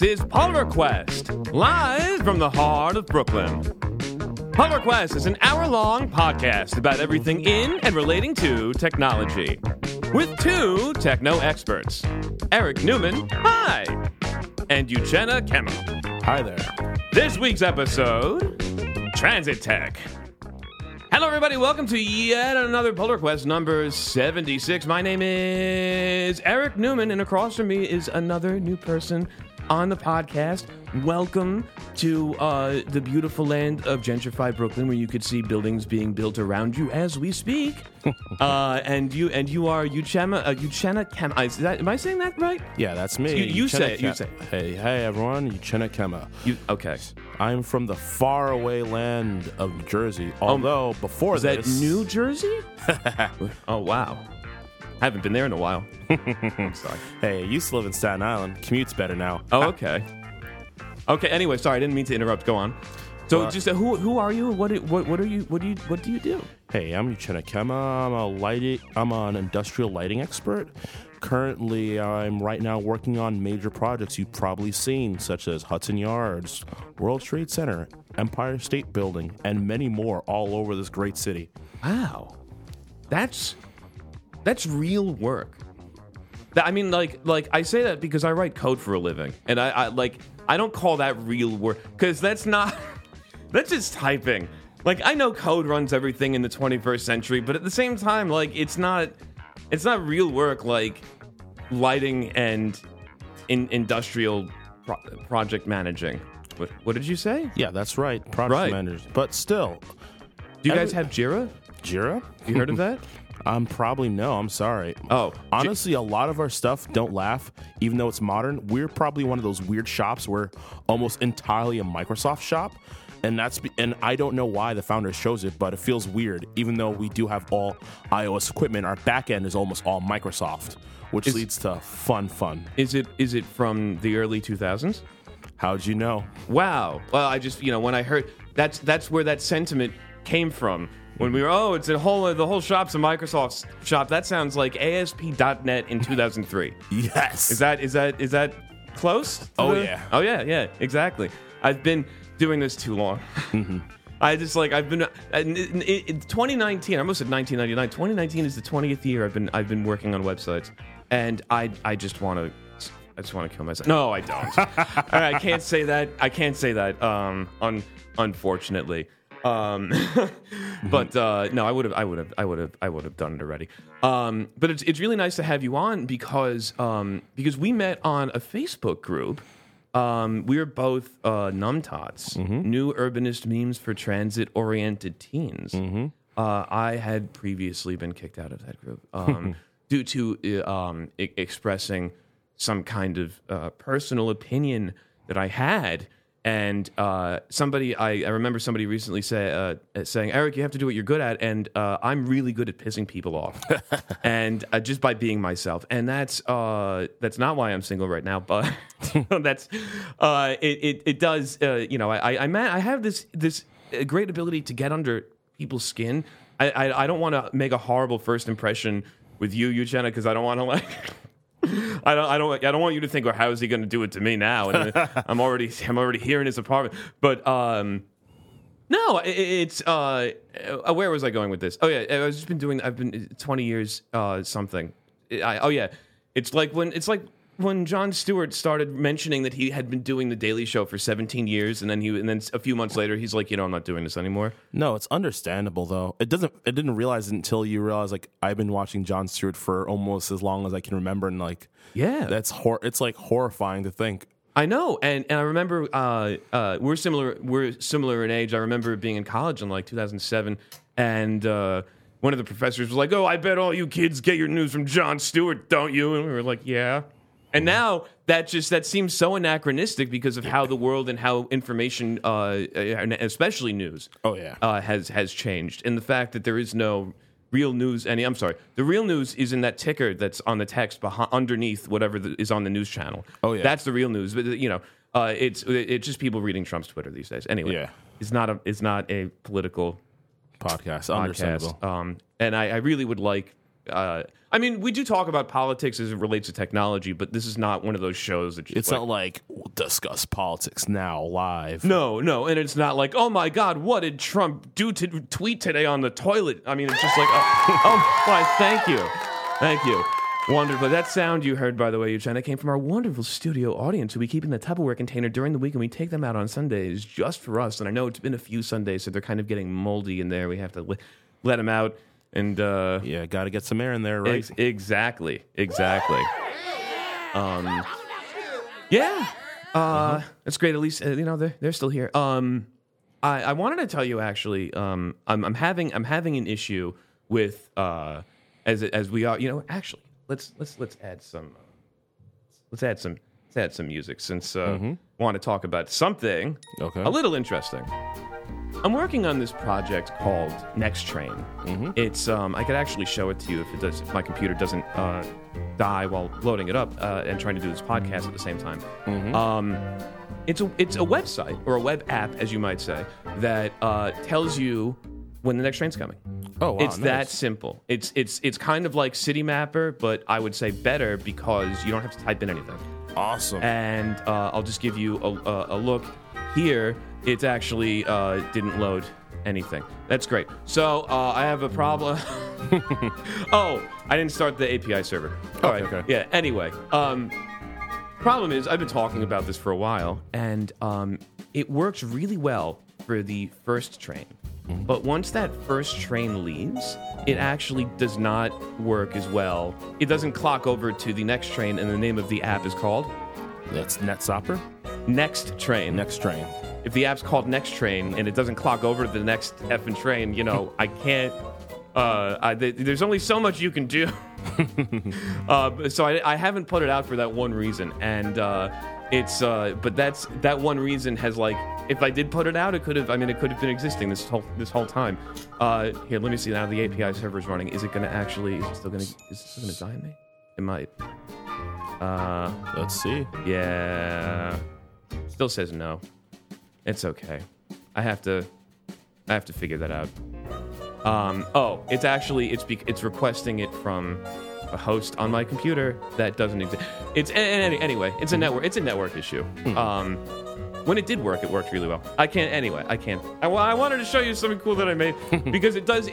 This is Polar Quest, live from the heart of Brooklyn. Polar Quest is an hour-long podcast about everything in and relating to technology, with two techno experts, Eric Newman, hi, and Uchenna Kemma. Hi there. This week's episode, Transit Tech. Hello, everybody. Welcome to yet another Polar Quest number 76. My name is Eric Newman, and across from me is another new person on the podcast. Welcome to the beautiful land of gentrified Brooklyn, where you could see buildings being built around you as we speak. and you are Uchenna Kemma. Am I saying that right? Yeah, that's me. So you say it. You say it. Hey, everyone. Uchenna Kemma. Okay. I'm from the faraway land of New Jersey. Although before this, is that New Jersey? Oh wow, I haven't been there in a while. I'm sorry. Hey, I used to live in Staten Island. Commute's better now. Oh okay. Okay. Anyway, sorry, I didn't mean to interrupt. Go on. So, just who are you? What do you do? Hey, I'm Uchenna Kemma. I'm an industrial lighting expert. Currently, I'm right now working on major projects you've probably seen, such as Hudson Yards, World Trade Center, Empire State Building, and many more all over this great city. Wow. That's real work. I mean, like I say that because I write code for a living, and I don't call that real work, because that's just typing. Like, I know code runs everything in the 21st century, but at the same time, like, it's not real work like lighting and industrial project managing. What did you say? Yeah, that's right. Project managers. But still. Do you guys have Jira? Jira? You heard of that? I'm sorry. Oh. Honestly, a lot of our stuff, don't laugh, even though it's modern, we're probably one of those weird shops where almost entirely a Microsoft shop. And I don't know why the founder chose it, but it feels weird. Even though we do have all iOS equipment, our back end is almost all Microsoft, which leads to fun. Is it from the early 2000s? How'd you know? Wow. Well, I just when I heard that's where that sentiment came from. When we were it's the whole shop's a Microsoft shop. That sounds like ASP.NET in 2003. Yes. Is that close? Oh yeah, exactly. I've been doing this too long. Mm-hmm. I've been in 2019. I almost said 1999. 2019 is the 20th year I've been working on websites, and I just want to kill myself. No, I don't. All right, I can't say that. Unfortunately. But no, I would have done it already. But it's really nice to have you on because we met on a Facebook group. We're both numbtots, mm-hmm. New urbanist memes for transit-oriented teens. Mm-hmm. I had previously been kicked out of that group due to expressing some kind of personal opinion that I had. And I remember somebody recently saying, Eric, you have to do what you're good at. And I'm really good at pissing people off and just by being myself. And that's not why I'm single right now. But it does. I have this great ability to get under people's skin. I don't want to make a horrible first impression with you, Uchenna, because I don't want to I don't want you to think, well, how is he going to do it to me now? And I'm already here in his apartment. But where was I going with this? Oh yeah, I've been 20 years something. It's like when Jon Stewart started mentioning that he had been doing The Daily Show for 17 years, and then a few months later, he's like, I'm not doing this anymore. No, it's understandable, though. It didn't realize it until you realize, like, I've been watching Jon Stewart for almost as long as I can remember, and, like, yeah, that's it's, like, horrifying to think. I know, and I remember we're similar in age. I remember being in college in, like, 2007, and one of the professors was like, oh, I bet all you kids get your news from Jon Stewart, don't you? And we were like, yeah. And now that seems so anachronistic because of how the world and how information, especially news, has changed, and the fact that there is no real news. The real news is in that ticker that's on the text underneath whatever is on the news channel. Oh yeah, that's the real news. But it's just people reading Trump's Twitter these days. Anyway, yeah. It's not a political podcast. Understandable. And I really would like I mean, we do talk about politics as it relates to technology, but this is not one of those shows that it's like, not like we'll discuss politics now live. No, and it's not like, oh my God, what did Trump do to tweet today on the toilet? I mean, it's just like, oh my, thank you. Wonderful. That sound you heard, by the way, Uchenna, came from our wonderful studio audience who we keep in the Tupperware container during the week, and we take them out on Sundays just for us. And I know it's been a few Sundays, so they're kind of getting moldy in there. We have to let them out. And yeah, got to get some air in there, right? Exactly. Yeah, it's great. At least you know they're still here. I wanted to tell you actually, I'm having an issue with as we are. You know, actually, let's add some music since I want to talk about something a little interesting. I'm working on this project called Next Train. It's I could actually show it to you if my computer doesn't die while loading it up and trying to do this podcast at the same time. It's a website or a web app, as you might say, that tells you when the next train's coming. Oh, wow, it's nice. That simple. It's kind of like City Mapper, but I would say better because you don't have to type in anything. Awesome. And I'll just give you a look here. It actually didn't load anything. That's great. So I have a problem. Oh, I didn't start the API server. All right. Yeah, anyway. Problem is, I've been talking about this for a while, and it works really well for the first train. But once that first train leaves, it actually does not work as well. It doesn't clock over to the next train, and the name of the app is called? That's NetSopper? Next Train. If the app's called Next Train and it doesn't clock over to the next effing train, you know, I can't. There's only so much you can do. So I haven't put it out for that one reason, and it's. But that one reason has like, if I did put it out, it could have. I mean, it could have been existing this whole time. Here, let me see. Now the API server's running. Is it going to actually? Is it still going to die in me? It might. Let's see. Yeah. Still says no. It's okay. I have to figure that out. It's requesting it from a host on my computer that doesn't exist. Anyway, it's a network. It's a network issue. When it did work, it worked really well. I can't. I wanted to show you something cool that I made because it does.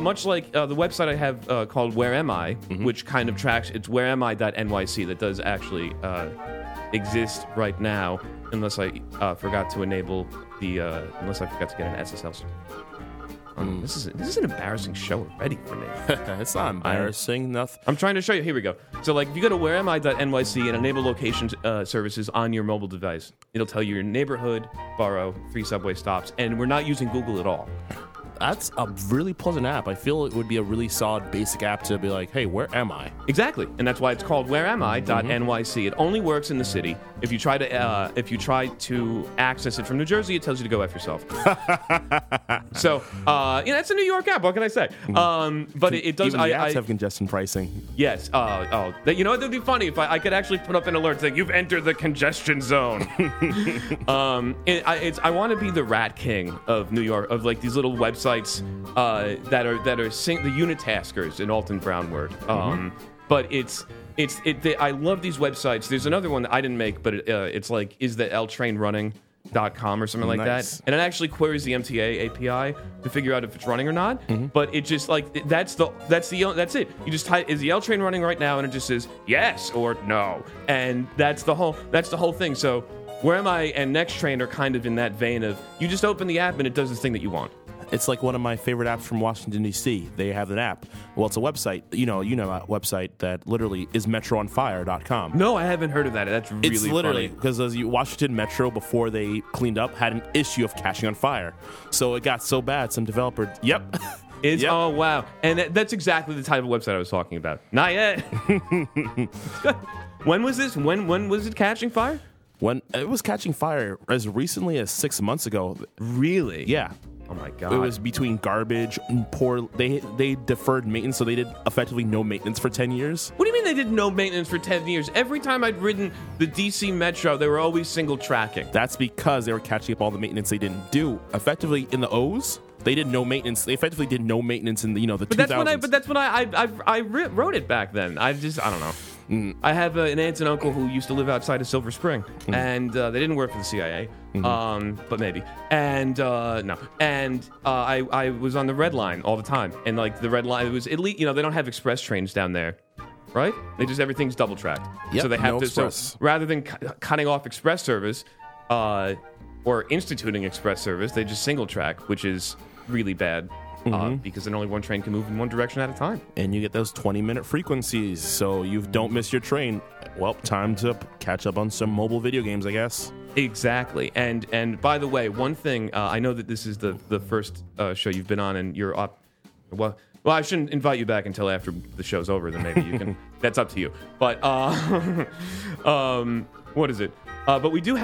Much like the website I have called Where Am I, which kind of tracks. It's whereami.nyc that does actually exist right now, unless I forgot to get an SSL certificate. This is an embarrassing show already for me. It's not embarrassing. Nothing. I'm trying to show you. Here we go. So, like, if you go to whereami.nyc and enable location services on your mobile device, it'll tell you your neighborhood, borough, 3 subway stops, and we're not using Google at all. That's a really pleasant app. I feel it would be a really solid basic app to be like, hey, where am I? Exactly, and that's why it's called whereami.nyc. It only works in the city. If you try to access it from New Jersey, it tells you to go F yourself. So, it's a New York app. What can I say? But it does. Even the apps have congestion pricing. Yes. You know what? It would be funny if I could actually put up an alert saying you've entered the congestion zone. I want to be the rat king of New York of like these little websites. That are the unitaskers in Alton Brown word, but I love these websites. There's another one that I didn't make, but it's like is the L train running.com or something like that, and it actually queries the MTA API to figure out if it's running or not. But it just like that's it. You just type is the L train running right now, and it just says yes or no, and that's the whole thing. So Where Am I and Next Train are kind of in that vein of you just open the app and it does the thing that you want. It's like one of my favorite apps from Washington, D.C. They have an app. Well, it's a website. You know a website that literally is metroonfire.com. No, I haven't heard of that. That's really funny. It's literally because Washington Metro, before they cleaned up, had an issue of caching on fire. So it got so bad, some developer... Yep. Oh, wow. And that's exactly the type of website I was talking about. Not yet. When was this? When was it catching fire? When it was catching fire as recently as 6 months ago. Really? Yeah. Oh my God! It was between garbage and poor. They deferred maintenance, so they did effectively no maintenance for 10 years. What do you mean they did no maintenance for 10 years? Every time I'd ridden the DC Metro, they were always single tracking. That's because they were catching up all the maintenance they didn't do. Effectively in the O's, They did no maintenance. They effectively did no maintenance in the, you know, the 2000s. But that's when I wrote it back then. I don't know. I have an aunt and uncle who used to live outside of Silver Spring, and they didn't work for the CIA, but maybe. And no, and I was on the Red Line all the time, and like the Red Line, it was at least, you know, they don't have express trains down there, right? They just everything's double tracked, so they have express. So rather than cutting off express service or instituting express service, they just single track, which is really bad. Because then only one train can move in one direction at a time. And you get those 20-minute frequencies, so you don't miss your train. Well, time to catch up on some mobile video games, I guess. Exactly. And by the way, one thing, I know that this is the first show you've been on, and you're up. Well, I shouldn't invite you back until after the show's over, then maybe you can. That's up to you. But what is it? But we do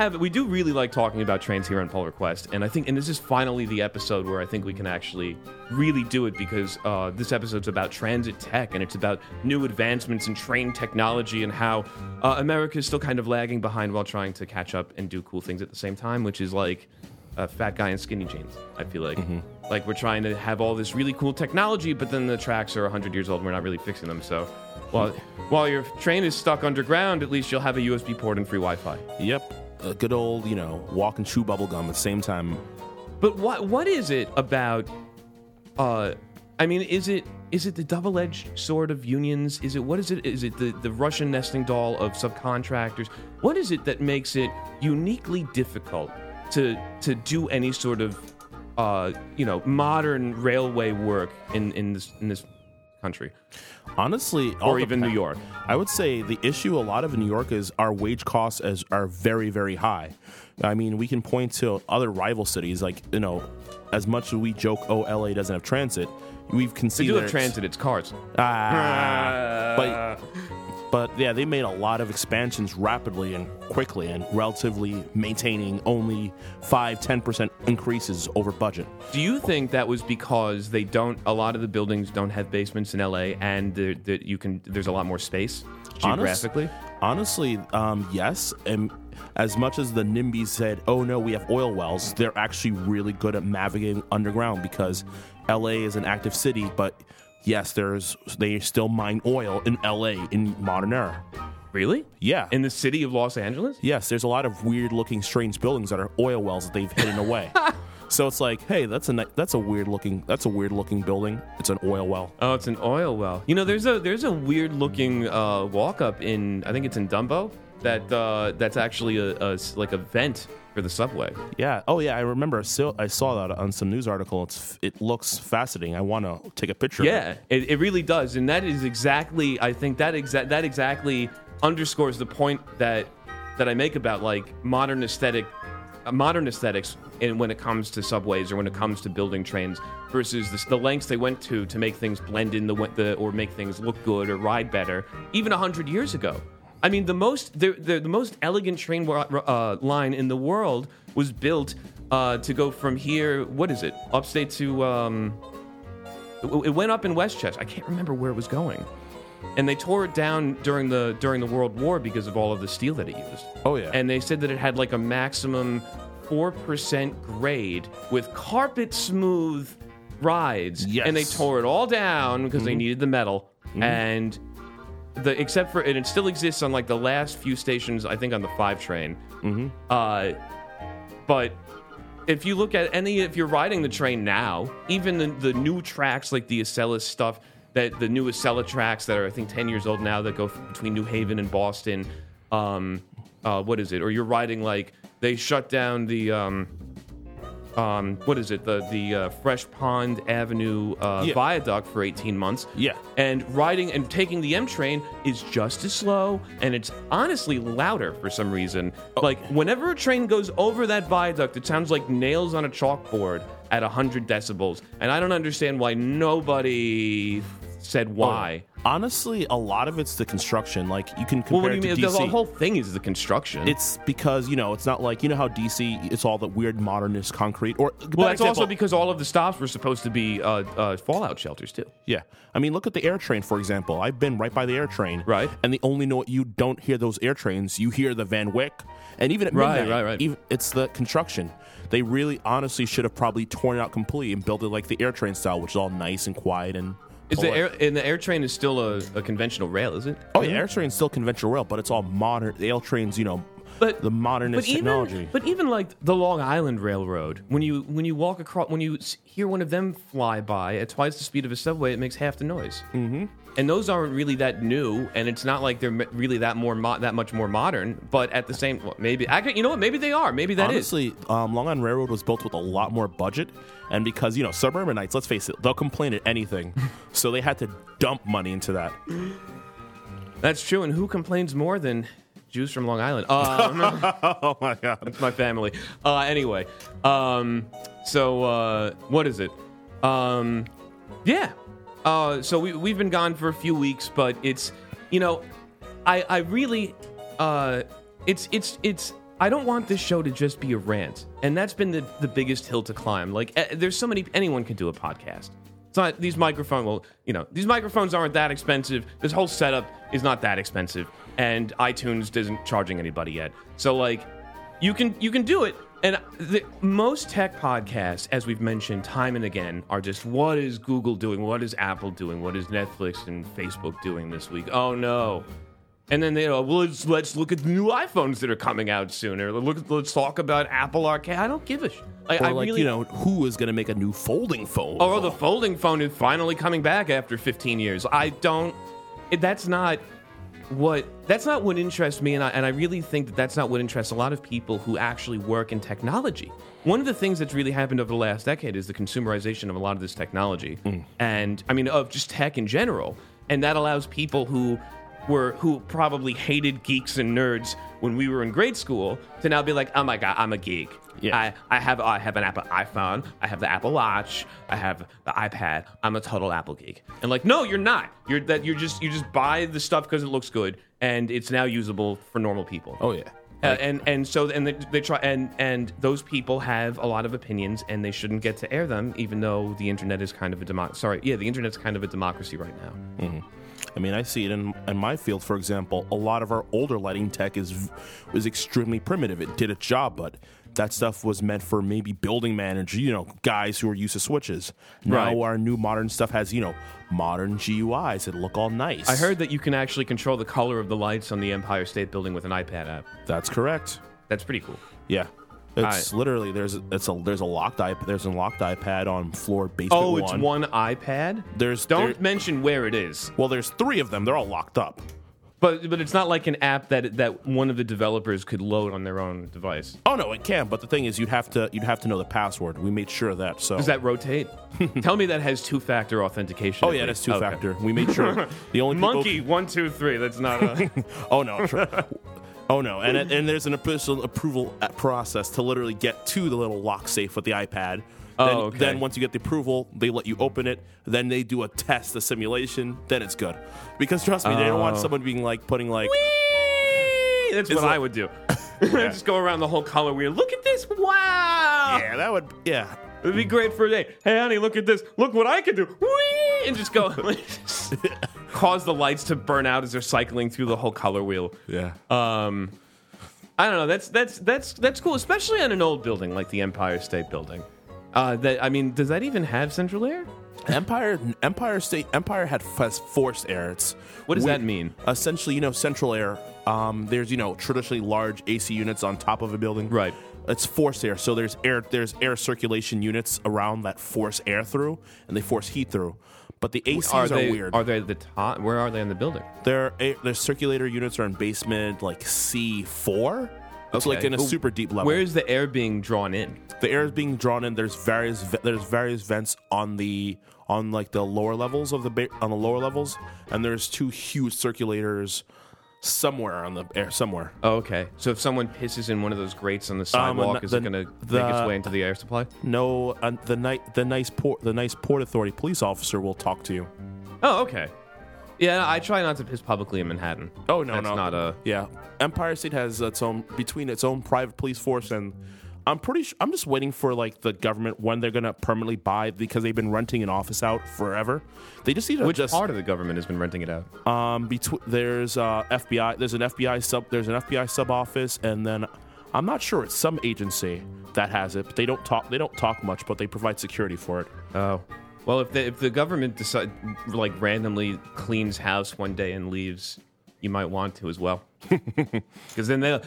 really like talking about trains here on Polar Quest, and I think, and this is finally the episode where I think we can actually really do it, because this episode's about transit tech, and it's about new advancements in train technology and how America is still kind of lagging behind while trying to catch up and do cool things at the same time, which is like a fat guy in skinny jeans. I feel like, like we're trying to have all this really cool technology, but then the tracks are 100 years old and we're not really fixing them, so. While your train is stuck underground, at least you'll have a USB port and free Wi-Fi. Yep. A good old, you know, walk and chew bubblegum at the same time. But what is it about, I mean, is it the double-edged sword of unions? Is it the Russian nesting doll of subcontractors? What is it that makes it uniquely difficult to do any sort of, you know, modern railway work in this country? Honestly, or even New York. I would say the issue a lot of in New York is our wage costs are very, very high. I mean, we can point to other rival cities, like, you know, as much as we joke, oh, LA doesn't have transit, we've conceded. They do have transit, it's cars. But yeah, they made a lot of expansions rapidly and quickly, and relatively maintaining only 5-10% increases over budget. Do you think that was because they don't? A lot of the buildings don't have basements in LA, and there's a lot more space geographically. Honestly, yes. And as much as the NIMBYs said, "Oh no, we have oil wells," they're actually really good at navigating underground, because LA is an active city, but. Yes, they still mine oil in L.A. in modern era. Really? Yeah. In the city of Los Angeles? Yes, there's a lot of weird-looking, strange buildings that are oil wells that they've hidden away. So it's like, hey, that's a weird-looking building. It's an oil well. Oh, it's an oil well. You know, there's a weird-looking walk-up in, I think it's in Dumbo, that that's actually a vent for the subway. Yeah. Oh, yeah. I remember. I saw that on some news article. It looks fascinating. I want to take a picture. Yeah, of it. It really does, and that is exactly. I think that exactly underscores the point that I make about like modern aesthetics, and when it comes to subways or when it comes to building trains, versus the lengths they went to make things blend in or make things look good or ride better, even 100 years ago. I mean, the most elegant train line in the world was built to go from here. What is it? Upstate to it went up in Westchester. I can't remember where it was going, and they tore it down during the World War because of all of the steel that it used. Oh yeah, and they said that it had like a maximum 4% grade with carpet smooth rides. Yes. And they tore it all down because they needed the metal and. And it still exists on like the last few stations, I think, on the 5 train. But if you look at if you're riding the train now, even the new tracks, like the Acela stuff, the new Acela tracks that are, I think, 10 years old now, that go between New Haven and Boston. What is it? Or you're riding like they shut down the. What is it? The Fresh Pond Avenue Viaduct for 18 months. Yeah. And riding and taking the M train is just as slow, and it's honestly louder for some reason. Oh. Like, whenever a train goes over that Viaduct, it sounds like nails on a chalkboard at 100 decibels. And I don't understand why nobody said why. Oh. Honestly, a lot of it's the construction. Like, you can compare it to DC. The whole thing is the construction. It's because, you know, it's not like, you know how DC, it's all the weird modernist concrete. Or, well, that's also because all of the stops were supposed to be fallout shelters, too. Yeah. I mean, look at the AIR train, for example. I've been right by the AIR train. Right. And the only note, you don't hear those AIR trains. You hear the Van Wyck. And even at midnight, even, it's the construction. They really honestly should have probably torn it out completely and built it like the AIR train style, which is all nice and quiet and... And the AIR train is still a conventional rail, is it? Oh, yeah, AIR train is still conventional rail, but it's all modern. The AIR train's, you know, the modernist technology. But even like the Long Island Railroad, when you walk across, when you hear one of them fly by at twice the speed of a subway, it makes half the noise. Mm-hmm. And those aren't really that new, and it's not like they're really that much more modern. But at the same, maybe they are. Maybe that honestly, is. Long Island Railroad was built with a lot more budget, and because suburbanites, let's face it, they'll complain at anything, so they had to dump money into that. That's true. And who complains more than Jews from Long Island? Oh my God, that's my family. Anyway, so what is it? Yeah. So we've been gone for a few weeks, but it's, you know, I really, I don't want this show to just be a rant, and that's been the biggest hill to climb. Like, there's so many, anyone can do a podcast. It's not, these microphones aren't that expensive. This whole setup is not that expensive, and iTunes isn't charging anybody yet. So, like, you can do it. And most tech podcasts, as we've mentioned time and again, are just, what is Google doing? What is Apple doing? What is Netflix and Facebook doing this week? Oh, no. And then they go, well, let's look at the new iPhones that are coming out sooner. Let's talk about Apple Arcade. I don't give a shit. Who is going to make a new folding phone? Oh, the folding phone is finally coming back after 15 years. That's not what interests me, and I really think that's not what interests a lot of people who actually work in technology. One of the things that's really happened over the last decade is the consumerization of a lot of this technology, and I mean of just tech in general, and that allows people who probably hated geeks and nerds when we were in grade school to now be like, oh my God, I'm a geek. Yeah. I have an Apple iPhone, I have the Apple Watch, I have the iPad. I'm a total Apple geek. And like, no, you're not. You just buy the stuff because it looks good, and it's now usable for normal people. Oh yeah. So they try, and those people have a lot of opinions, and they shouldn't get to air them, even though the internet is kind of a the internet's kind of a democracy right now. Mm-hmm. I mean, I see it in my field, for example. A lot of our older lighting tech was extremely primitive. It did its job, but that stuff was meant for maybe building managers, you know, guys who are used to switches. Now our new modern stuff has, you know, modern GUIs that look all nice. I heard that you can actually control the color of the lights on the Empire State Building with an iPad app. That's correct. That's pretty cool. Yeah. It's literally, there's a locked iPad on floor basement 1. Oh, it's one iPad? Don't mention where it is. Well, there's three of them. They're all locked up. But it's not like an app that one of the developers could load on their own device. Oh no, it can. But the thing is, you'd have to know the password. We made sure of that. So does that rotate? Tell me that has 2-factor authentication. Oh yeah, that's 2-factor. Okay. We made sure. The only monkey 1 2 3. That's not a. Oh no. Oh no. And there's an official approval process to literally get to the little lock safe with the iPad. Then once you get the approval, they let you open it. Then they do a test, a simulation. Then it's good. Because trust me, they don't want someone being like putting like... Whee! That's what I would do. Yeah. Just go around the whole color wheel. Look at this. Wow. Yeah, that would... Yeah. It would be great for a day. Hey, honey, look at this. Look what I can do. Whee! And just go... cause the lights to burn out as they're cycling through the whole color wheel. Yeah. I don't know. That's cool, especially on an old building like the Empire State Building. Does that even have central air? Empire has forced air. What does that mean? Essentially, you know, central air. There's, you know, traditionally large AC units on top of a building. Right. It's forced air, so there's air circulation units around that force air through, and they force heat through. But the ACs are weird. Are they at the top? Where are they in the building? Their circulator units are in basement like C4. It's okay. Like in a super deep level. Where is the air being drawn in? The air is being drawn in. There's various vents on the lower levels, and there's two huge circulators somewhere on the air somewhere. Oh, okay. So if someone pisses in one of those grates on the sidewalk, is it going to make its way into the air supply? No. The nice port authority police officer will talk to you. Oh, okay. Yeah, I try not to piss publicly in Manhattan. Oh, no, That's not a... Yeah. Empire State has its own... Between its own private police force and... I'm pretty sure... I'm just waiting for, like, the government when they're going to permanently buy... Because they've been renting an office out forever. They just need to... Which part of the government has been renting it out? There's FBI... There's an FBI sub office, and then... I'm not sure. It's some agency that has it, but they don't talk much, but they provide security for it. Oh. Well, if the government randomly cleans house one day and leaves, you might want to as well, because then they're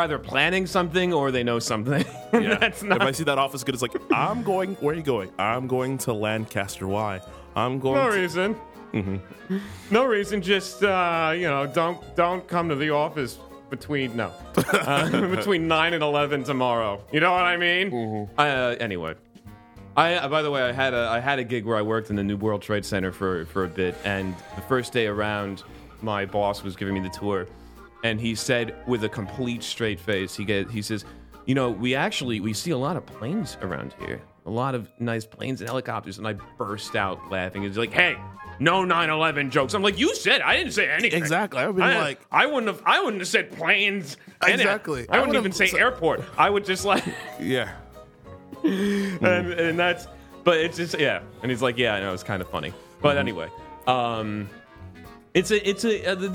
either planning something or they know something. Yeah. If I see that office good, it's like I'm going. Where are you going? I'm going to Lancaster. Why? I'm going. No reason. Mm-hmm. No reason. Just don't come to the office between 9 and 11 tomorrow. You know what I mean? Mm-hmm. Anyway. I had a gig where I worked in the new World Trade Center for a bit, and the first day around, my boss was giving me the tour, and he said with a complete straight face, he says, we see a lot of planes around here, a lot of nice planes and helicopters, and I burst out laughing. It's like, hey, no 9/11 jokes. I'm like, you said I didn't say anything. Exactly. I wouldn't have said planes. Exactly. I wouldn't even say airport. I would just like, yeah. and that's, but it's just, yeah. And he's like, yeah, I know, it's kind of funny. But anyway, the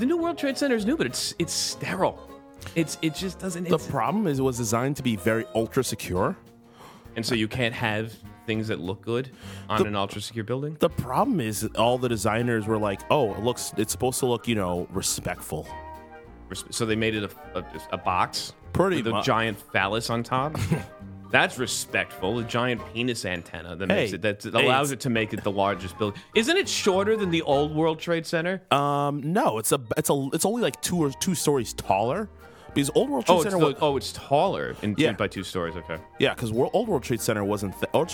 new World Trade Center is new, but it's sterile. It just doesn't. The problem is it was designed to be very ultra secure, and so you can't have things that look good on an ultra secure building. The problem is all the designers were like, oh, it's supposed to look, respectful. So they made it a box, pretty with a giant phallus on top. That's respectful. A giant penis antenna that makes allows it to make it the largest building. Isn't it shorter than the old World Trade Center? No, it's only like two stories taller. Because old World Trade Center it's taller by 2 stories. Okay. Yeah, because old World Trade Center wasn't World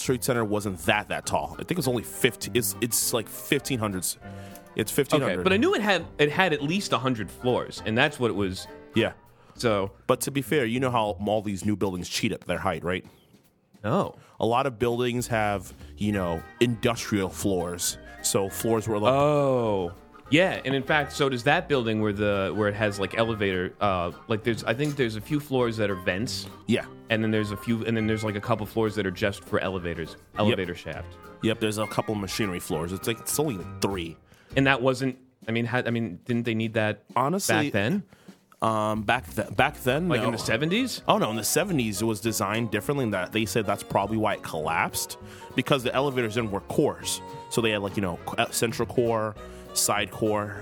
Trade Center wasn't that tall. I think it was only 50. It's like 1500s. It's 1500. Okay, but I knew it had at least 100 floors, and that's what it was. Yeah. So, but to be fair, you know how all these new buildings cheat at their height, right? No. A lot of buildings have, industrial floors. So floors were like... Oh, yeah. And in fact, so does that building where it has like elevator... I think there's a few floors that are vents. Yeah. And then there's like a couple floors that are just for elevators. Elevator shaft. Yep. There's a couple machinery floors. It's only like 3. And that wasn't... didn't they need that honestly back then? Back then, in the 70s? Oh no, in the 70s, it was designed differently. In that they said that's probably why it collapsed, because the elevators then were cores, so they had central core, side core.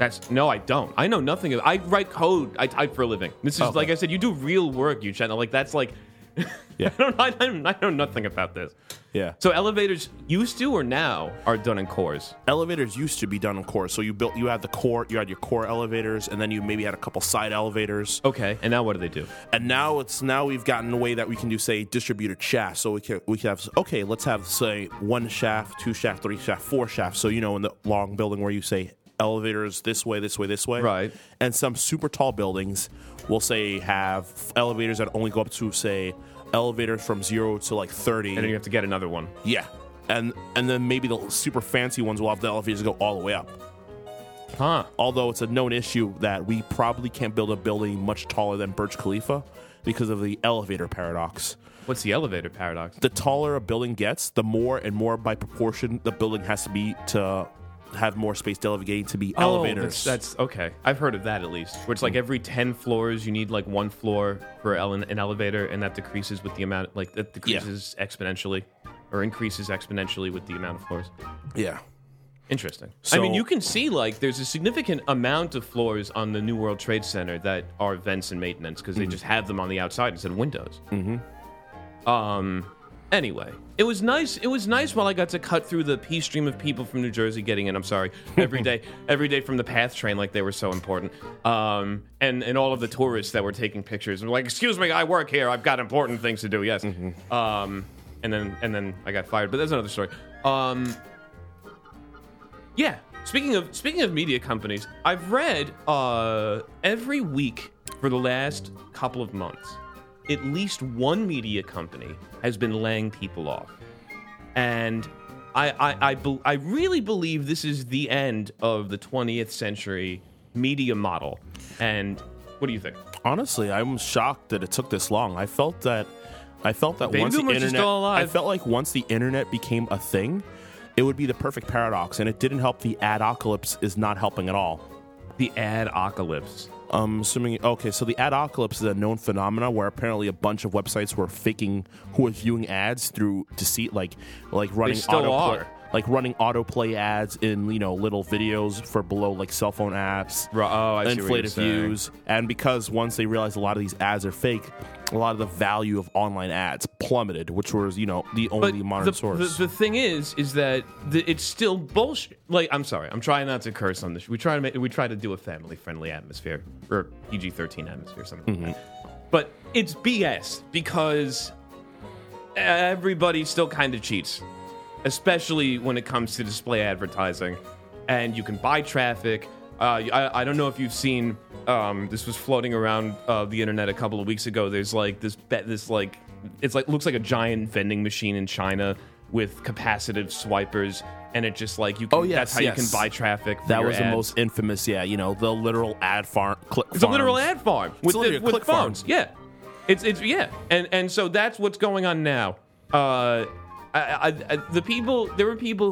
I don't. I know nothing of. I write code. I type for a living. This is like I said, you do real work, Uchenna. Like that's like, yeah. I know nothing about this. Yeah. So elevators used to or now are done in cores? Elevators used to be done in cores. So you had your core elevators, and then you maybe had a couple side elevators. Okay. And now what do they do? And now we've gotten a way that we can do, say, distributed shafts. So let's have one shaft, two shaft, three shaft, four shafts. So in the long building where you say elevators this way, this way, this way. Right. And some super tall buildings will say have elevators that only go up to, say, elevators from 0 to like 30, and then you have to get another one. Yeah, and then maybe the super fancy ones will have the elevators go all the way up. Huh? Although it's a known issue that we probably can't build a building much taller than Burj Khalifa because of the elevator paradox. What's the elevator paradox? The taller a building gets, the more and more by proportion the building has to be to have more space delegating to be elevators. That's okay. I've heard of that at least. Where it's like every 10 floors you need like one floor for an elevator, and that decreases with the amount exponentially, or increases exponentially with the amount of floors. Yeah. Interesting. So, you can see there's a significant amount of floors on the New World Trade Center that are vents and maintenance because they just have them on the outside instead of windows. Mm-hmm. Anyway, it was nice while I got to cut through the pea stream of people from New Jersey getting in, I'm sorry, every day from the PATH train, like they were so important. And all of the tourists that were taking pictures and were like, excuse me, I work here, I've got important things to do, yes. Mm-hmm. And then I got fired, but that's another story. Yeah, speaking of media companies, I've read every week for the last couple of months, at least one media company has been laying people off. And I really believe this is the end of the 20th century media model. And what do you think? Honestly, I'm shocked that it took this long. I felt that once the internet, still alive. I felt like once the internet became a thing, it would be the perfect paradox, and it didn't help. The adocalypse is not helping at all. The adocalypse. So the adocalypse is a known phenomena where apparently a bunch of websites were faking who was viewing ads through deceit, like running autoplay, like running autoplay ads in, you know, little videos for below like cell phone apps, inflated views, and because once they realized a lot of these ads are fake, a lot of the value of online ads plummeted, which was, you know, the only modern source. The thing is that it's still bullshit. Like, I'm sorry, I'm trying not to curse on this. We try to do a family friendly atmosphere. Or PG-13 atmosphere or something like that. But it's BS because everybody still kind of cheats, especially when it comes to display advertising. And you can buy traffic. I don't know if you've seen, this was floating around the internet a couple of weeks ago. There's like this looks like a giant vending machine in China with capacitive swipers. And it just like you can, that's how you can buy traffic. That was the most infamous, the literal ad farm. It's a literal ad farm with phones. Yeah, it's and so that's what's going on now. There were people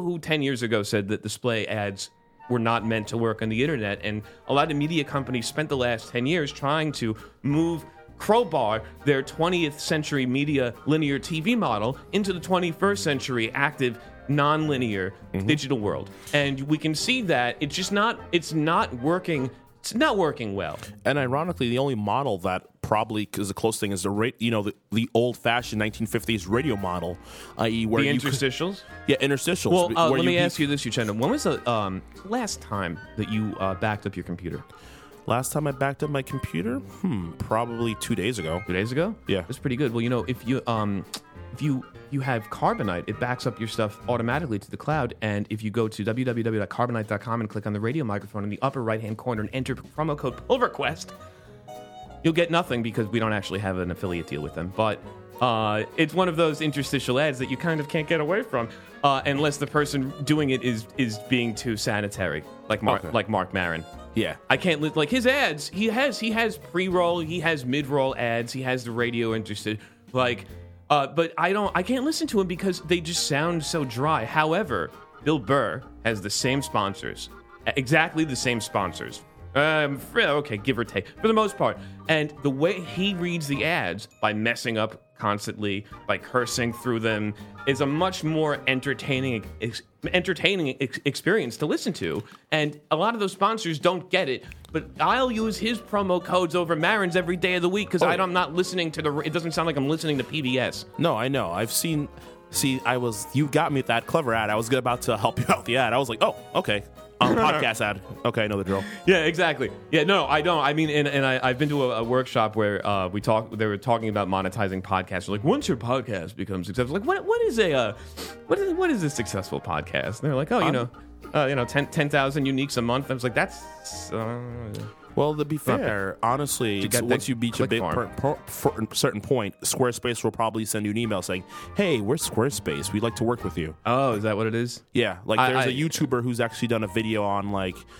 who 10 years ago said that display ads were not meant to work on the internet, and a lot of media companies spent the last 10 years trying to crowbar their 20th century media linear TV model into the 21st century active non-linear digital world, and we can see that it's not working well. And ironically, the only model that probably is a close thing is the old-fashioned 1950s radio model, i.e. where the interstitials? Interstitials. Well, let me ask you this, Uchenna. When was the last time that you backed up your computer? Last time I backed up my computer? Probably 2 days ago. 2 days ago? Yeah. That's pretty good. Well, you know, if you have Carbonite, it backs up your stuff automatically to the cloud. And if you go to www.carbonite.com and click on the radio microphone in the upper right-hand corner and enter promo code Polar Quest, you'll get nothing because we don't actually have an affiliate deal with them. But it's one of those interstitial ads that you kind of can't get away from unless the person doing it is being too sanitary, like Mark Maron. Yeah, I can't live like his ads. He has pre-roll, he has mid-roll ads, he has the radio interested, but I can't listen to him because they just sound so dry. However, Bill Burr has the same sponsors, exactly the same sponsors. Okay, give or take for the most part. And the way he reads the ads by messing up constantly, by cursing through them, is a much more entertaining experience to listen to, and a lot of those sponsors don't get it, but I'll use his promo codes over Marin's every day of the week because I'm not listening to it doesn't sound like I'm listening to PBS. No, I know. You got me at that clever ad. I was about to help you out with the ad. I was like, oh, okay. Podcast ad. Okay, I know the drill. Yeah, exactly. Yeah, no, I don't. I mean, I've been to a workshop where they were talking about monetizing podcasts. We're like, once your podcast becomes successful, like what is a successful podcast? And they're like, 10,000 uniques a month. I was like, that's. Well, to be fair, honestly, once you beat a big certain point, Squarespace will probably send you an email saying, hey, we're Squarespace. We'd like to work with you. Oh, is that what it is? Yeah. Like there's a YouTuber who's actually done a video on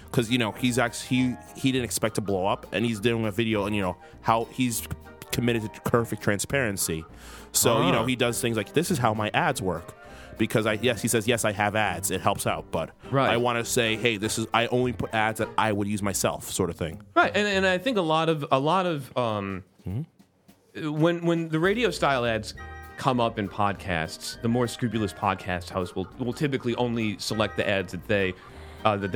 because, you know, he's actually he didn't expect to blow up, and he's doing a video on, you know, how he's committed to perfect transparency. So, you know, he does things like this is how my ads work. Because he says I have ads. It helps out, but I want to say, hey, I only put ads that I would use myself, sort of thing. Right, and I think a lot of when the radio style ads come up in podcasts, the more scrupulous podcast hosts will typically only select the ads that they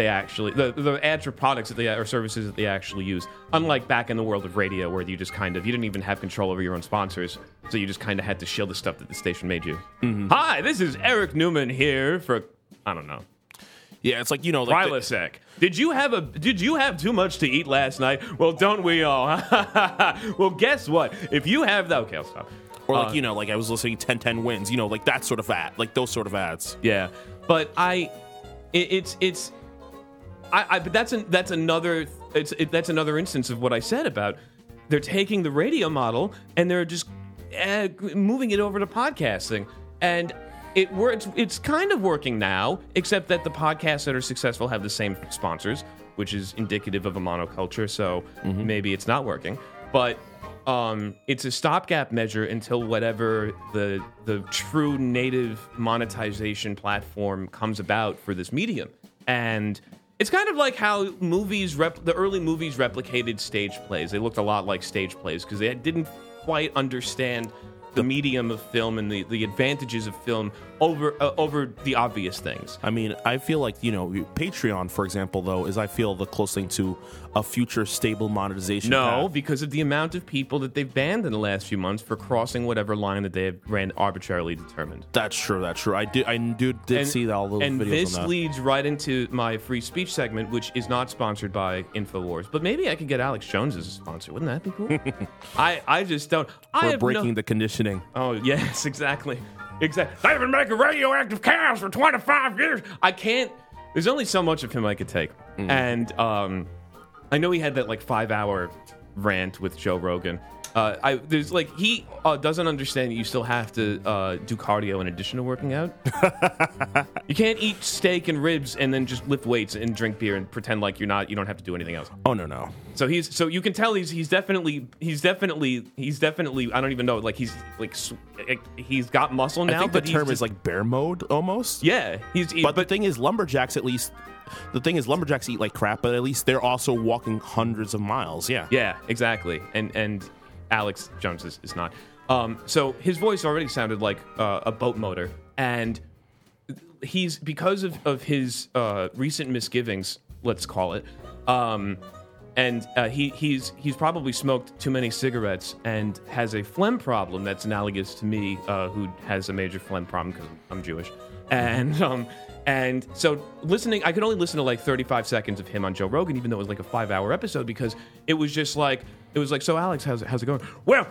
actually the ads for products that they or services that they actually use. Unlike back in the world of radio, where you didn't even have control over your own sponsors, so you just kind of had to shill the stuff that the station made you. Hi, this is Eric Newman here for I don't know. Yeah, it's like, you know, like Prilosec. Did you have too much to eat last night? Well, don't we all? Well, guess what? If you have that, okay, I'll stop. Or like, you know, like I was listening 10-10 wins. You know, like that sort of ad, like those sort of ads. Yeah, but that's another instance of what I said about they're taking the radio model and they're just moving it over to podcasting, and It's kind of working now, except that the podcasts that are successful have the same sponsors, which is indicative of a monoculture, so maybe it's not working. But it's a stopgap measure until whatever the true native monetization platform comes about for this medium. And it's kind of like how movies, the early movies replicated stage plays. They looked a lot like stage plays because they didn't quite understand the medium of film and the advantages of film over the obvious things. I mean, I feel like, you know, Patreon, for example, though, is I feel the closest thing to a future stable monetization. No, path. Because of the amount of people that they've banned in the last few months for crossing whatever line that they have arbitrarily determined. That's true. I did see all those videos on that. And this leads right into my free speech segment, which is not sponsored by InfoWars. But maybe I could get Alex Jones as a sponsor. Wouldn't that be cool? I just don't. We're breaking the conditioning. Oh, yes, exactly. They've been making radioactive cows for 25 years. I can't. There's only so much of him I could take. And I know he had that like 5-hour rant with Joe Rogan. He doesn't understand that you still have to do cardio in addition to working out. You can't eat steak and ribs and then just lift weights and drink beer and pretend like you don't have to do anything else. Oh no. So you can tell he's definitely I don't even know, like he's got muscle now. I think the term is like bear mode almost. Yeah, but the thing is, lumberjacks at least. The thing is, lumberjacks eat like crap, but at least they're also walking hundreds of miles. Yeah. Yeah, exactly. And Alex Jones is not. So his voice already sounded like a boat motor, and he's because of his recent misgivings, let's call it, and he's probably smoked too many cigarettes and has a phlegm problem that's analogous to me, who has a major phlegm problem because I'm Jewish, and so listening, I could only listen to like 35 seconds of him on Joe Rogan, even though it was like a 5-hour episode, because it was like, so Alex, how's it going? Well,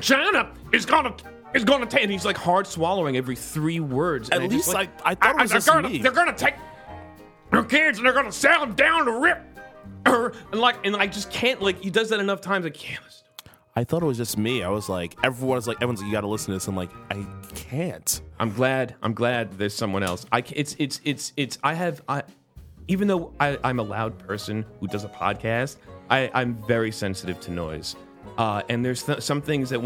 China is gonna take, and he's like hard swallowing every 3 words. At least I thought it was just me. They're gonna take your kids and they're gonna sell them down to rip, and I just can't, like he does that enough times. I can't listen. I thought it was just me. I was like, everyone's like, you got to listen to this. I'm like, I can't. I'm glad there's someone else. Even though I'm a loud person who does a podcast, I'm very sensitive to noise. And there's some things that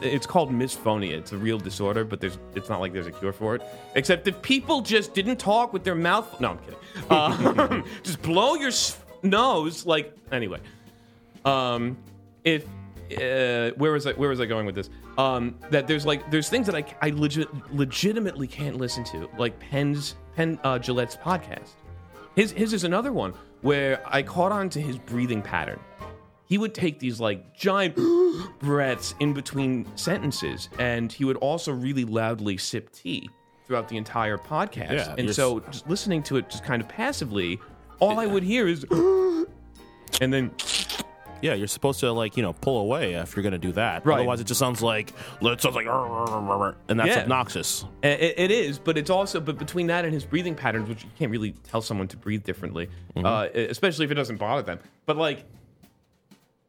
it's called misphonia. It's a real disorder, but it's not like there's a cure for it. Except if people just didn't talk with their mouth. No, I'm kidding. Just blow your nose. Like, anyway. Where was I going with this? That there's things that I legitimately can't listen to, like Gillette's podcast. His is another one where I caught on to his breathing pattern. He would take these like giant breaths in between sentences, and he would also really loudly sip tea throughout the entire podcast. Yeah, and so just listening to it just kind of passively, all I would hear is and then. Yeah, you're supposed to, like, you know, pull away if you're going to do that. Right. Otherwise, it sounds like, and that's obnoxious. It is, but it's also, but between that and his breathing patterns, which you can't really tell someone to breathe differently, especially if it doesn't bother them. But, like,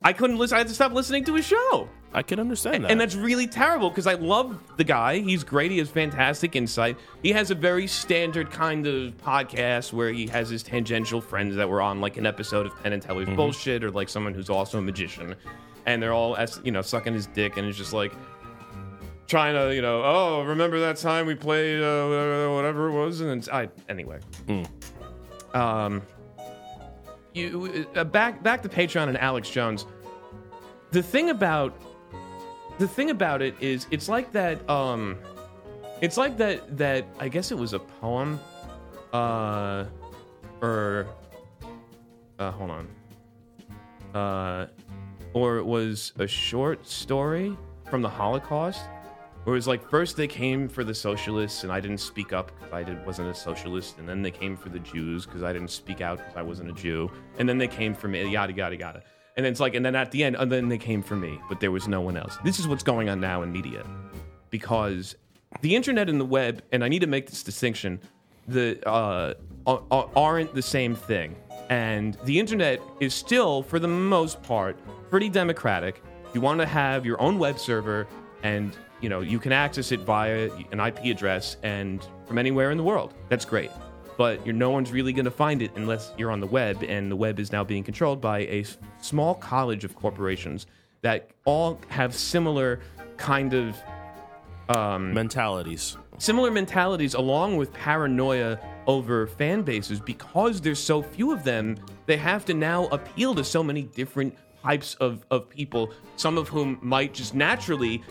I couldn't listen. I had to stop listening to his show. I can understand that. And that's really terrible because I love the guy. He's great. He has fantastic insight. He has a very standard kind of podcast where he has his tangential friends that were on like an episode of Penn and Teller's Bullshit, or like someone who's also a magician. And they're all, you know, sucking his dick, and it's just like trying to, you know, oh, remember that time we played whatever it was? And anyway. Back to Patreon and Alex Jones. The thing about it is, it's like that. I guess it was a poem, or it was a short story from the Holocaust, where it was like first they came for the socialists and I didn't speak up because wasn't a socialist, and then they came for the Jews because I didn't speak out because I wasn't a Jew, and then they came for me, yada yada yada. And then it's like, and then at the end, and then they came for me, but there was no one else. This is what's going on now in media, because the internet and the web, and I need to make this distinction, aren't the same thing. And the internet is still, for the most part, pretty democratic. You want to have your own web server. And, you know, you can access it via an IP address and from anywhere in the world. That's great. But no one's really going to find it unless you're on the web, and the web is now being controlled by a small college of corporations that all have similar kind of... mentalities. Similar mentalities, along with paranoia over fan bases. Because there's so few of them, they have to now appeal to so many different types of people, some of whom might just naturally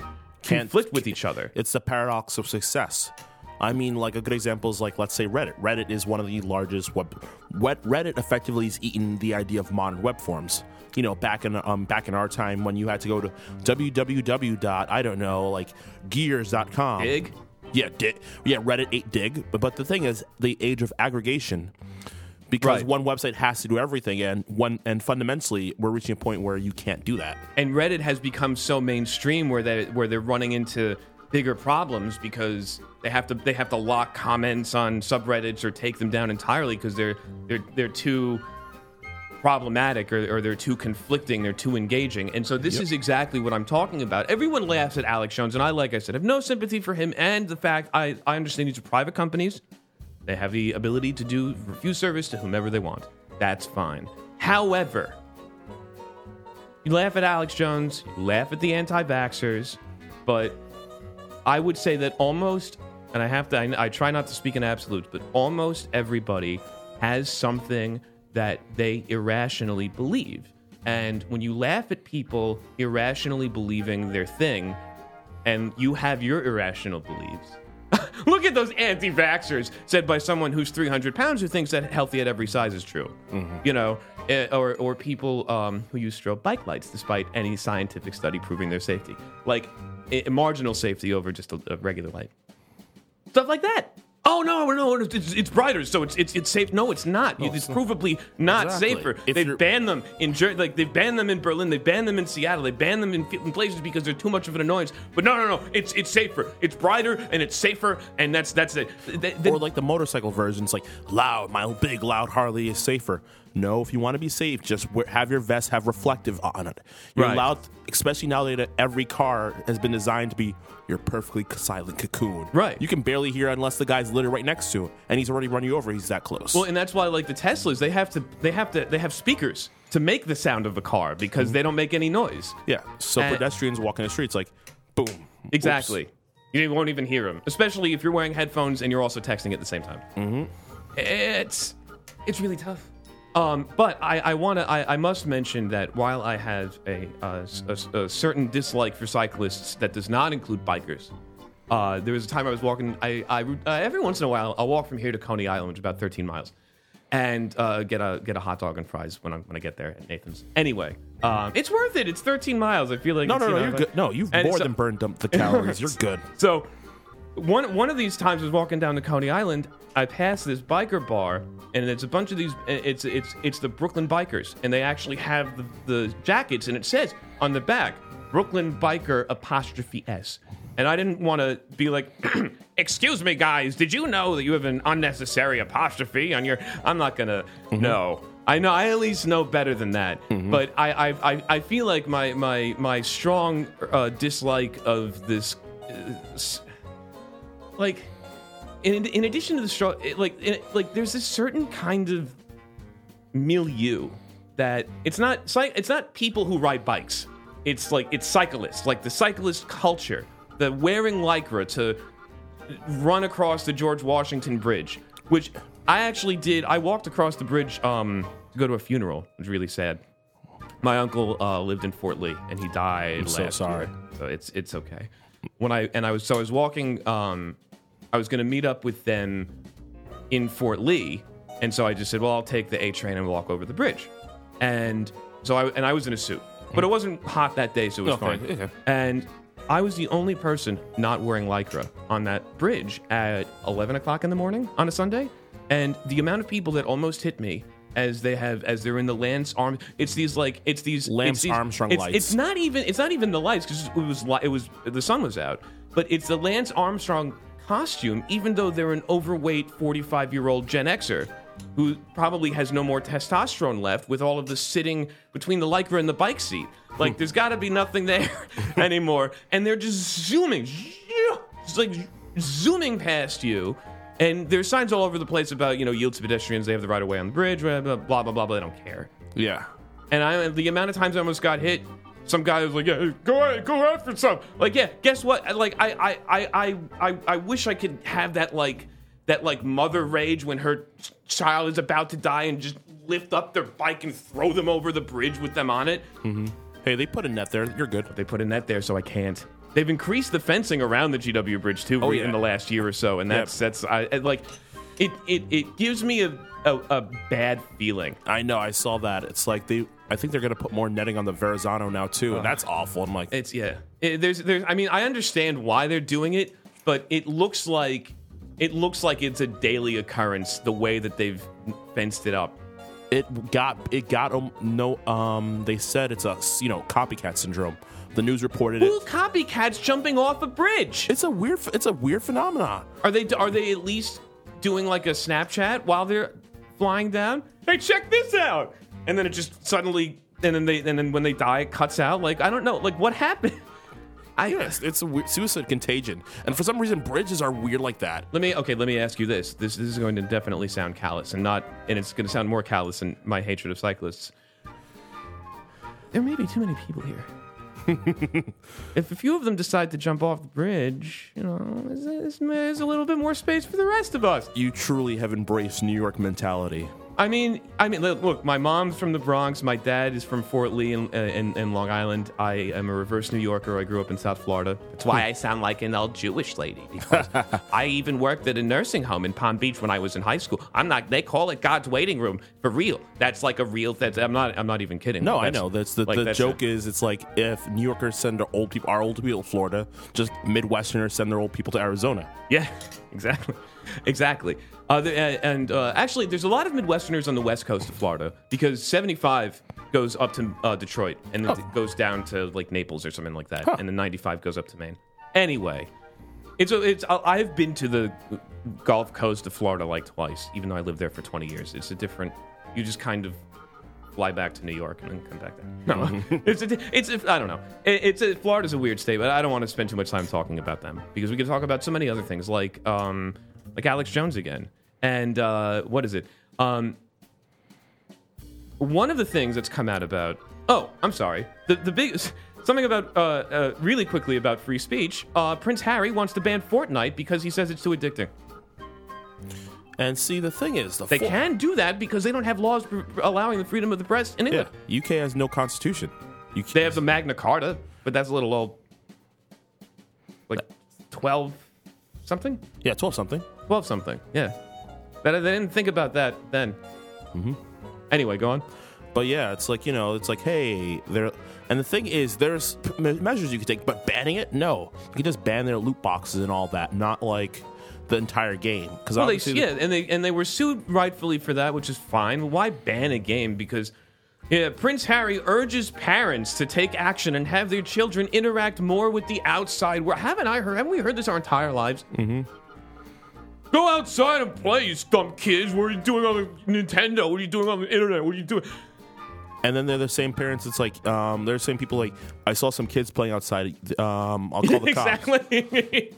conflict with each other. It's the paradox of success. I mean, like, a good example is, like, let's say Reddit. Reddit is one of the largest web... Reddit effectively has eaten the idea of modern web forms. You know, back in our time when you had to go to www. I don't know, like, gears.com. Dig? Yeah, Reddit ate Dig. But the thing is, the age of aggregation... Because one website has to do everything, and fundamentally, we're reaching a point where you can't do that. And Reddit has become so mainstream where they're running into bigger problems because they have to lock comments on subreddits or take them down entirely because they're too problematic or they're too conflicting, they're too engaging. And so this is exactly what I'm talking about. Everyone laughs at Alex Jones, and I, like I said, have no sympathy for him. And the fact I understand these are private companies. They have the ability to do review service to whomever they want. That's fine. However, you laugh at Alex Jones, you laugh at the anti-vaxxers, but I would say that almost, and I try not to speak in absolutes, but almost everybody has something that they irrationally believe. And when you laugh at people irrationally believing their thing, and you have your irrational beliefs, look at those anti-vaxxers, said by someone who's 300 pounds who thinks that healthy at every size is true. Mm-hmm. You know, or people who use strobe bike lights despite any scientific study proving their safety. Like, marginal safety over just a regular light. Stuff like that. Oh, no, it's brighter, so it's safe. No, it's not. It's provably not safer. They've banned them in they've banned them in Berlin. They've banned them in Seattle. They've banned them in places because they're too much of an annoyance. But no, it's safer. It's brighter, and it's safer, and that's it. Or like the motorcycle versions, like, loud, my big, loud Harley is safer. No, if you want to be safe, just have your vest have reflective on it. You're allowed, especially now that every car has been designed to be your perfectly silent cocoon. Right. You can barely hear unless the guy's literally right next to him, and he's already run you over. He's that close. Well, and that's why, like, the Teslas, they have speakers to make the sound of a car because they don't make any noise. Yeah. So pedestrians walking the streets, like, boom. Exactly. Oops. You won't even hear them, especially if you're wearing headphones and you're also texting at the same time. Mm-hmm. It's really tough. But I must mention that while I have a certain dislike for cyclists that does not include bikers, there was a time I was walking. Every once in a while, I'll walk from here to Coney Island, which is about 13 miles, and get a hot dog and fries when I get there at Nathan's. Anyway, it's worth it. It's 13 miles. I feel like you're good. No, you've more than burned up the calories. You're good. So one of these times I was walking down to Coney Island. I passed this biker bar, and it's a bunch of these. It's the Brooklyn bikers, and they actually have the jackets, and it says on the back, Brooklyn biker _S. And I didn't want to be like, excuse me, guys, did you know that you have an unnecessary apostrophe on your? I'm not gonna. Mm-hmm. No, I know. I at least know better than that. Mm-hmm. But I feel like my strong dislike of this, like. In addition to the struggle, there's this certain kind of milieu that it's not people who ride bikes. It's cyclists, like the cyclist culture, the wearing lycra to run across the George Washington Bridge, which I actually did. I walked across the bridge to go to a funeral. It was really sad. My uncle lived in Fort Lee, and he died. I'm so sorry. Year, so it's okay. I was walking. I was going to meet up with them in Fort Lee, and so I just said, well, I'll take the A train and walk over the bridge. And so I was in a suit, but it wasn't hot that day, so it was fine. Yeah. And I was the only person not wearing lycra on that bridge at 11 o'clock in the morning on a Sunday, and the amount of people that almost hit me as they're in the Lance Arm, it's these Armstrong lights. It's not even the lights, because it was the sun was out, but it's the Lance Armstrong costume, even though they're an overweight 45-year-old Gen Xer who probably has no more testosterone left with all of the sitting between the lycra and the bike seat. Like, there's got to be nothing there anymore. And they're just zooming. It's like zooming past you. And there's signs all over the place about, you know, yield to pedestrians. They have the right of way on the bridge, blah, blah, blah, blah, blah. They don't care. Yeah. And the amount of times I almost got hit, some guy was like, yeah, go after some. Like, yeah, guess what? Like, I wish I could have that mother rage when her child is about to die and just lift up their bike and throw them over the bridge with them on it. Mm-hmm. Hey, they put a net there. You're good. They put a net there, so I can't. They've increased the fencing around the GW Bridge, too, in the last year or so. And it gives me a bad feeling. I know. I saw that. It's like I think they're going to put more netting on the Verrazano now, too. And that's awful. I'm like, it's yeah. I understand why they're doing it, but it looks like it's a daily occurrence the way that they've fenced it up. They said it's a, you know, copycat syndrome. The news reported it. Who copycats jumping off a bridge? It's a weird phenomenon. Are they at least doing like a Snapchat while they're flying down? Hey, check this out! And then it just suddenly, and then when they die, it cuts out. Like, I don't know, like what happened? It's a suicide contagion, and for some reason, bridges are weird like that. Let me ask you this. This is going to definitely sound callous, and it's going to sound more callous than my hatred of cyclists. There may be too many people here. If a few of them decide to jump off the bridge, you know, there's a little bit more space for the rest of us. You truly have embraced New York mentality. I mean, look, my mom's from the Bronx. My dad is from Fort Lee in Long Island. I am a reverse New Yorker. I grew up in South Florida. That's why I sound like an old Jewish lady. Because I even worked at a nursing home in Palm Beach when I was in high school. They call it God's waiting room for real. That's like a real. I'm not even kidding. No, I know. That's the joke is it's like if New Yorkers send our old people to Florida, just Midwesterners send their old people to Arizona. Yeah, exactly. Exactly. Actually, there's a lot of Midwesterners on the west coast of Florida because 75 goes up to Detroit and then goes down to like Naples or something like that. Huh. And then 95 goes up to Maine. Anyway, I've been to the Gulf Coast of Florida like twice, even though I lived there for 20 years. It's a different. You just kind of fly back to New York and then come back there. No, I don't know. Florida's a weird state, but I don't want to spend too much time talking about them because we can talk about so many other things like Alex Jones again. And what is it? One of the things that's come out about... Oh, I'm sorry. The big... Something about... really quickly about free speech. Prince Harry wants to ban Fortnite because he says it's too addicting. And see, the thing is... They can do that because they don't have laws allowing the freedom of the press in England. Yeah, UK has no constitution. They have the Magna Carta, but that's a little old... Like 12 something? Yeah, 12 something. 12 something, yeah. But they didn't think about that then. Mm-hmm. Anyway, go on. But yeah, it's like, you know, it's like, hey, there. And the thing is, there's measures you could take, but banning it, no. You can just ban their loot boxes and all that, not like the entire game. Well, they were sued rightfully for that, which is fine. Why ban a game? Because Prince Harry urges parents to take action and have their children interact more with the outside world. Haven't we heard this our entire lives? Mm-hmm. Go outside and play, you dumb kids. What are you doing on the Nintendo? What are you doing on the internet? What are you doing? And then they're the same parents. It's like, they're the same people like, I saw some kids playing outside. I'll call the cops. Exactly.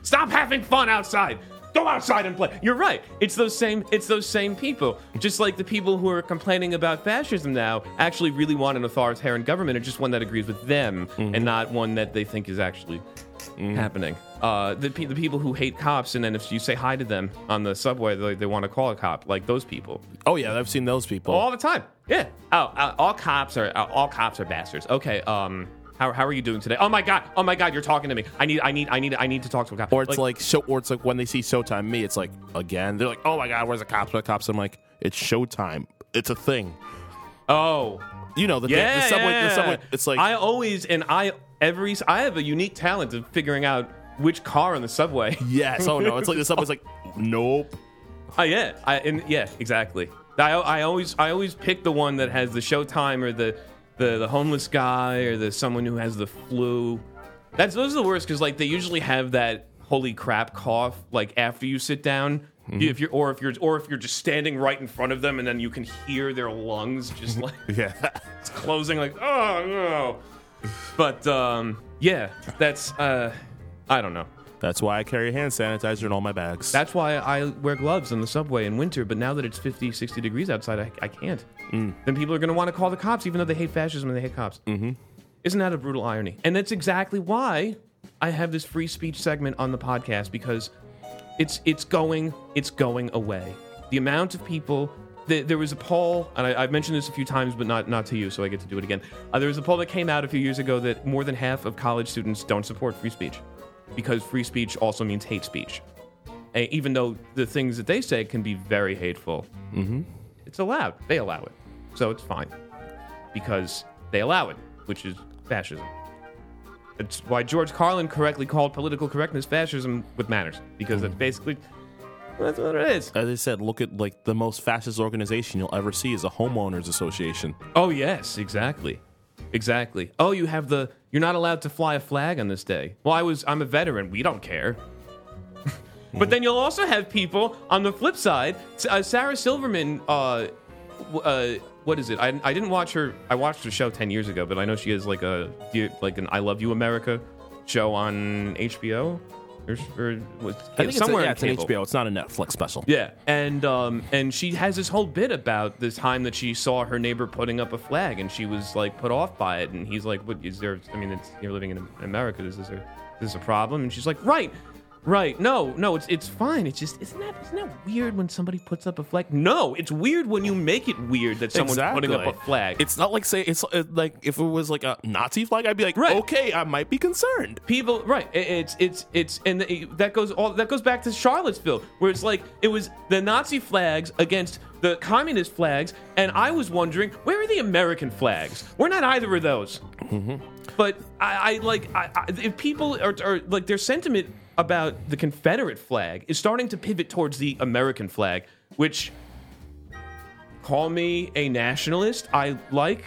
Stop having fun outside. Go outside and play. You're right. It's those same people. Just like the people who are complaining about fascism now actually really want an authoritarian government or just one that agrees with them and not one that they think is actually happening. The people who hate cops, and then if you say hi to them on the subway, they want to call a cop, like those people. Oh yeah, I've seen those people all the time. Yeah. Oh, all cops are bastards. Okay. How are you doing today? Oh my god, you're talking to me. I need to talk to a cop. Or it's like so. Or it's like when they see Showtime me, it's like again. They're like, oh my god, where's the cops? Where's the cops? I'm like, it's Showtime. It's a thing. Oh, you know the subway. Yeah. The subway. It's like I have a unique talent of figuring out which car on the subway. Yes. Oh no, it's like the subway's like nope. Exactly. I always pick the one that has the Showtime or the homeless guy or the someone who has the flu. Those are the worst because like they usually have that holy crap cough like after you sit down Mm-hmm. If you're just standing right in front of them and then you can hear their lungs just like it's closing, like, oh no. But that's I don't know. That's why I carry hand sanitizer in all my bags. That's why I wear gloves on the subway in winter, but now that it's 50, 60 degrees outside, I can't. Mm. Then people are going to want to call the cops, even though they hate fascism and they hate cops. Mm-hmm. Isn't that a brutal irony? And that's exactly why I have this free speech segment on the podcast, because it's going away. The amount of people... There was a poll, and I've mentioned this a few times, but not to you, so I get to do it again. There was a poll that came out a few years ago that more than half of college students don't support free speech, because free speech also means hate speech. And even though the things that they say can be very hateful, mm-hmm. It's allowed. They allow it. So it's fine. Because they allow it, which is fascism. It's why George Carlin correctly called political correctness fascism with manners, because that's basically... That's what it is. As I said, look at like the most fascist organization you'll ever see is a homeowners association. Oh yes, exactly. Exactly. Oh, you're not allowed to fly a flag on this day. Well, I'm a veteran. We don't care. But then you'll also have people on the flip side. Sarah Silverman, what is it? I didn't watch her. I watched her show 10 years ago, but I know she has like an I Love You America show on HBO. I think somewhere it's an HBO. It's not a Netflix special. Yeah, and she has this whole bit about this time that she saw her neighbor putting up a flag, and she was like put off by it, and he's like, "What is there? I mean, you're living in America. Is this a problem?" And she's like, "Right, no, it's fine. It's just isn't that weird when somebody puts up a flag? No, it's weird when you make it weird that someone's putting up a flag. It's not like like if it was like a Nazi flag, I'd be like, okay, I might be concerned. People, right? It's and that goes back to Charlottesville, where it's like it was the Nazi flags against the communist flags, and I was wondering, where are the American flags? We're not either of those. Mm-hmm. But I if people are like their sentiment about the Confederate flag is starting to pivot towards the American flag, which, call me a nationalist, I like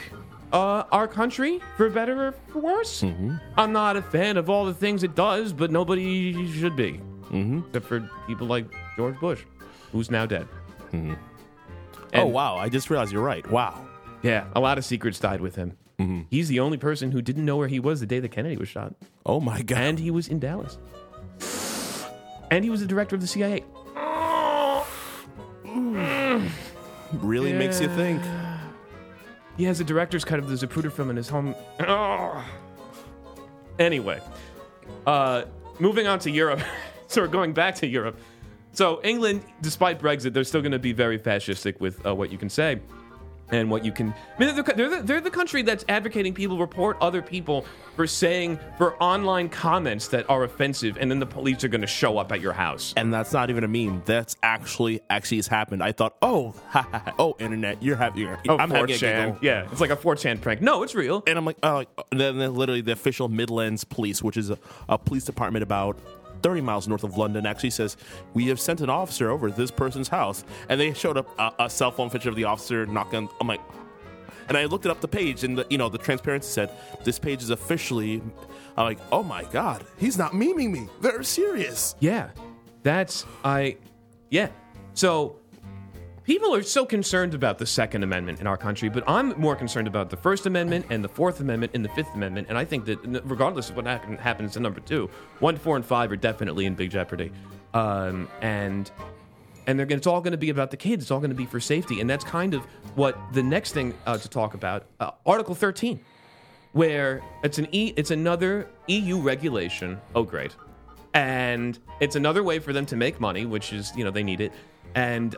our country, for better or for worse. Mm-hmm. I'm not a fan of all the things it does, but nobody should be. Mm-hmm. Except for people like George Bush, who's now dead. Mm-hmm. Oh, wow, I just realized you're right. Wow. Yeah, a lot of secrets died with him. Mm-hmm. He's the only person who didn't know where he was the day that Kennedy was shot. Oh, my God. And he was in Dallas. And he was the director of the CIA. Really makes you think. He has a director's cut of the Zapruder film in his home. Anyway, moving on to Europe. So we're going back to Europe. So England, despite Brexit, they're still going to be very fascistic with what you can say. And what you can... I mean, they're the country that's advocating people report other people for online comments that are offensive, and then the police are going to show up at your house. And that's not even a meme. That's actually has happened. I thought, internet, I'm having a giggle. Yeah, it's like a 4chan prank. No, it's real. And I'm like, then literally the official Midlands Police, which is a police department about 30 miles north of London, actually says, we have sent an officer over to this person's house, and they showed up a cell phone picture of the officer knocking. I'm like, and I looked it up the page, and the transparency said this page is officially. I'm like, oh my God, he's not memeing me. They're serious. Yeah, yeah. So people are so concerned about the Second Amendment in our country, but I'm more concerned about the First Amendment and the Fourth Amendment and the Fifth Amendment, and I think that regardless of what happens to number 2, 1, 4, and 5 are definitely in big jeopardy, and it's all going to be about the kids. It's all going to be for safety, and that's kind of what the next thing to talk about, Article 13, where it's another EU regulation. Oh, great. And it's another way for them to make money, which is, they need it. And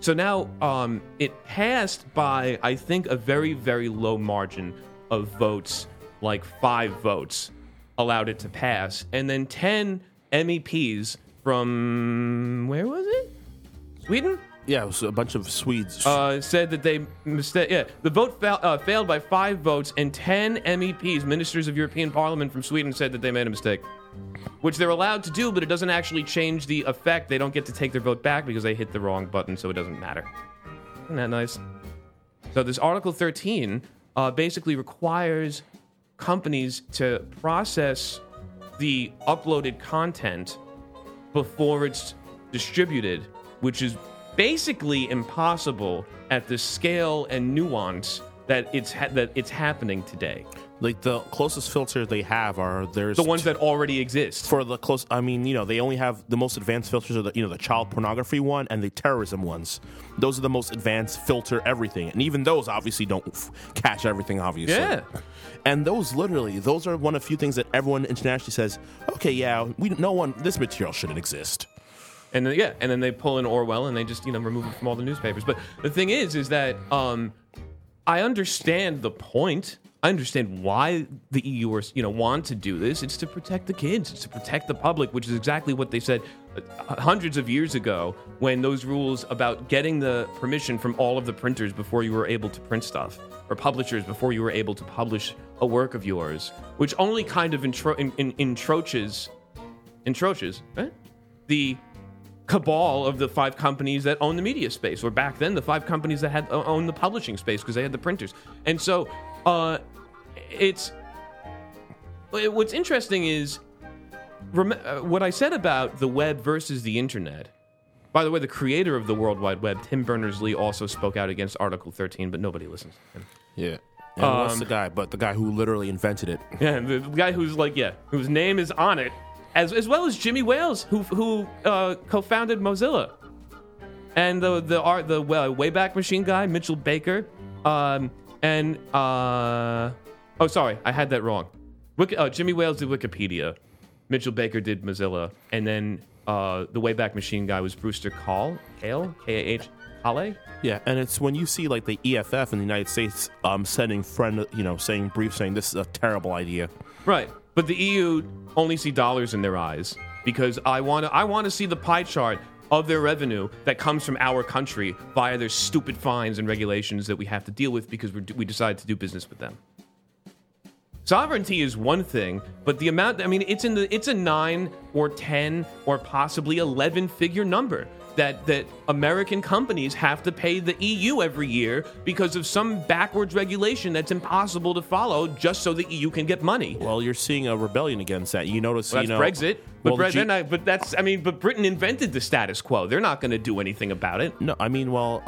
so now it passed by, I think, a very, very low margin of votes, like 5 votes allowed it to pass. And then 10 MEPs from, where was it? Sweden? Yeah, it was a bunch of Swedes. Said that they the vote failed by 5 votes, and 10 MEPs, ministers of European Parliament from Sweden, said that they made a mistake. Which they're allowed to do, but it doesn't actually change the effect. They don't get to take their vote back because they hit the wrong button, so it doesn't matter. Isn't that nice? So this Article 13 basically requires companies to process the uploaded content before it's distributed, which is basically impossible at the scale and nuance that it's happening today. Like, the closest filter they have are the ones that already exist. For the close, I mean, you know, they only have the most advanced filters are the child pornography one and the terrorism ones. Those are the most advanced filter everything. And even those obviously don't catch everything, obviously. Yeah. And those are one of the few things that everyone internationally says, okay, yeah, this material shouldn't exist. And then, yeah, and then they pull in Orwell and they just, remove it from all the newspapers. But the thing is that I understand the point. I understand why the EU want to do this. It's to protect the kids. It's to protect the public, which is exactly what they said hundreds of years ago when those rules about getting the permission from all of the printers before you were able to print stuff, or publishers before you were able to publish a work of yours, which only kind of encroaches, right? The cabal of the five companies that own the media space, or back then the five companies that had owned the publishing space because they had the printers. And so what's interesting is what I said about the web versus the internet. By the way, the creator of the World Wide Web, Tim Berners-Lee, also spoke out against Article 13, but nobody listens to him. Yeah. And what's the guy? But the guy who literally invented it. Yeah, the guy who's whose name is on it, as well as Jimmy Wales, who co-founded Mozilla. And the Wayback Machine guy, Mitchell Baker, and, oh, sorry, I had that wrong. Jimmy Wales did Wikipedia. Mitchell Baker did Mozilla. And then the Wayback Machine guy was Brewster Kahle, K-A-H, Kahle? Yeah, and it's when you see, the EFF in the United States saying this is a terrible idea. Right, but the EU only see dollars in their eyes because I want to see the pie chart of their revenue that comes from our country via their stupid fines and regulations that we have to deal with because we decide to do business with them. Sovereignty is one thing, but the amount, it's a 9 or 10 or possibly 11 figure number that American companies have to pay the EU every year because of some backwards regulation that's impossible to follow just so the EU can get money. Well, you're seeing a rebellion against that. You notice, that's Brexit. But, but Britain invented the status quo. They're not going to do anything about it. No, a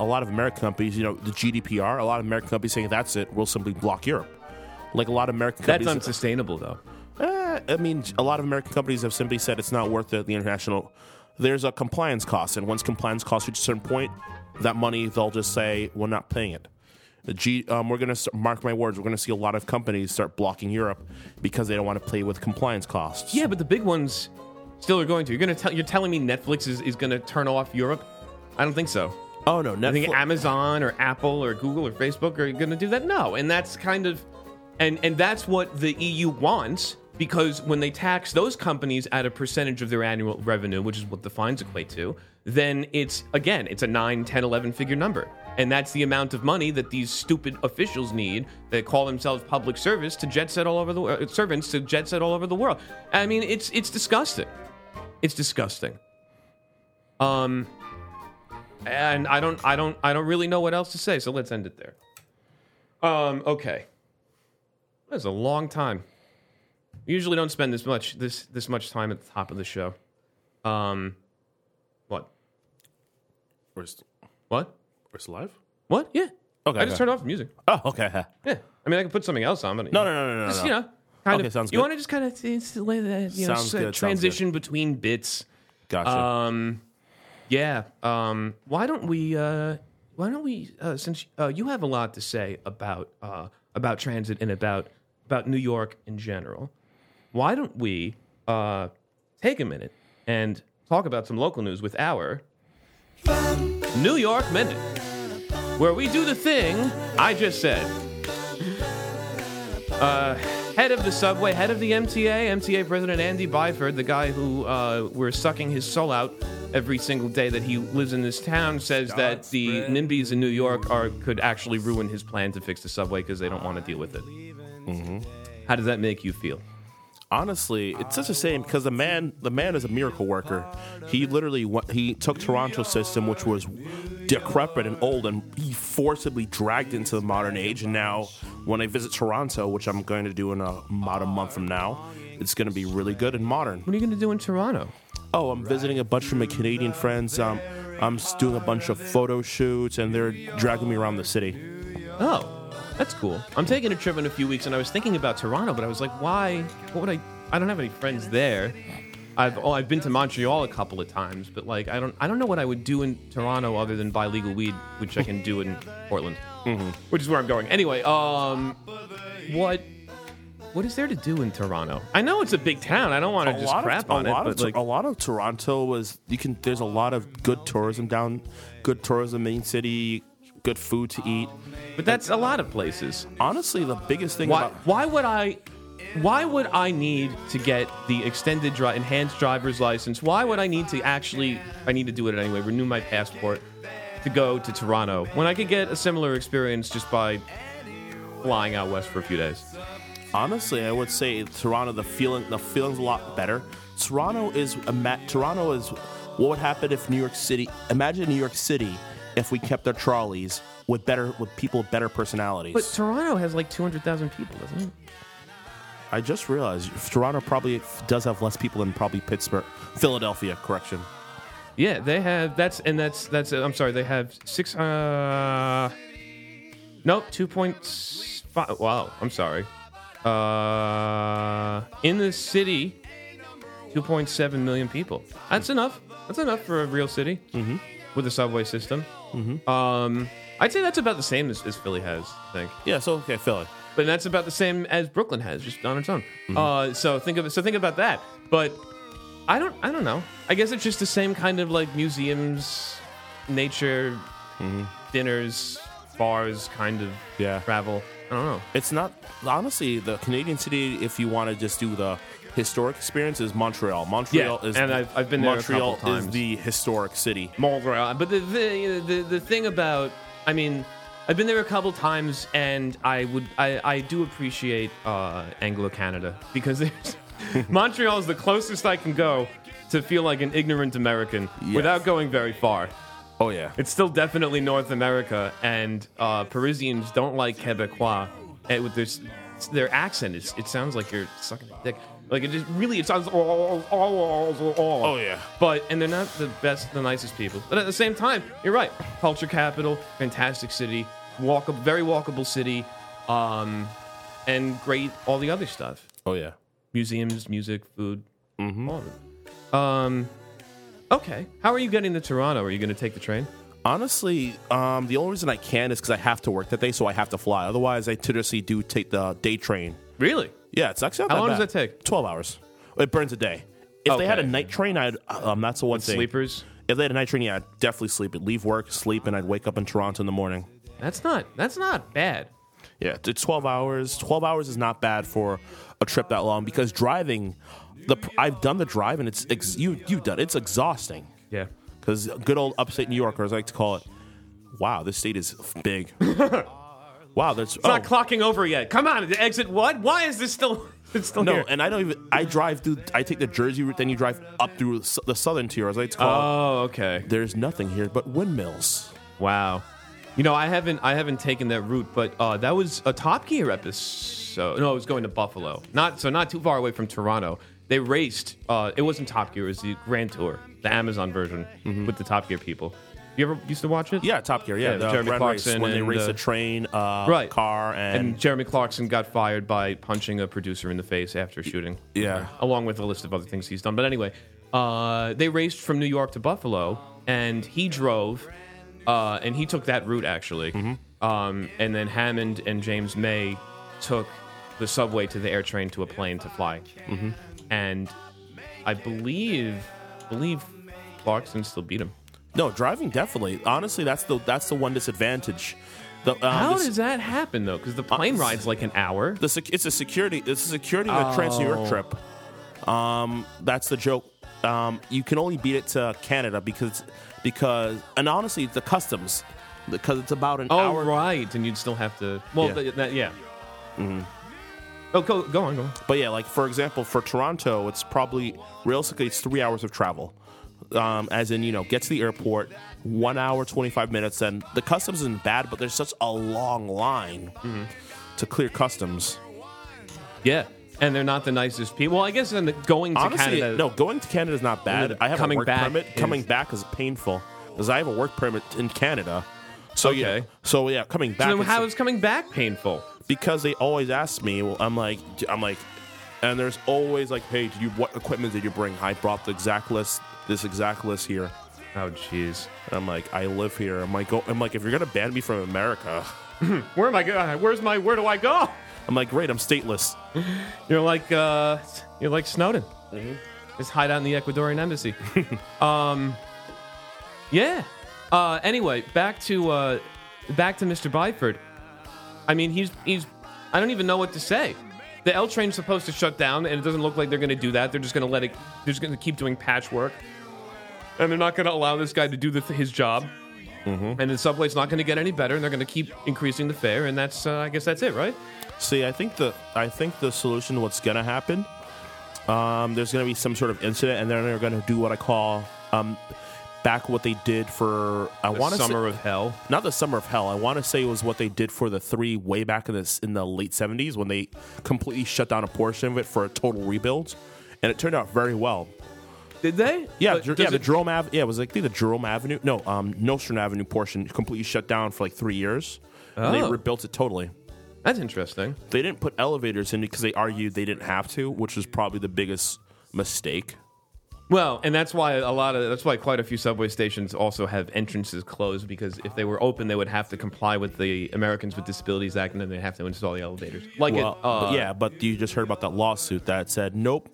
lot of American companies, the GDPR, a lot of American companies saying that's it, we'll simply block Europe. Like a lot of American companies. That's unsustainable, though. A lot of American companies have simply said it's not worth it, the international. There's a compliance cost, and once compliance costs reach a certain point, that money, they'll just say, we're not paying it. We're going to, mark my words, we're going to see a lot of companies start blocking Europe because they don't want to play with compliance costs. Yeah, but the big ones still are going to. You're telling me Netflix is going to turn off Europe? I don't think so. Oh, no. Netflix. I think Amazon or Apple or Google or Facebook are going to do that? No. And that's kind of, and that's what the EU wants, because when they tax those companies at a percentage of their annual revenue, which is what the fines equate to, then it's a 9, 10, 11 figure number. And that's the amount of money that these stupid officials need that call themselves public service to jet set all over the world, servants to jet set all over the world. It's disgusting. It's disgusting. And I don't really know what else to say, so let's end it there. Okay. That's a long time. We usually don't spend this much time at the top of the show. What? We're still live? What? Yeah. Okay. I just turned off the music. Oh, okay. Yeah. I can put something else on, but no. Just, sounds good. You want to just kind of lay that, transition between bits. Gotcha. Yeah. Why don't we since you have a lot to say about transit and about New York in general, why don't we take a minute and talk about some local news with our New York Minute, where we do the thing I just said. Head of the subway, head of the MTA President Andy Byford, the guy who we're sucking his soul out every single day that he lives in this town, says that the NIMBYs in New York could actually ruin his plan to fix the subway because they don't want to deal with it. Mm-hmm. How does that make you feel? Honestly, it's such a shame because the man is a miracle worker. He literally took Toronto's system, which was decrepit and old, and he forcibly dragged it into the modern age. And now, when I visit Toronto, which I'm going to do in about a month from now, it's going to be really good and modern. What are you going to do in Toronto? oh, I'm visiting a bunch of my Canadian friends. I'm doing a bunch of photo shoots, and they're dragging me around the city. Oh, that's cool. I'm taking a trip in a few weeks, and I was thinking about Toronto, but I was like, why? What would I don't have any friends there. I've been to Montreal a couple of times, but like I don't know what I would do in Toronto other than buy legal weed, which I can do in Portland, which is where I'm going. Anyway, what is there to do in Toronto? I know it's a big town. I don't want to just crap on it, but like a lot of Toronto was there's a lot of good tourism main city, good food to eat. But that's a lot of places. Honestly, the biggest thing why would I need to get the extended enhanced driver's license? Why would I need to I need to do it anyway, renew my passport to go to Toronto when I could get a similar experience just by flying out west for a few days? Honestly, I would say Toronto, the feeling's a lot better. Toronto is what would happen if New York City, imagine New York City if we kept their trolleys with people with better personalities. But Toronto has like 200,000 people, doesn't it? I just realized Toronto probably does have less people than probably Pittsburgh, Philadelphia. Correction. Yeah, they have. That's. I'm sorry, they have 2.5. Wow, I'm sorry. In the city, 2.7 million people. That's enough. That's enough for a real city with a subway system. I'd say that's about the same as Philly has. I think. Yeah. So okay, Philly. But that's about the same as Brooklyn has, just on its own. So think about that. But I don't know. I guess it's just the same kind of like museums, nature, dinners, bars, kind of travel. I don't know. It's not honestly the Canadian city. If you want to just do the historic experience, is Montreal. I've been there Montreal a couple times. Is the historic city. Montreal, but the thing about I've been there a couple times, and I do appreciate Anglo-Canada because Montreal is the closest I can go to feel like an ignorant American without going very far. Oh, yeah. It's still definitely North America, and Parisians don't like Quebecois. And with their accent, it sounds like you're sucking a dick. Like, it sounds all. Oh, yeah. And they're not the nicest people. But at the same time, you're right. Culture capital, fantastic city, very walkable city, and great, all the other stuff. Oh, yeah. Museums, music, food, all of it. Okay. How are you getting to Toronto? Are you going to take the train? Honestly, the only reason I can is because I have to work that day, so I have to fly. Otherwise, I typically do take the day train. Really? Yeah, it's actually not that bad. How long does that take? 12 hours. It burns a day. If they had a night train, I'd that's the one thing. Sleepers? If they had a night train, yeah, I'd definitely sleep. I'd leave work, sleep, and I'd wake up in Toronto in the morning. That's not bad. Yeah, 12 hours. 12 hours is not bad for a trip that long because driving, I've done the drive, and it's you've done it. It's exhausting. Yeah. Because good old upstate New Yorkers like to call it, wow, this state is big. Wow, it's not clocking over yet. Come on, exit what? Why is this still? It's still here. No, and I don't even. I drive through. I take the Jersey route, then you drive up through the southern tier, as I call. Oh, okay. There's nothing here but windmills. Wow, I haven't taken that route, but that was a Top Gear episode. No, I was going to Buffalo, not too far away from Toronto. They raced. It wasn't Top Gear. It was the Grand Tour, the Amazon version with the Top Gear people. You ever used to watch it? Yeah, Top Gear. Yeah, the Jeremy Clarkson race, when they raced a train, car, and Jeremy Clarkson got fired by punching a producer in the face after shooting. Yeah, along with a list of other things he's done. But anyway, they raced from New York to Buffalo, and he drove, and he took that route actually. And then Hammond and James May took the subway to the air train to a plane to fly. And I believe Clarkson still beat him. No, driving definitely. Honestly, that's the one disadvantage. How does that happen though? Because the plane ride's like an hour. It's a security in a Trans New York trip. That's the joke. You can only beat it to Canada because and honestly the customs because it's about an hour. Oh right, and you'd still have to. Well, yeah. Oh, go on. But yeah, like for example, for Toronto, it's probably realistically it's 3 hours of travel. As in, get to the airport, 1 hour, 25 minutes, and the customs isn't bad, but there's such a long line to clear customs. Yeah. And they're not the nicest people. Well, I guess going to Canada... No, going to Canada is not bad. I have a work permit. Coming back is painful because I have a work permit in Canada. So, okay. So, coming back... So, how is coming back painful? Because they always ask me. Well, I'm like... And there's always like, hey, what equipment did you bring? I brought the exact list, this exact list here. Oh, jeez. I'm like, I live here. I'm like, if you're going to ban me from America... Where am I going? Where do I go? I'm like, great, I'm stateless. You're like Snowden. Mm-hmm. Just hide out in the Ecuadorian embassy. Anyway, back to Mr. Byford. I mean, he's. I don't even know what to say. The L train's supposed to shut down, and it doesn't look like they're going to do that. They're just going to let it. They're just going to keep doing patchwork, and they're not going to allow this guy to do his job. Mm-hmm. And the subway's not going to get any better, and they're going to keep increasing the fare, and that's I guess that's it, right? See, I think the solution to what's going to happen, there's going to be some sort of incident, and then they're going to do what I call back what they did for I want to say it was what they did for the three way back in the late 70s when they completely shut down a portion of it for a total rebuild, and it turned out very well. Did they? Yeah, the Jerome Avenue. Yeah, it was like the Jerome Avenue. No, Nostrand Avenue portion completely shut down for like 3 years. Oh. And they rebuilt it totally. That's interesting. They didn't put elevators in because they argued they didn't have to, which was probably the biggest mistake. Well, and that's why quite a few subway stations also have entrances closed, because if they were open, they would have to comply with the Americans with Disabilities Act, and then they'd have to install the elevators. But you just heard about that lawsuit that said, nope,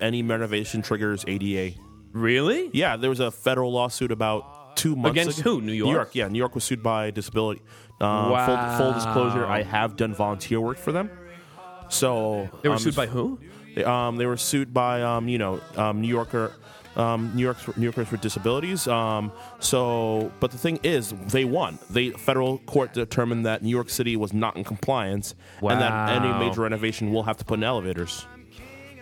any renovation triggers ADA. Really? Yeah, there was a federal lawsuit about 2 months ago. Against who? New York? New York, yeah. New York was sued by disability. Wow. Full disclosure, I have done volunteer work for them. So they were sued by who? They were sued by New Yorkers with disabilities. But the thing is, they won. The federal court determined that New York City was not in compliance, and that any major renovation will have to put in elevators,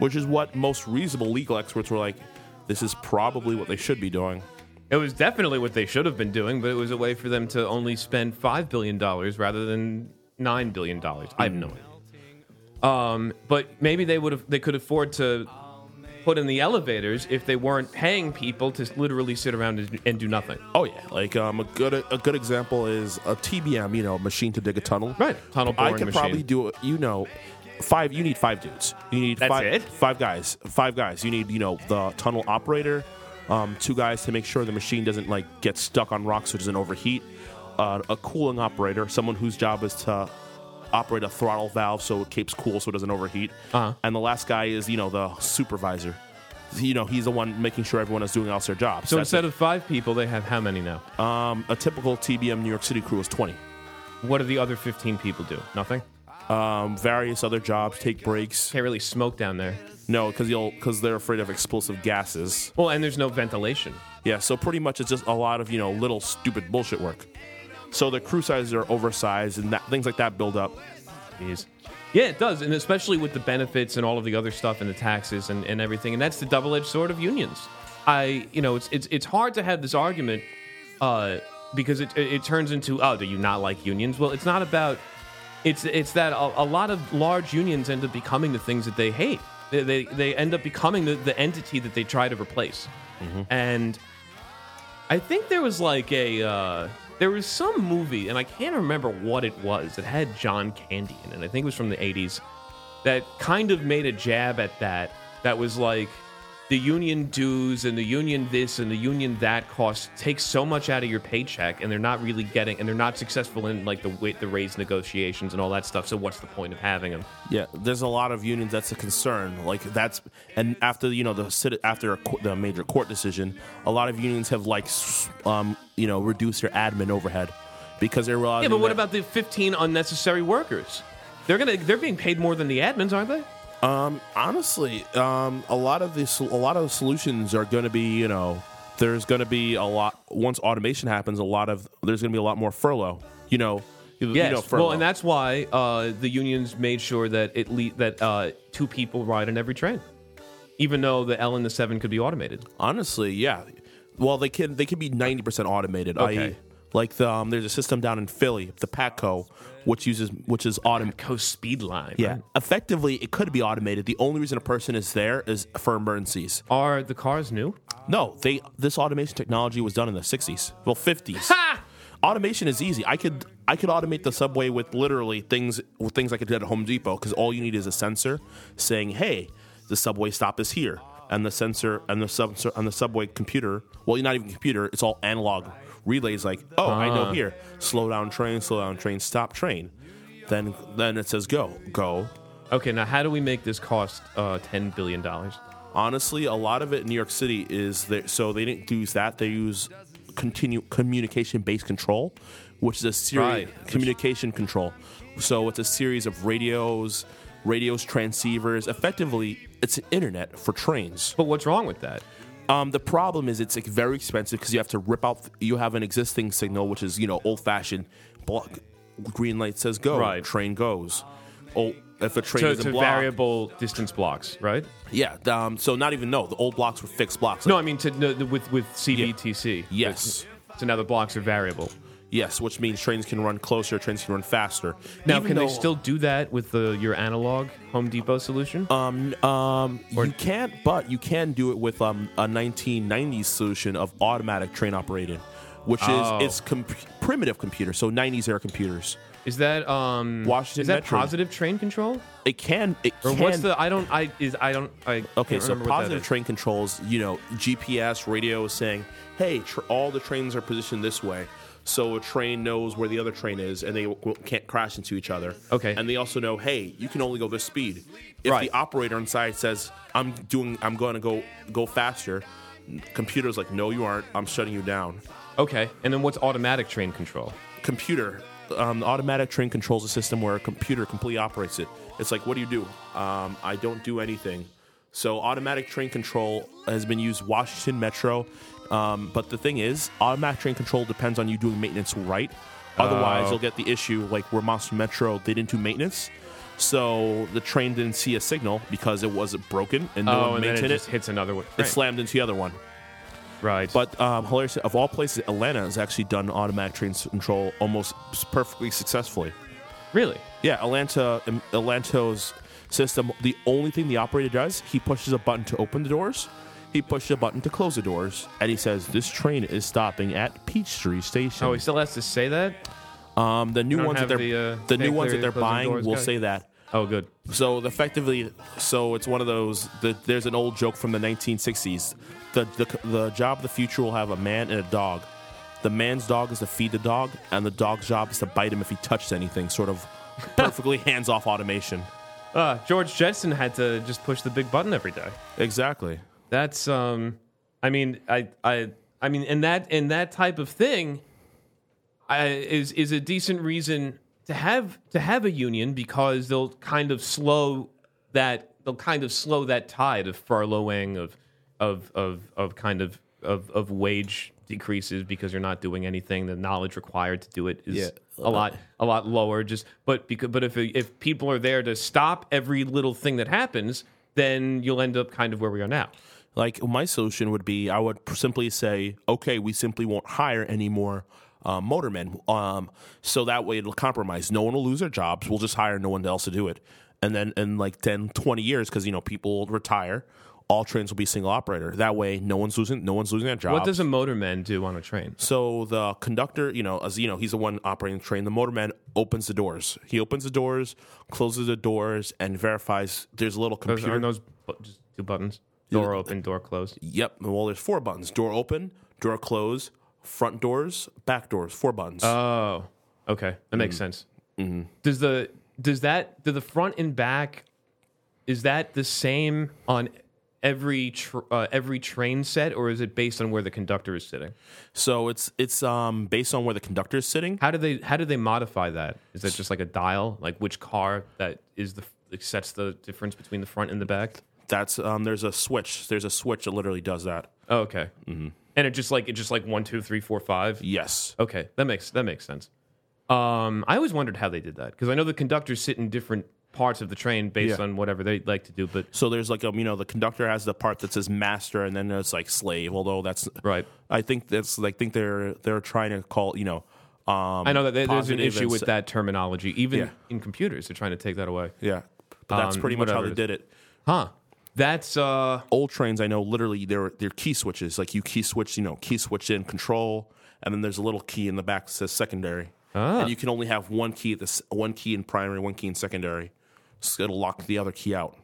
which is what most reasonable legal experts were like. This is probably what they should be doing. It was definitely what they should have been doing, but it was a way for them to only spend $5 billion rather than $9 billion. I have no idea. But maybe they could afford to put in the elevators if they weren't paying people to literally sit around and do nothing. Oh yeah, like a good example is a TBM, machine to dig a tunnel. Right, tunnel boring machine. I could probably do it. You need five dudes. You need five guys. You need the tunnel operator, two guys to make sure the machine doesn't like get stuck on rocks or doesn't overheat. A cooling operator, someone whose job is to operate a throttle valve so it keeps cool so it doesn't overheat. Uh-huh. And the last guy is, the supervisor. He's the one making sure everyone is doing all their jobs. So that's instead of five people, they have how many now? A typical TBM New York City crew is 20. What do the other 15 people do? Nothing? Various other jobs, take breaks. Can't really smoke down there. No, because they're afraid of explosive gases. Well, and there's no ventilation. Yeah, so pretty much it's just a lot of, little stupid bullshit work. So the crew sizes are oversized, and things like that build up. Jeez. Yeah, it does, and especially with the benefits and all of the other stuff and the taxes and everything, and that's the double-edged sword of unions. It's hard to have this argument because it turns into, oh, do you not like unions? Well, it's not about... It's that a lot of large unions end up becoming the things that they hate. They end up becoming the entity that they try to replace. Mm-hmm. And I think there was like a... There was some movie, and I can't remember what it was, that had John Candy in it. I think it was from the 80s, that kind of made a jab at that was like, the union dues and the union this and the union that cost takes so much out of your paycheck, and they're not really getting, and they're not successful in like the raise negotiations and all that stuff, so what's the point of having them? Yeah, there's a lot of unions, that's a concern. Like that's, and after, after the major court decision, a lot of unions have like, reduce their admin overhead because they're realizing. Yeah, but what about the 15 unnecessary workers? They're being paid more than the admins, aren't they? Honestly, a lot of the solutions are going to be, there's going to be a lot. Once automation happens, there's going to be a lot more furlough. Yes. Furlough. Well, and that's why the unions made sure that two people ride on every train, even though the L and the 7 could be automated. Honestly, yeah. Well, they can be 90% automated. Okay. Like there's a system down in Philly, the PATCO, which is automated. PATCO speed line. Yeah, right? Effectively, it could be automated. The only reason a person is there is for emergencies. Are the cars new? No, this automation technology was done in the 60s, well 50s. Ha! Automation is easy. I could automate the subway with literally things I could do at Home Depot, because all you need is a sensor saying, "Hey, the subway stop is here," and the sensor and the subway computer. Well, not even computer. It's all analog relays. Like, I know here. Slow down train, stop train. Then it says go. Okay, now how do we make this cost $10 billion? Honestly, a lot of it in New York City is there, so they didn't use that. They use communication-based control, which is a series communication control. So it's a series of radios, transceivers. Effectively, it's an internet for trains. But what's wrong with that? The problem is it's like very expensive because you have to rip out. You have an existing signal, which is old-fashioned block. Green light says go. Right. Train goes. Oh, if a train is blocked, variable distance blocks, right? Yeah. So not even the old blocks were fixed blocks. Like, no, I mean with CBTC. Yeah. Yes. So now the blocks are variable. Yes, which means trains can run closer, trains can run faster. Now, even they still do that with your analog Home Depot solution? You can't, but you can do it with a 1990s solution of automatic train operated, which is primitive computer, so 90s era computers. Is that Washington? Is that Metro. Positive train control? It can. It or can. What's the? I don't. I is. I don't. I. Okay. Can't so positive train controls. GPS radio is saying, "Hey, all the trains are positioned this way." So a train knows where the other train is, and they can't crash into each other. Okay. And they also know, hey, you can only go this speed. If the operator inside says, I'm going to go faster," computer's like, "No, you aren't. I'm shutting you down." Okay. And then what's automatic train control? Computer. Automatic train controls a system where a computer completely operates it. It's like, what do you do? I don't do anything. So automatic train control has been used Washington Metro. But the thing is, automatic train control depends on you doing maintenance right. Otherwise, you'll get the issue like where Monster Metro, they didn't do maintenance. So the train didn't see a signal because it was broken and no one maintained it. Just hits another one. It slammed into the other one. Right. But hilarious, of all places, Atlanta has actually done automatic train control almost perfectly successfully. Really? Yeah, Atlanta's system, the only thing the operator does, he pushes a button to open the doors. He pushes a button to close the doors, and he says, "This train is stopping at Peachtree Station." Oh, he still has to say that. The new ones that they're buying will say that. Oh, good. So effectively, it's one of those. There's an old joke from the 1960s. The job of the future will have a man and a dog. The man's dog is to feed the dog, and the dog's job is to bite him if he touches anything. Sort of perfectly hands-off automation. George Jetson had to just push the big button every day. Exactly. That's that type of thing is a decent reason to have a union, because they'll kind of slow that tide of furloughing of wage decreases, because you're not doing anything. The knowledge required to do it is a lot lower. But if people are there to stop every little thing that happens, then you'll end up kind of where we are now. Like, my solution would be, I would simply say, okay, we simply won't hire any more motormen. So that way it'll compromise. No one will lose their jobs. We'll just hire no one else to do it. And then in like 10, 20 years, because, people will retire, all trains will be single operator. That way no one's losing their job. What does a motorman do on a train? So the conductor, he's the one operating the train. The motorman opens the doors. He opens the doors, closes the doors, and verifies. There's a little computer. Aren't those just two buttons? Door open, door close. Yep. Well, there's four buttons. Door open, door close, front doors, back doors. Four buttons. Oh, okay. That makes sense. Mm-hmm. Do the front and back, is that the same on every train set, or is it based on where the conductor is sitting? So it's based on where the conductor is sitting. How do they modify that? Is that just like a dial, like which car that is sets the difference between the front and the back? That's there's a switch. There's a switch that literally does that. Oh, okay. Mm-hmm. And it just like 1, 2, 3, 4, 5. Yes. Okay, that makes sense. I always wondered how they did that, because I know the conductors sit in different parts of the train based on whatever they like to do. But so there's like the conductor has the part that says master, and then it's like slave. Although that's right. I think they're trying to call I know that there's an issue with that terminology, even in computers. They're trying to take that away. Yeah, but that's pretty much how they did it. Huh. That's old trains. I know literally they're key switches. Like you key switch in control, and then there's a little key in the back that says secondary. Ah. And you can only have one key. One key in primary, one key in secondary. So it'll lock the other key out.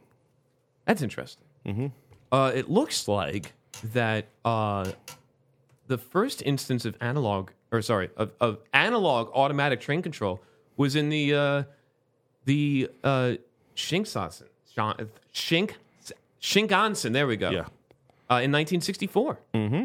That's interesting. Mm-hmm. It looks like that the first instance of analog automatic train control was in the Shinkansen. There we go. Yeah. In 1964. Mm-hmm.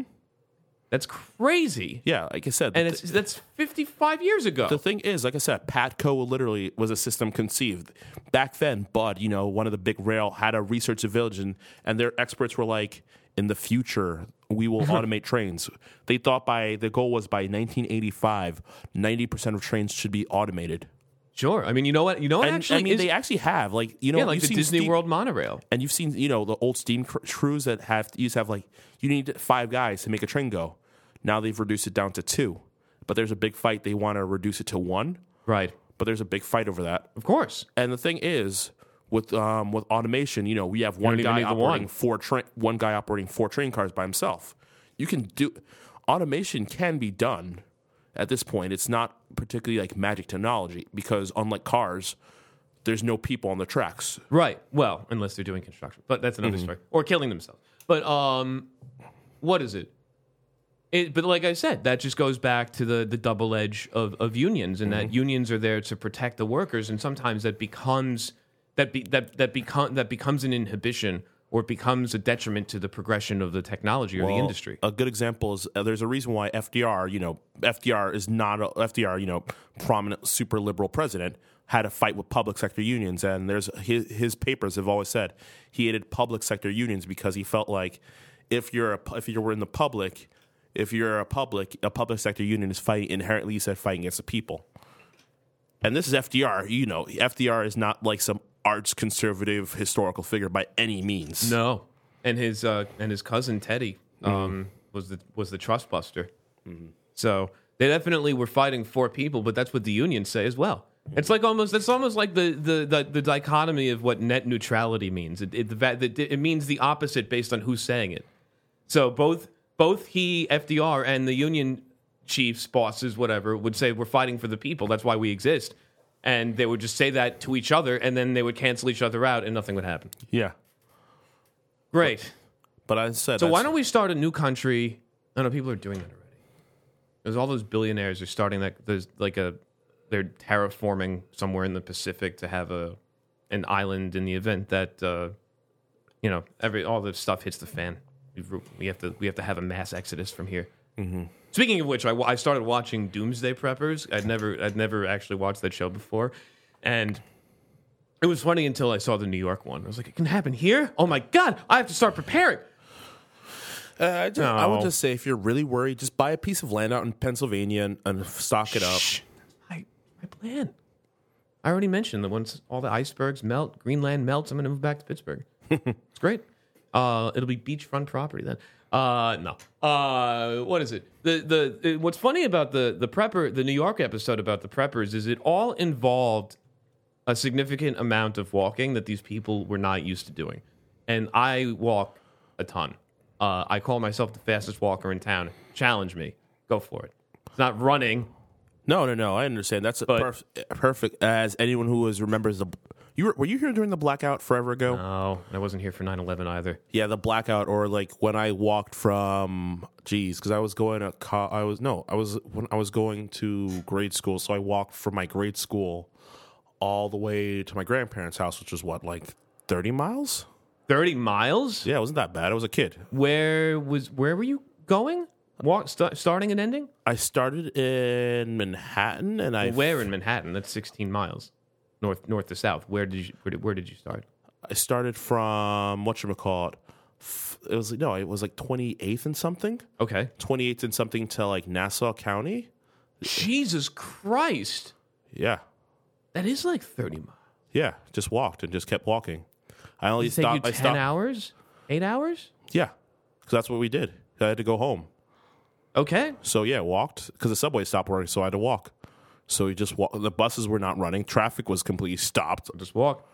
That's crazy. Yeah, like I said. And that's 55 years ago. The thing is, like I said, PATCO literally was a system conceived. Back then, Bud, one of the big rail, had a research division, and their experts were like, in the future, we will automate trains. They thought the goal was by 1985, 90% of trains should be automated. Sure. I mean, they actually have, like the Disney World monorail. And you've seen, the old steam crews that used to have you need 5 guys to make a train go. Now they've reduced it down to 2. But there's a big fight. They want to reduce it to 1. Right. But there's a big fight over that. Of course. And the thing is, with automation, we have one guy operating four train cars by himself. Automation can be done. At this point, it's not particularly like magic technology because, unlike cars, there's no people on the tracks. Right. Well, unless they're doing construction, but that's another story. Or killing themselves. But what is it? But like I said, that just goes back to the double edge of unions, and that unions are there to protect the workers, and sometimes that becomes an inhibition. Or it becomes a detriment to the progression of the technology or the industry. A good example is there's a reason why FDR, prominent super liberal president, had a fight with public sector unions. And there's his papers have always said he hated public sector unions because he felt like if you're a public sector union is fighting inherently said fighting against the people. And this is FDR. FDR is not like some arts conservative historical figure by any means. No, and his cousin Teddy was the trust buster. Mm-hmm. So they definitely were fighting for people, but that's what the unions say as well. Mm-hmm. It's like almost like the dichotomy of what net neutrality means. It means the opposite based on who's saying it. So both FDR and the union chiefs, bosses, whatever, would say we're fighting for the people. That's why we exist. And they would just say that to each other, and then they would cancel each other out, and nothing would happen. Yeah. Great. But I said... So why don't we start a new country... I don't know, people are doing that already. There's all those billionaires are starting that... There's like they're terraforming somewhere in the Pacific to have an island in the event that, all the stuff hits the fan. We have to have a mass exodus from here. Mm-hmm. Speaking of which, I started watching Doomsday Preppers. I'd never actually watched that show before, and it was funny until I saw the New York one. I was like, it can happen here? Oh my God! I have to start preparing. I would just say, if you're really worried, just buy a piece of land out in Pennsylvania and stock it up. My plan. I already mentioned that once all the icebergs melt, Greenland melts, I'm going to move back to Pittsburgh. It's great. It'll be beachfront property then. No. What is it? What's funny about the New York episode about the preppers is it all involved a significant amount of walking that these people were not used to doing. And I walk a ton. I call myself the fastest walker in town. Challenge me. Go for it. It's not running. No. I understand. That's perfect. As anyone who remembers the... Were you here during the blackout forever ago? No, I wasn't here for 9/11 either. Yeah, the blackout, or like when I walked from, because I was going to grade school, so I walked from my grade school all the way to my grandparents' house, which was 30 miles. 30 miles? Yeah, it wasn't that bad. I was a kid. Where were you going? Starting and ending? I started in Manhattan, and where in Manhattan? That's 16 miles. North to south. Where did you start? I started from whatchamacallit. It was 28th and something. Okay, 28th and something to Nassau County. Jesus Christ! Yeah, that is 30 miles. Yeah, just walked and just kept walking. I only stopped. Take you 10 hours? 8 hours? Yeah, because that's what we did. I had to go home. Okay. So yeah, walked because the subway stopped working, so I had to walk. So we just walked. The buses were not running. Traffic was completely stopped. I just walked.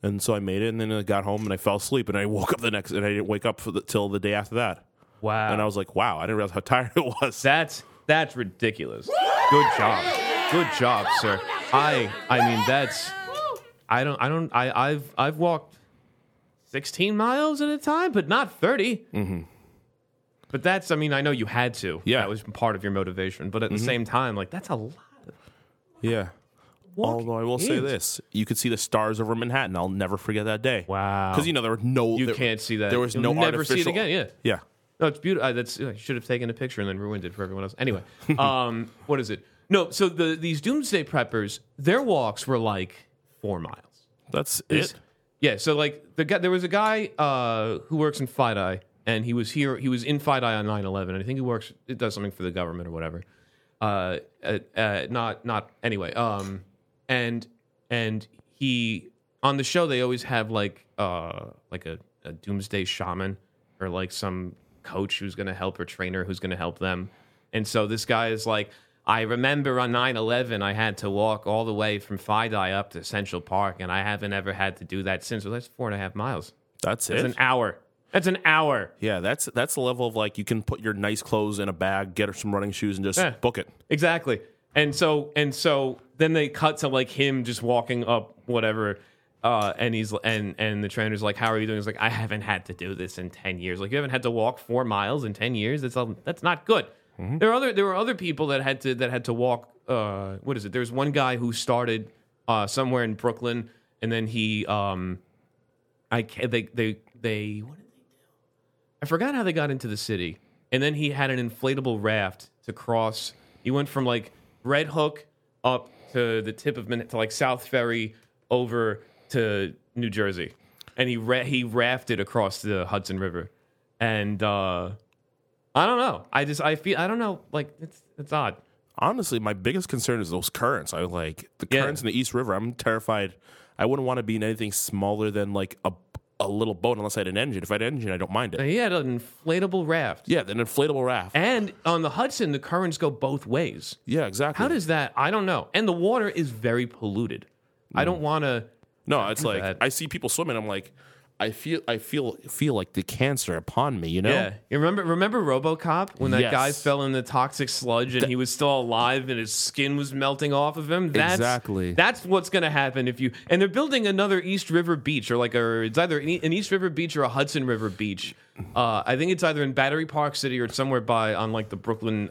And so I made it, and then I got home, and I fell asleep, and I woke up the next, and I didn't wake up till the day after that. Wow. And I was like, wow, I didn't realize how tired it was. That's ridiculous. Good job. Good job, sir. I mean, that's, I've walked 16 miles at a time, but not 30. Mm-hmm. But that's, I mean, I know you had to. Yeah. That was part of your motivation. But at the same time, like, that's a lot. Yeah. Although I will say this, you could see the stars over Manhattan. I'll never forget that day. Wow. Because, you know, there were no... You can't see that. There was no artificial... You'll never see it again, yeah. Yeah. No, it's beautiful. I should have taken a picture and then ruined it for everyone else. Anyway, what is it? No, so these doomsday preppers, their walks were like 4 miles. That's it? Yeah, so like there was a guy who works in FiDi, and he was here. He was in FiDi on 9/11, and I think it does something for the government or whatever. Anyway. And he, on the show, they always have like a doomsday shaman or like some coach who's going to help or trainer who's going to help them. And so this guy is like, I remember on 9/11, I had to walk all the way from FiDi up to Central Park, and I haven't ever had to do that since. Well, that's 4.5 miles. That's it? That's an hour. That's an hour. Yeah, that's the level of like you can put your nice clothes in a bag, get some running shoes, and just book it. Exactly. And so then they cut to like him just walking up whatever, and he's and the trainer's like, "How are you doing?" He's like, "I haven't had to do this in 10 years. Like you haven't had to walk 4 miles in 10 years. That's not good." Mm-hmm. There were other people that had to walk. What is it? There's one guy who started somewhere in Brooklyn, and then he what did they do? I forgot how they got into the city, and then he had an inflatable raft to cross. He went from like Red Hook up to the tip of Manhattan, to like South Ferry over to New Jersey, and he rafted across the Hudson River, and I don't know. I don't know. Like it's odd. Honestly, my biggest concern is those currents. I like the currents in the East River. I'm terrified. I wouldn't want to be in anything smaller than like a little boat unless I had an engine. If I had an engine, I don't mind it. He had an inflatable raft. Yeah, an inflatable raft. And on the Hudson, the currents go both ways. Yeah, exactly. How does that... I don't know. And the water is very polluted. I don't want to... No, it's like... That. I see people swimming. I'm like, I feel like the cancer upon me, you know? Yeah. You remember RoboCop? When that guy fell in the toxic sludge and he was still alive and his skin was melting off of him? Exactly. That's what's going to happen if you... And they're building another East River Beach or like a... It's either an East River Beach or a Hudson River Beach. I think it's either in Battery Park City or it's somewhere on like the Brooklyn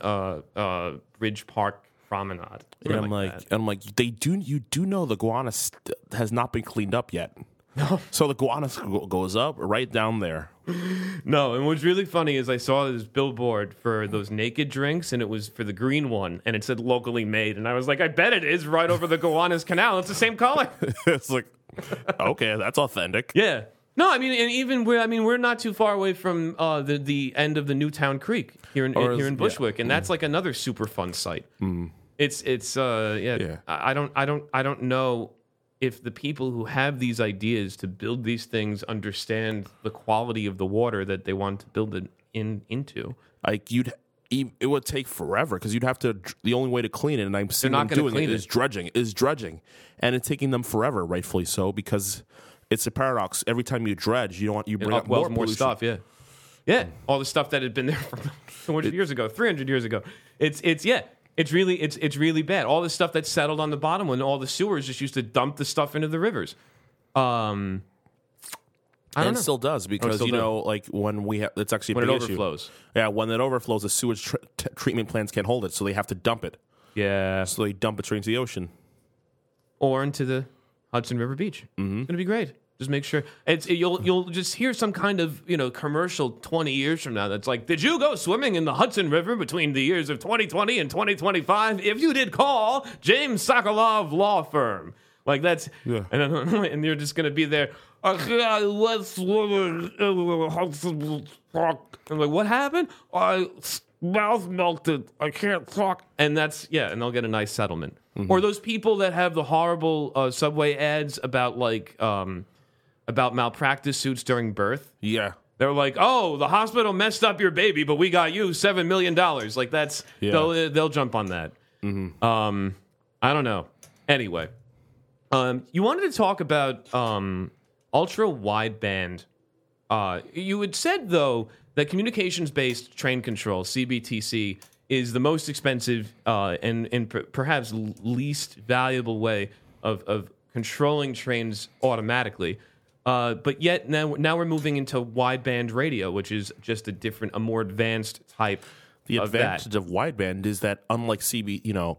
Bridge Park Promenade. And I'm like, you do know the Gowanus has not been cleaned up yet. No. So the Gowanus goes up right down there. No, and what's really funny is I saw this billboard for those naked drinks, and it was for the green one, and it said locally made, and I was like, I bet it is right over the Gowanus Canal. It's the same color. It's like, okay, that's authentic. Yeah. No, I mean, and even we're not too far away from the end of the Newtown Creek here in Bushwick, and that's like another super fun site. Mm. It's I don't know. If the people who have these ideas to build these things understand the quality of the water that they want to build it into, like it would take forever because you'd have to. The only way to clean it, and I'm seeing them doing it, is dredging. And it's taking them forever, rightfully so, because it's a paradox. Every time you dredge, you bring up more pollution. Stuff. Yeah, all the stuff that had been there for 200 years ago, 300 years ago. It's really bad. All the stuff that settled on the bottom when all the sewers just used to dump the stuff into the rivers. I don't know. It still does because like when we have, it's actually when it overflows. Yeah, when it overflows, the sewage treatment plants can't hold it, so they have to dump it. Yeah, so they dump it straight into the ocean or into the Hudson River Beach. Mm-hmm. It's gonna be great. Just make sure you'll just hear some kind of commercial 20 years from now that's like, did you go swimming in the Hudson River between the years of 2020 and 2025? If you did, call James Sokolov Law Firm. Like that's and you're just gonna be there. Let's swim in the Hudson Park. I'm like, what happened? I mouth melted. I can't talk. And that's, yeah, and they'll get a nice settlement. Mm-hmm. Or those people that have the horrible subway ads about, like, about malpractice suits during birth. Yeah. They're like, oh, the hospital messed up your baby, but we got you $7 million. Like, that's, yeah. They'll jump on that. Mm-hmm. I don't know. Anyway, you wanted to talk about ultra-wideband. You had said, though, that communications-based train control, CBTC, is the most expensive and perhaps least valuable way of controlling trains automatically. But yet now we're moving into wideband radio, which is just a more advanced type. The advantage of wideband is that, unlike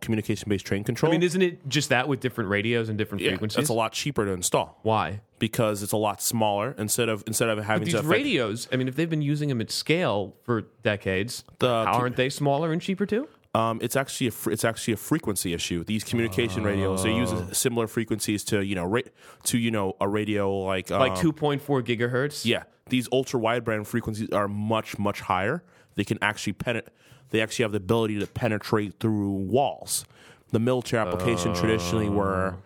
communication-based train control. I mean, isn't it just that with different radios and different frequencies? It's a lot cheaper to install. Why? Because it's a lot smaller instead of having these radios. I mean, if they've been using them at scale for decades, aren't they smaller and cheaper too? It's actually a frequency issue. These communication radios, they use similar frequencies to a radio like 2.4 gigahertz. Yeah, these ultra wideband frequencies are much, much higher. They can actually They actually have the ability to penetrate through walls. The military application traditionally were,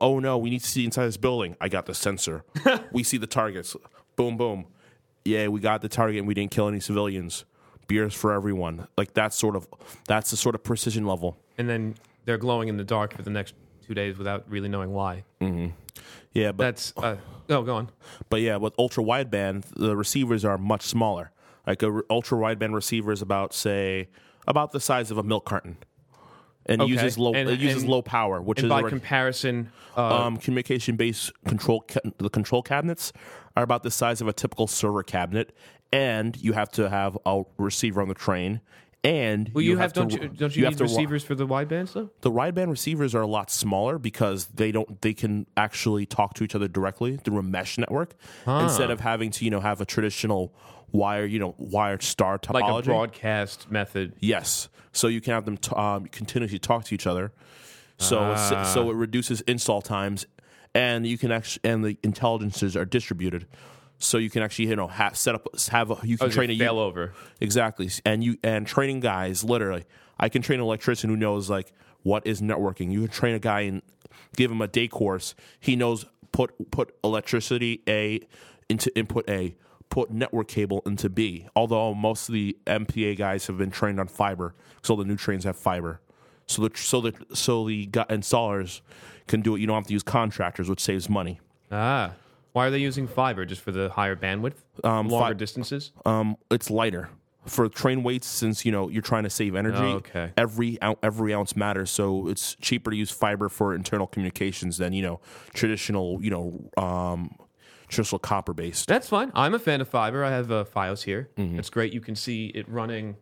oh no, we need to see inside this building. I got the sensor. We see the targets. Boom, boom. Yeah, we got the target and we didn't kill any civilians. Beers for everyone. Like that's the sort of precision level. And then they're glowing in the dark for the next 2 days without really knowing why. Mm-hmm. Yeah, but that's go on. But yeah, with ultra wideband, the receivers are much smaller. Like an ultra wideband receiver is about the size of a milk carton, and uses low power, which is by comparison, communication based control. The control cabinets are about the size of a typical server cabinet, and you have to have a receiver on the train. And don't you need receivers for the wideband stuff? The wideband receivers are a lot smaller because they can actually talk to each other directly through a mesh network instead of having to have a traditional wire star topology. Like a broadcast method. Yes. So you can have them continuously talk to each other. So it reduces install times, and you can and the intelligences are distributed. So you can actually train a failover. Exactly. And training guys, literally, I can train an electrician who knows what is networking. You can train a guy and give him a day course. He knows put electricity A into input A, put network cable into B. Although most of the MPA guys have been trained on fiber, so the new trains have fiber. So the installers can do it. You don't have to use contractors, which saves money. Ah. Why are they using fiber? Just for the higher bandwidth, longer distances? It's lighter for train weights, since you're trying to save energy. Oh, okay. Every ounce matters, so it's cheaper to use fiber for internal communications than traditional traditional copper based. That's fine. I'm a fan of fiber. I have Fios here. Mm-hmm. It's great. You can see it running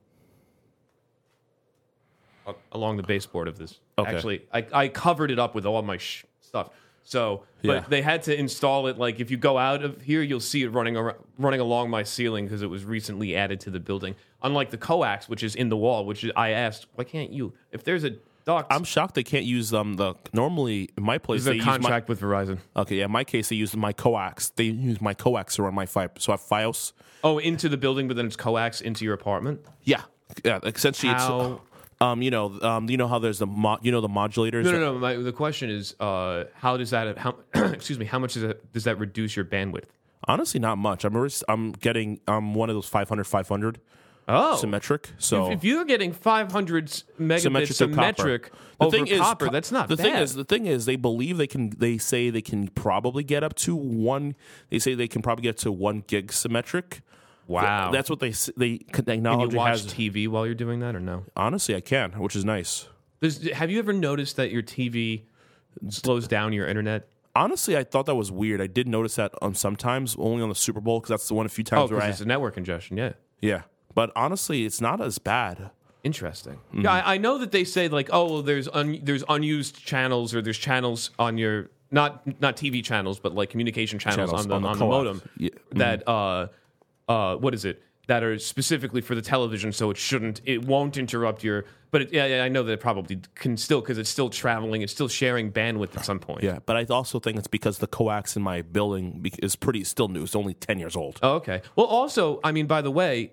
along the baseboard of this. Okay. Actually, I covered it up with all my stuff. So, but they had to install it. Like, if you go out of here, you'll see it running along my ceiling because it was recently added to the building. Unlike the coax, which is in the wall, I asked, why can't you? If there's a duct, I'm shocked they can't use them. Normally in my place they use a contract with Verizon. Okay, yeah, in my case they use my coax. They use my coax to run my fiber. So I have Fios. Oh, into the building, but then it's coax into your apartment. Yeah. Essentially, it's. How there's the modulators. No. The question is, how does that? How much does that reduce your bandwidth? Honestly, not much. I'm getting one of those 500. Oh, symmetric. So if you're getting 500 megabits symmetric over copper, that's not bad. The thing is, they say they can probably get up to 1 gig symmetric. Wow, that's what they technology has. Can you watch TV while you're doing that, or no? Honestly, I can, which is nice. Have you ever noticed that your TV slows down your internet? Honestly, I thought that was weird. I did notice that sometimes, only on the Super Bowl, because that's the one a few times. Oh, because it's a network congestion, yeah. Yeah, but honestly, it's not as bad. Interesting. Mm-hmm. Yeah, I know that they say there's unused channels, or there's channels on your not TV channels, but like communication channels on the modem. Yeah. Mm-hmm. That. What is it? that are specifically for the television, so it won't interrupt your. But I know that it probably can still, because it's still traveling, it's still sharing bandwidth at some point. Yeah, but I also think it's because the coax in my building is still new. It's only 10 years old. Oh, okay. Well, also, I mean, by the way,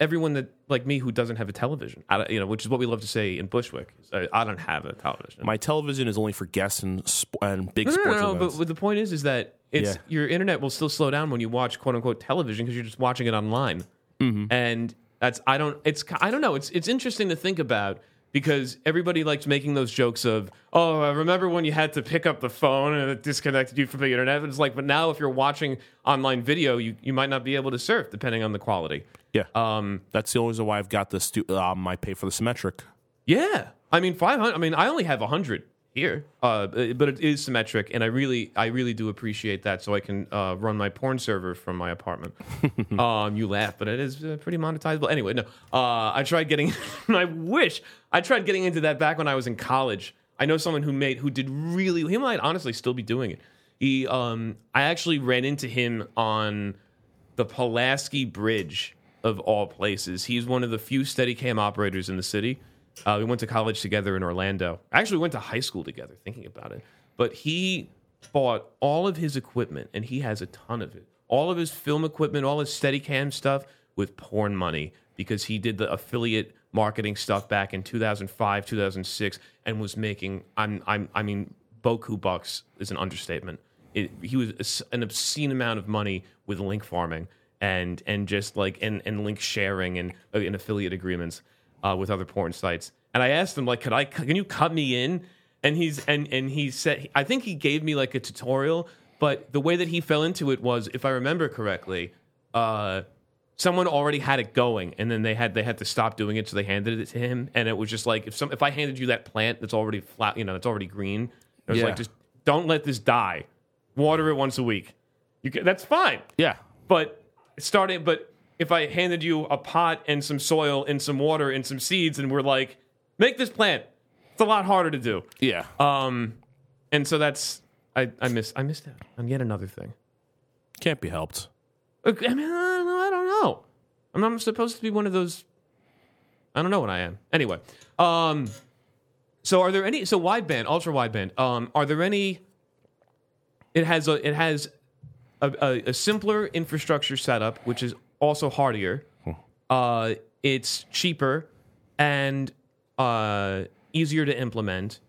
everyone that like me who doesn't have a television, which is what we love to say in Bushwick, I don't have a television. My television is only for guests and big sports events. But the point is that your internet will still slow down when you watch quote unquote television because you're just watching it online. Mm-hmm. And I don't know. It's interesting to think about because everybody likes making those jokes of, oh, I remember when you had to pick up the phone and it disconnected you from the internet. And it's like, but now if you're watching online video, you might not be able to surf depending on the quality. Yeah. That's the only reason why I've got the I pay for the symmetric. Yeah. I mean, 500. I mean, I only have 100 here, but it is symmetric, and I really do appreciate that. So I can run my porn server from my apartment. You laugh, but it is pretty monetizable. Anyway, no, I tried getting into that back when I was in college. I know someone who might honestly still be doing it. He, I actually ran into him on the Pulaski Bridge of all places. He's one of the few Steadicam operators in the city. We went to college together in Orlando. Actually, we went to high school together, thinking about it. But he bought all of his equipment, and he has a ton of it. All of his film equipment, all his Steadicam stuff with porn money, because he did the affiliate marketing stuff back in 2005, 2006, and was making, Boku bucks is an understatement. He was an obscene amount of money with link farming and just like, and link sharing and affiliate agreements. With other porn sites, and I asked him, like, can you cut me in? And he said, I think he gave me like a tutorial, but the way that he fell into it was, if I remember correctly, someone already had it going, and then they had to stop doing it, so they handed it to him, and it was just like, if I handed you that plant that's already flat, that's already green, it was like, just don't let this die, water it once a week. That's fine. Yeah, but if I handed you a pot and some soil and some water and some seeds and we're like, make this plant, it's a lot harder to do. Yeah. And so that's I missed out on yet another thing. Can't be helped. Okay, I mean, I don't know. I'm supposed to be one of those. I don't know what I am. Anyway, so are there any? So wideband, ultra wideband. Are there any? It has a simpler infrastructure setup, which is also hardier. It's cheaper and easier to implement.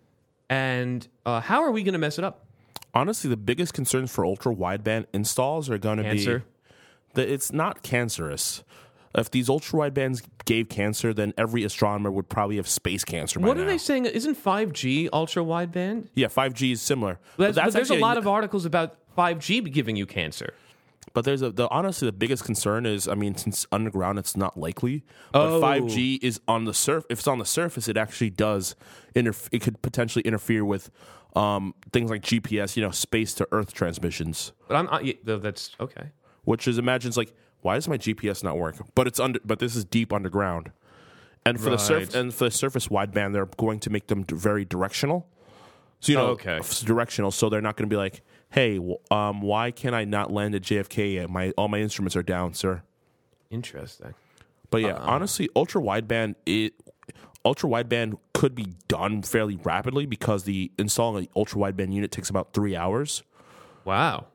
And how are we going to mess it up? Honestly, the biggest concerns for ultra wideband installs are going to be that it's not cancerous. If these ultra widebands gave cancer, then every astronomer would probably have space cancer by now. What are they saying? Isn't 5G ultra wideband? Yeah, 5G is similar. But there's a lot of articles about 5G giving you cancer. But honestly, the biggest concern is, I mean, since underground, it's not likely. But 5G is on the surface. If it's on the surface, it actually does. It could potentially interfere with things like GPS, space to Earth transmissions. But that's okay. Which is, imagines like, why does my GPS not work? But it's But this is deep underground, and for the surface wideband, they're going to make them very directional. So directional. So they're not going to be like, hey, why can I not land at JFK? All my instruments are down, sir. Interesting. But yeah, honestly, ultra wideband could be done fairly rapidly because the installing an ultra wideband unit takes about 3 hours. Wow.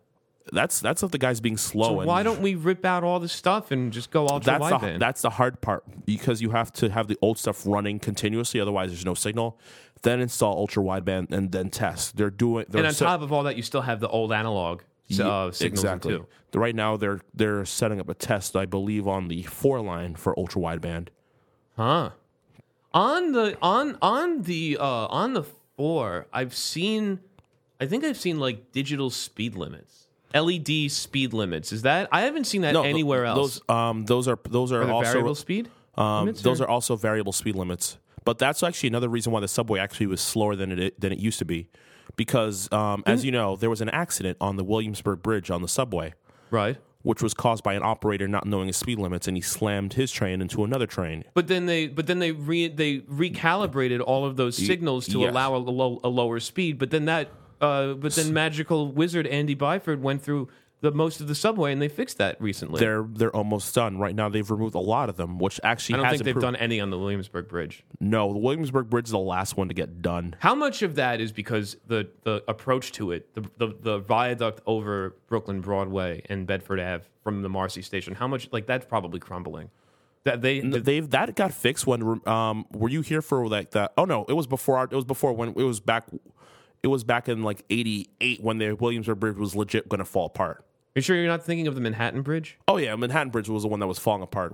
That's if the guy's being slow. So why don't we rip out all the stuff and just go ultra wideband? That's the hard part, because you have to have the old stuff running continuously, otherwise there's no signal. Then install ultra wideband and then test. Top of all that, you still have the old analog signals exactly. Too. Right now, they're setting up a test, I believe, on the 4 line for ultra wideband. Huh? On the 4, I've seen like digital speed limits. LED speed limits. Is that? I haven't seen that anywhere else. Those are also variable speed. Those are also variable speed limits. But that's actually another reason why the subway actually was slower than it used to be, because as you know, there was an accident on the Williamsburg Bridge on the subway, right? Which was caused by an operator not knowing his speed limits, and he slammed his train into another train. But then they recalibrated all of those signals to allow a lower speed. But then magical wizard Andy Byford went through the most of the subway, and they fixed that recently. They're almost done. Right now, they've removed a lot of them, which actually has improved. I don't think they've done any on the Williamsburg Bridge. No, the Williamsburg Bridge is the last one to get done. How much of that is because the approach to it, the viaduct over Brooklyn Broadway and Bedford Ave from the Marcy station, how much, like, that's probably crumbling. That that got fixed when were you here for like that? Oh no, it was back in like 88 when the Williamsburg Bridge was legit going to fall apart. Are you sure you're not thinking of the Manhattan Bridge? Oh yeah, Manhattan Bridge was the one that was falling apart.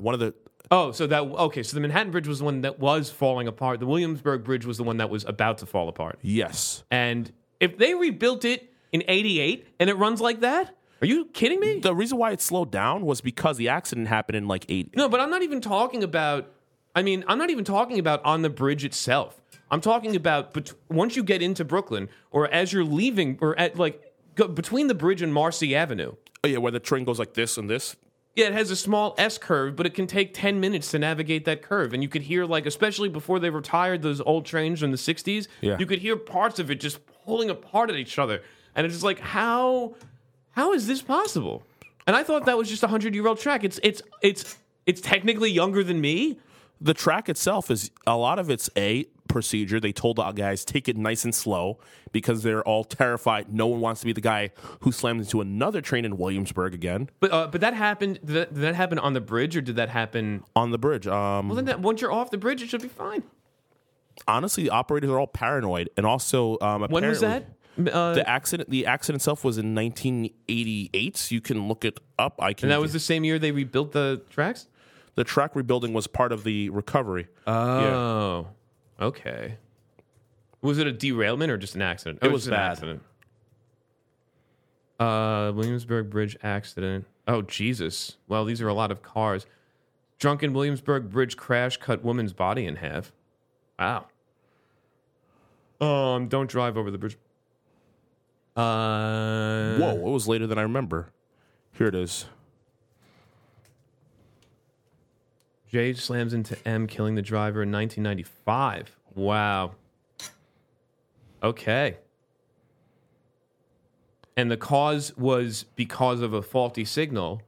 So the Manhattan Bridge was the one that was falling apart. The Williamsburg Bridge was the one that was about to fall apart. Yes. And if they rebuilt it in 88 and it runs like that, are you kidding me? The reason why it slowed down was because the accident happened in like 80. No, but I'm not even talking about on the bridge itself. I'm talking about once you get into Brooklyn or as you're leaving or at between the bridge and Marcy Avenue. Oh, yeah, where the train goes like this and this. Yeah, it has a small S curve, but it can take 10 minutes to navigate that curve. And you could hear, like, especially before they retired those old trains in the 60s, yeah. You could hear parts of it just pulling apart at each other. And it's just like, How is this possible? And I thought that was just a 100-year-old track. It's technically younger than me. The track itself is a lot of it's a procedure. They told the guys take it nice and slow because they're all terrified. No one wants to be the guy who slams into another train in Williamsburg again. But that happened. Did that happen on the bridge, or did that happen on the bridge? Well, then once you're off the bridge, it should be fine. Honestly, the operators are all paranoid, and also when was that? The accident itself was in 1988. So you can look it up. And that was the same year they rebuilt the tracks? The track rebuilding was part of the recovery. Oh, yeah. Okay. Was it a derailment or just an accident? It was an accident. Williamsburg Bridge accident. Oh, Jesus. Well, these are a lot of cars. Drunken Williamsburg Bridge crash cut woman's body in half. Wow. Don't drive over the bridge. Whoa, it was later than I remember. Here it is. J slams into M, killing the driver in 1995. Wow. Okay. And the cause was because of a faulty signal.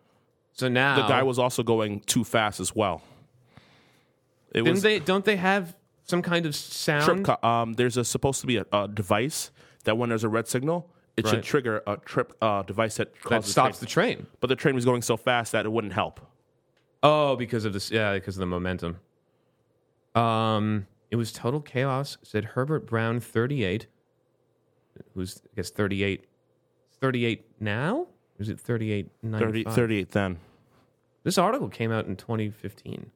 So now the guy was also going too fast as well. Don't they have some kind of sound? There's supposed to be a device that when there's a red signal, it should trigger a trip device that stops the train. But the train was going so fast that it wouldn't help. Oh, because of the momentum. It was total chaos. Said Herbert Brown, 38. Who's, I guess, 38. 38 now? Or is it 38? 38 then. This article came out in 2015.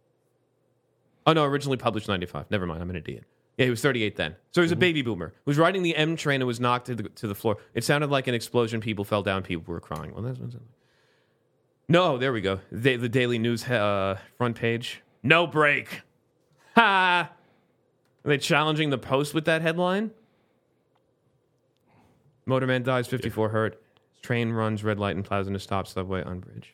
Oh no, originally published 95. Never mind, I'm an idiot. Yeah, he was 38 then. So he was a baby boomer. He was riding the M train and was knocked to the floor. It sounded like an explosion. People fell down. People were crying. Well, that's what it sounded like. No, there we go. The Daily News front page. No break. Ha! Are they challenging the Post with that headline? Motorman dies, 54 hurt. Train runs red light and plows into stop subway on bridge.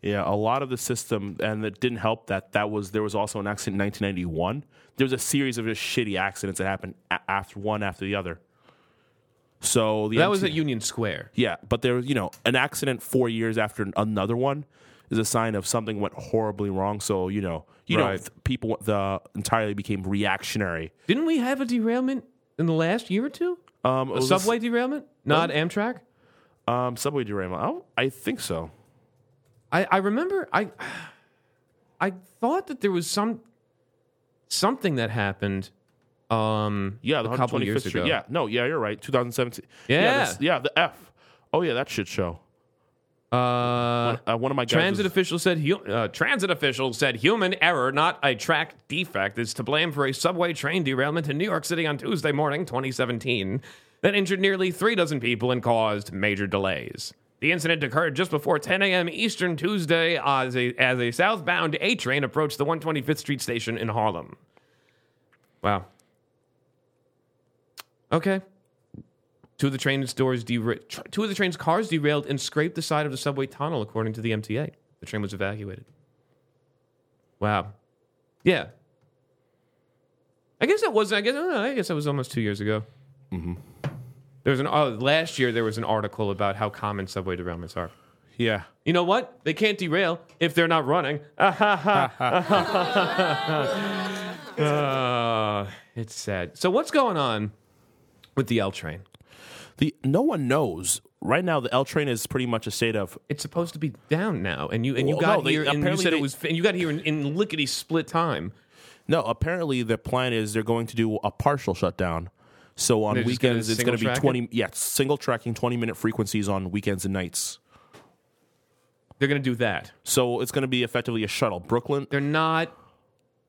Yeah, a lot of the system, and it didn't help there was also an accident in 1991. There was a series of just shitty accidents that happened after one after the other. So that was at Union Square. Yeah, but there was, an accident 4 years after another one is a sign of something went horribly wrong. So, people entirely became reactionary. Didn't we have a derailment in the last year or two? A subway derailment? Not Amtrak? Subway derailment. Oh, I think so. I remember I thought that there was something that happened a couple 125th years ago. Street. Yeah, no, yeah, you're right. 2017. Yeah. The F. Oh, yeah, that shit show. One of my guys transit official said human error, not a track defect, is to blame for a subway train derailment in New York City on Tuesday morning, 2017, that injured nearly 3 dozen people and caused major delays. The incident occurred just before 10 a.m. Eastern Tuesday as a southbound A train approached the 125th Street station in Harlem. Wow. Okay. Two of the train's cars derailed and scraped the side of the subway tunnel, according to the MTA. The train was evacuated. Wow. Yeah. I guess that was almost 2 years ago. Mm-hmm. Last year there was an article about how common subway derailments are. Yeah. You know what? They can't derail if they're not running. It's sad. So what's going on with the L train? No one knows. Right now, the L train is pretty much a state of. It's supposed to be down now, and you got here in lickety split time. No, apparently the plan is they're going to do a partial shutdown. So on weekends, it's going to be single tracking, 20-minute frequencies on weekends and nights. They're going to do that. So it's going to be effectively a shuttle. Brooklyn. They're not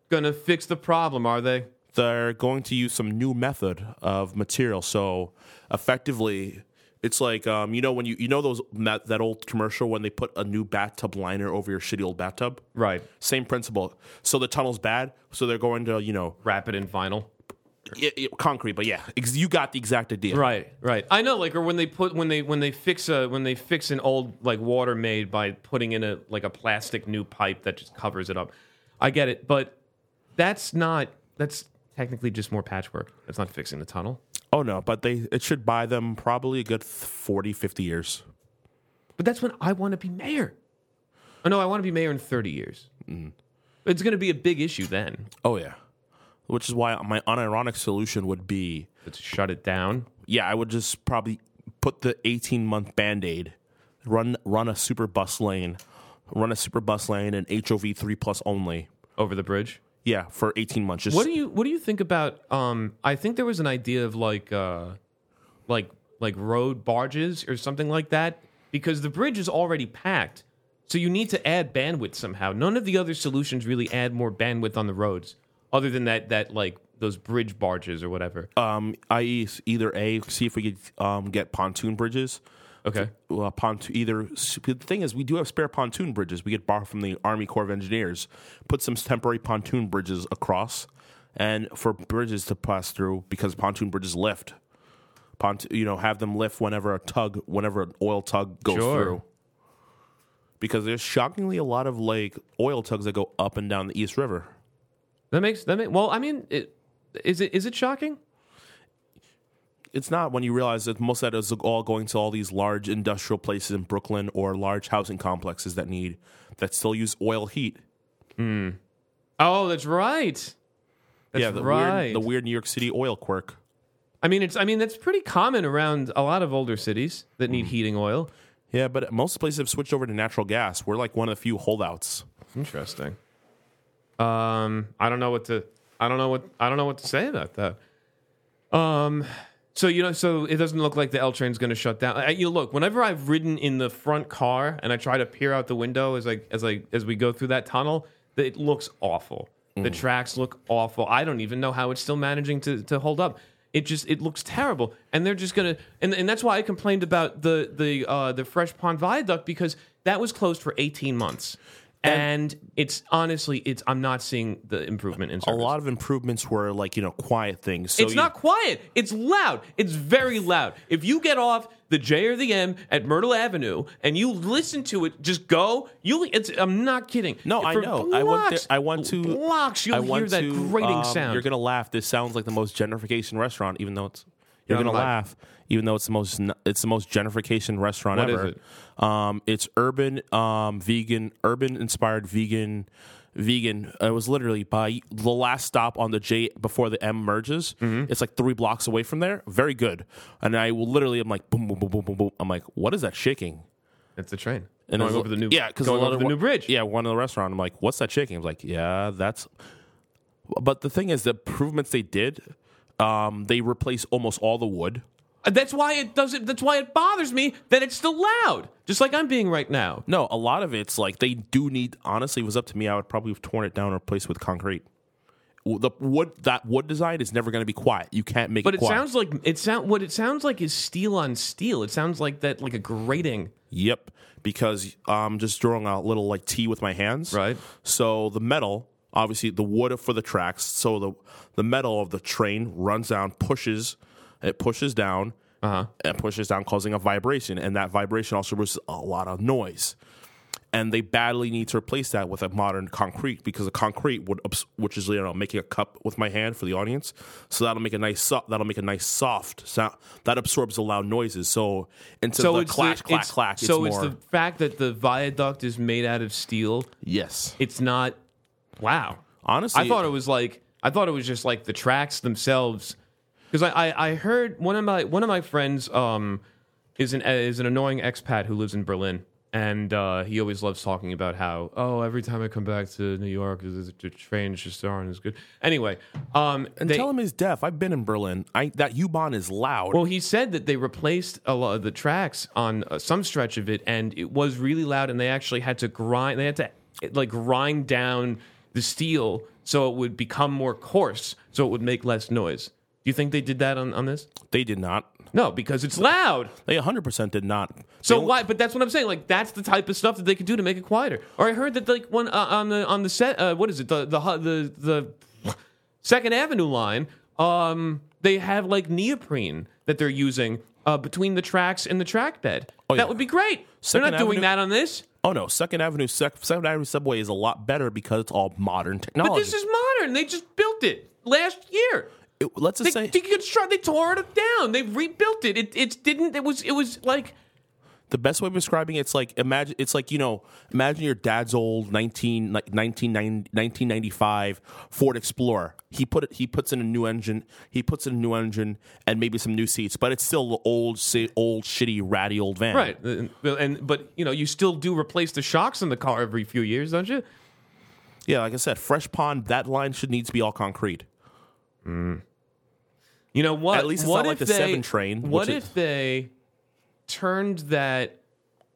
going to fix the problem, are they? They're going to use some new method of material. So effectively, it's like, when that old commercial when they put a new bathtub liner over your shitty old bathtub? Right. Same principle. So the tunnel's bad, so they're going to, wrap it in vinyl. Concrete, but yeah, you got the exact idea. Right. I know, like, or when they fix an old like water maid by putting in a plastic new pipe that just covers it up. I get it, but that's technically just more patchwork. That's not fixing the tunnel. Oh no, but it should buy them probably a good 40, 50 years. But that's when I want to be mayor. Oh no, I want to be mayor in 30 years. Mm. It's going to be a big issue then. Oh yeah. Which is why my unironic solution would be... Let's shut it down? Yeah, I would just probably put the 18-month Band-Aid, run a super bus lane, and HOV 3+ only. Over the bridge? Yeah, for 18 months. Just what do you think about... I think there was an idea of like road barges or something like that, because the bridge is already packed, so you need to add bandwidth somehow. None of the other solutions really add more bandwidth on the roads. Other than that, like those bridge barges or whatever. I.e., either A, see if we could get pontoon bridges. Okay. The thing is, we do have spare pontoon bridges. We could borrow from the Army Corps of Engineers, put some temporary pontoon bridges across, and for bridges to pass through because pontoon bridges lift. Have them lift whenever an oil tug goes through. Because there's shockingly a lot of like oil tugs that go up and down the East River. Well, I mean, is it shocking? It's not when you realize that most of that is all going to all these large industrial places in Brooklyn or large housing complexes that still use oil heat. Mm. Oh, that's right. Weird New York City oil quirk. I mean, that's pretty common around a lot of older cities that need heating oil. Yeah, but most places have switched over to natural gas. We're like one of the few holdouts. Interesting. I don't know what to say about that. So it doesn't look like the L train's going to shut down. Look, whenever I've ridden in the front car and I try to peer out the window as we go through that tunnel, it looks awful. Mm. The tracks look awful. I don't even know how it's still managing to hold up. It looks terrible, and they're just going to and that's why I complained about the Fresh Pond Viaduct, because that was closed for 18 months. And it's honestly, I'm not seeing the improvement in service. A lot of improvements were like, quiet things. So it's not quiet. It's loud. It's very loud. If you get off the J or the M at Myrtle Avenue and you listen to it, just go. I'm not kidding. No, I know. Blocks, you'll hear that grating sound. You're going to laugh. This sounds like the most gentrification restaurant, even though it's... You're going to laugh, even though it's the most gentrification restaurant ever. What is it? It's urban, urban-inspired vegan. It was literally by the last stop on the J before the M merges. Mm-hmm. It's like 3 blocks away from there. Very good. And I'm like, boom, boom, boom, boom, boom, boom. I'm like, what is that shaking? It's the train. And going over the new, yeah, going over the new bridge. Yeah, one in the restaurant. I'm like, what's that shaking? I'm like, yeah, that's... But the thing is, the improvements they did... they replace almost all the wood. That's why it doesn't. That's why it bothers me that it's still loud, just like I'm being right now. No, a lot of it's like they do need. Honestly, if it was up to me, I would probably have torn it down or replaced with concrete. The wood, that wood design is never going to be quiet. You can't make it quiet. But what it sounds like is steel on steel. It sounds like that, like a grating. Yep, because I'm just drawing a little like T with my hands. Right. So the metal. Obviously, the wood for the tracks, so the metal of the train runs down, pushes down, and pushes down, causing a vibration, and that vibration also produces a lot of noise. And they badly need to replace that with a modern concrete, because the concrete would, which is, you know, making a cup with my hand for the audience. So that'll make a nice soft sound that absorbs the loud noises. So instead of the clack, clack, clack. So it's the fact that the viaduct is made out of steel. Yes, it's not. Wow, honestly, I thought it was just like the tracks themselves. Because I heard one of my friends is an annoying expat who lives in Berlin. And he always loves talking about how, every time I come back to New York, the trains just aren't as good. Anyway. And tell him he's deaf. I've been in Berlin. That U-Bahn is loud. Well, he said that they replaced a lot of the tracks on some stretch of it, and it was really loud, and they actually had to grind. They had to grind down the steel so it would become more coarse, so it would make less noise. Do you think they did that on this? They did not. No, because it's loud. They 100% did not. So why? But that's what I'm saying. Like, that's the type of stuff that they could do to make it quieter. Or I heard that on the set, what is it? The Second Avenue line. They have neoprene that they're using between the tracks and the track bed. Oh, yeah. That would be great. They're not doing that on this. Oh no, Second Avenue subway is a lot better because it's all modern technology. But this is modern. They just built it last year. They tore it down. They rebuilt it. It was like the best way of describing it's like imagine your dad's old 1995 Ford Explorer. He puts in a new engine and maybe some new seats, but it's still the old shitty ratty old van. Right. But you still do replace the shocks in the car every few years, don't you? Yeah, like I said, Fresh Pond, that line should need to be all concrete. Mm. You know what? At least it's not like the 7 train. What if they turned that...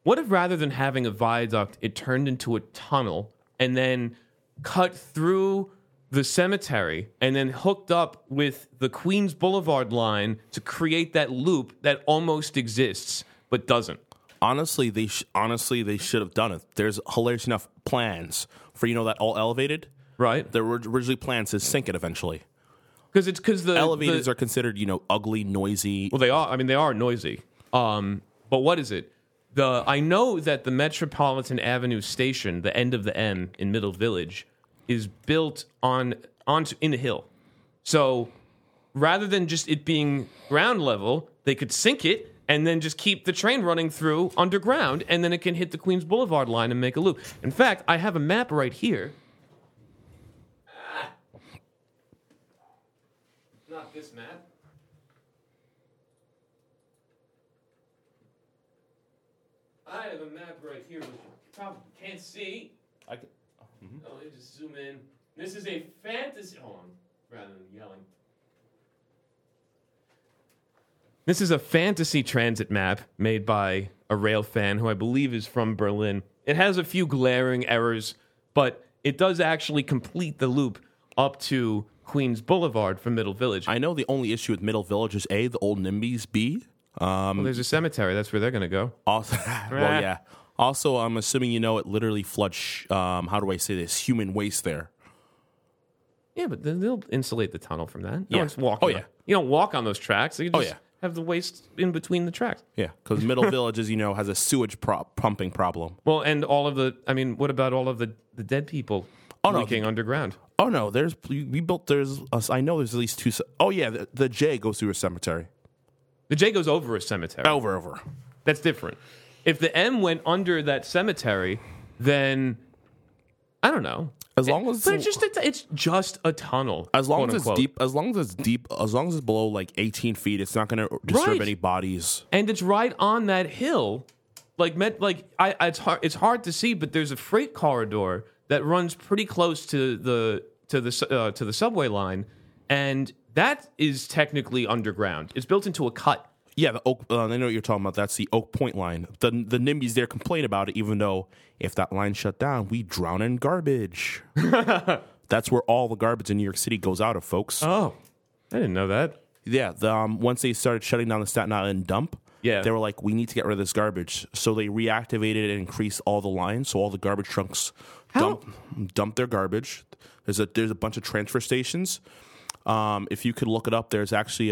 What if rather than having a viaduct, it turned into a tunnel and then cut through the cemetery and then hooked up with the Queens Boulevard line to create that loop that almost exists but doesn't? Honestly, they should have done it. There's hilarious enough plans for, that all elevated. Right. There were originally plans to sink it eventually. Because the elevators are considered, ugly, noisy. Well, they are. I mean, they are noisy. But what is it? I know that the Metropolitan Avenue station, the end of the M in Middle Village, is built in a hill. So rather than just it being ground level, they could sink it and then just keep the train running through underground, and then it can hit the Queens Boulevard line and make a loop. In fact, I have a map right here. Not this map. I have a map right here, which you probably can't see. I can. Mm-hmm. Oh, let me just zoom in. This is a fantasy. Hold on, rather than yelling. This is a fantasy transit map made by a rail fan who I believe is from Berlin. It has a few glaring errors, but it does actually complete the loop up to Queens Boulevard from Middle Village. I know the only issue with Middle Village is A, the old NIMBYs, B. There's a cemetery. That's where they're going to go. Also, well, yeah. Also, I'm assuming it literally floods, how do I say this, human waste there. Yeah, but then they'll insulate the tunnel from that. No one's walking. Oh, yeah. You don't walk on those tracks. You just have the waste in between the tracks. Yeah, because Middle Village, as you know, has a sewage pumping problem. Well, and what about all of the dead people leaking underground? Oh, no, I know there's at least two. Oh, yeah, the J goes through a cemetery. The J goes over a cemetery. Over. That's different. If the M went under that cemetery, then, I don't know. As long as... But it's just a tunnel, as long as it's deep. As long as it's deep, as long as it's below, 18 feet, it's not going to disturb any bodies. And it's right on that hill. It's hard to see, but there's a freight corridor that runs pretty close to the subway line, and that is technically underground. It's built into a cut. Yeah, the Oak. I know what you're talking about. That's the Oak Point line. The NIMBYs there complain about it, even though if that line shut down, we drown in garbage. That's where all the garbage in New York City goes out of, folks. Oh, I didn't know that. Yeah, once they started shutting down the Staten Island dump, they were like, we need to get rid of this garbage. So they reactivated and increased all the lines, so all the garbage trucks dump their garbage. There's a bunch of transfer stations. If you could look it up, there's actually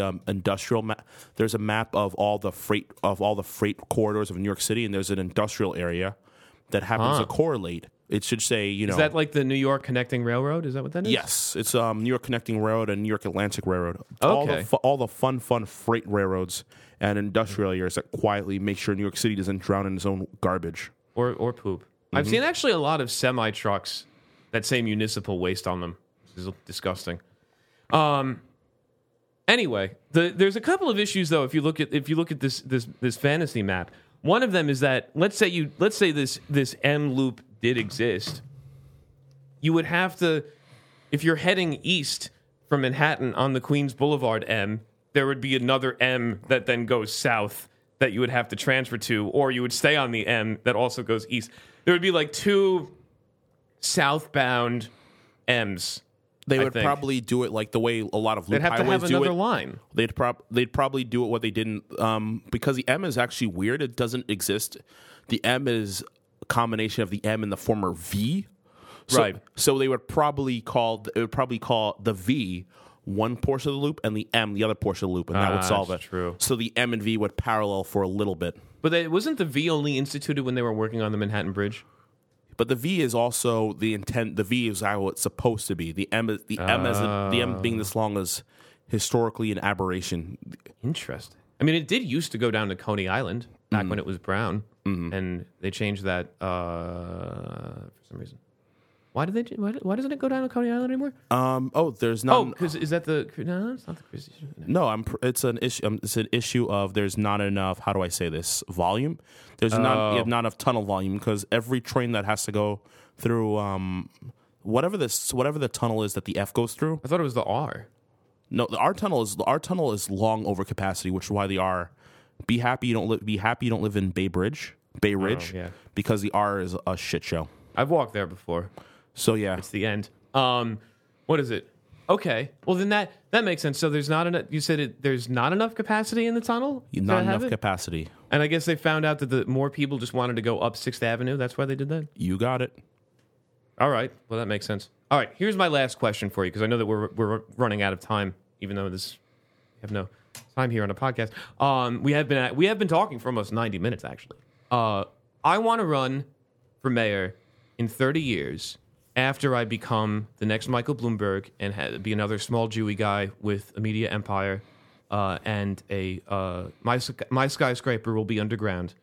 there's a map of all the freight corridors of New York City, and there's an industrial area. that happens to correlate. It should say, you know... Is that like the New York Connecting Railroad? Is that what that is? Yes. It's New York Connecting Railroad and New York Atlantic Railroad. Okay. All the fun freight railroads and industrial areas that quietly make sure New York City doesn't drown in its own garbage. Or poop. Mm-hmm. I've seen actually a lot of semi-trucks that say municipal waste on them. This is disgusting. Anyway, there's a couple of issues, though, if you look at this fantasy map. One of them is that let's say this M loop did exist, you would have to, if you're heading east from Manhattan on the Queens Boulevard M, there would be another M that then goes south that you would have to transfer to, or you would stay on the M that also goes east. There would be like two southbound M's. They would probably do it like the way a lot of loop highways do it. They'd have to have another line. They'd probably do it what they didn't, because the M is actually weird. It doesn't exist. The M is a combination of the M and the former V. So, right. So they would probably call the V one portion of the loop and the M the other portion of the loop, and that would solve it. True. So the M and V would parallel for a little bit. But wasn't the V only instituted when they were working on the Manhattan Bridge? But the V is also the intent. The V is how it's supposed to be. The M being this long is historically an aberration. Interesting. I mean, it did used to go down to Coney Island back when it was brown, and they changed that for some reason. Why did they? Why doesn't it go down to Coney Island anymore? There's not. Oh, because is that the? No, it's not the crazy. No, it's an issue. It's an issue of there's not enough. How do I say this? Volume. There's not enough tunnel volume because every train that has to go through whatever the tunnel is that the F goes through. I thought it was the R. No, the R tunnel is long over capacity, which is why the R. Be happy you don't live in Bay Ridge, because the R is a shit show. I've walked there before. So, yeah. It's the end. What is it? Okay. Well, then that makes sense. So there's not enough... You said there's not enough capacity in the tunnel? Not enough capacity. And I guess they found out that the more people just wanted to go up 6th Avenue. That's why they did that? You got it. All right. Well, that makes sense. All right. Here's my last question for you, because I know that we're running out of time, even though we have no time here on a podcast. We have been talking for almost 90 minutes, actually. I want to run for mayor in 30 years... after I become the next Michael Bloomberg and be another small Jewy guy with a media empire, and my skyscraper will be underground,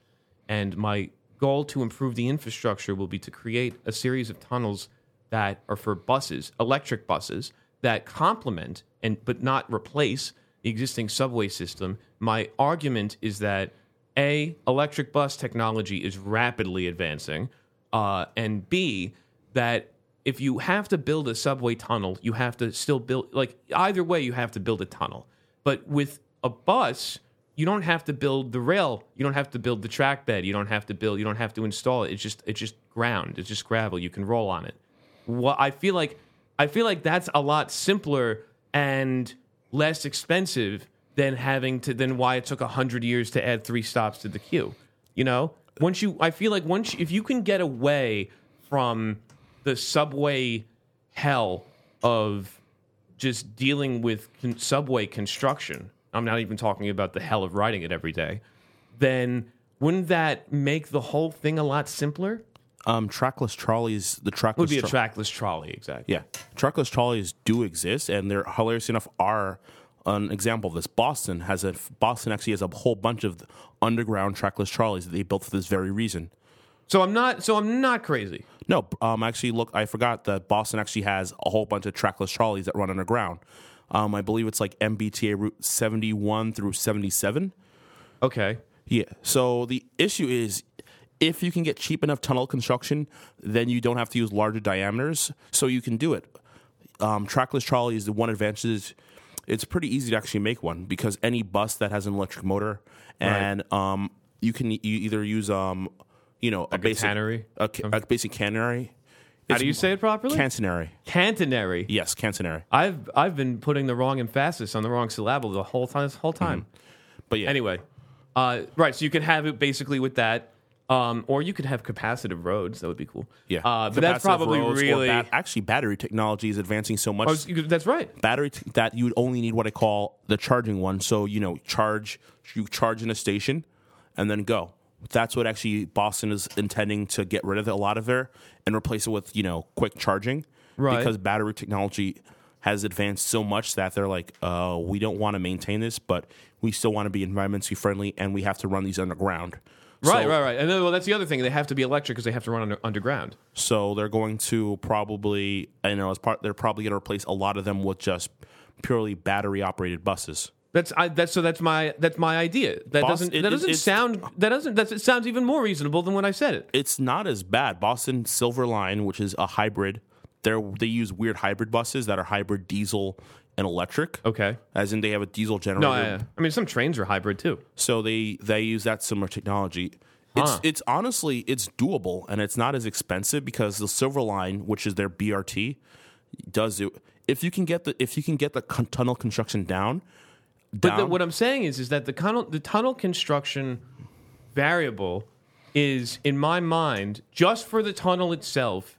and my goal to improve the infrastructure will be to create a series of tunnels that are for buses, electric buses, that complement but not replace the existing subway system. My argument is that A, electric bus technology is rapidly advancing, and B, that if you have to build a subway tunnel, you have to still build... Like, either way, you have to build a tunnel. But with a bus, you don't have to build the rail. You don't have to build the track bed. You don't have to install it. It's just ground. It's just gravel. You can roll on it. I feel like that's a lot simpler and less expensive than than why it took 100 years to add 3 stops to the queue. You know? If you can get away from... the subway hell of just dealing with subway construction. I'm not even talking about the hell of riding it every day. Then wouldn't that make the whole thing a lot simpler? Trackless trolleys. Would be a trackless trolley, exactly. Yeah, trackless trolleys do exist, and they're hilarious enough. Are an example of this. Boston actually has a whole bunch of underground trackless trolleys that they built for this very reason. So I'm not crazy. No, actually, look, I forgot that Boston actually has a whole bunch of trackless trolleys that run underground. I believe it's like MBTA Route 71 through 77. Okay. Yeah. So the issue is, if you can get cheap enough tunnel construction, then you don't have to use larger diameters, so you can do it. Trackless trolleys, the one advantage is it's pretty easy to actually make one because any bus that has an electric motor, and you either use a basic cannery. How do you say it properly? Cantonary. Cantonary. Yes, cantonary. I've been putting the wrong emphasis on the wrong syllable the whole time. But yeah. Anyway, right. So you can have it basically with that, or you could have capacitive roads. That would be cool. Yeah. But that's probably really actually battery technology is advancing so much. That's right. That you would only need what I call the charging one. So you know, charge in a station, and then go. That's what actually Boston is intending to get rid of a lot of there and replace it with, you know, quick charging. Right. Because battery technology has advanced so much that they're like, we don't want to maintain this, but we still want to be environmentally friendly, and we have to run these underground. Right, so, right. And then, well, that's the other thing. They have to be electric because they have to run underground. So they're going to probably, you know, as part, they're probably going to replace a lot of them with just purely battery operated buses. That's my idea. That sounds even more reasonable than when I said it. It's not as bad. Boston Silver Line, which is a hybrid, they use weird hybrid buses that are hybrid diesel and electric. Okay, as in they have a diesel generator. No, I mean some trains are hybrid too. So they use that similar technology. It's honestly it's doable and it's not as expensive because the Silver Line, which is their BRT, does it. If you can get the tunnel construction down. But what I'm saying is that the tunnel construction variable is, in my mind, just for the tunnel itself,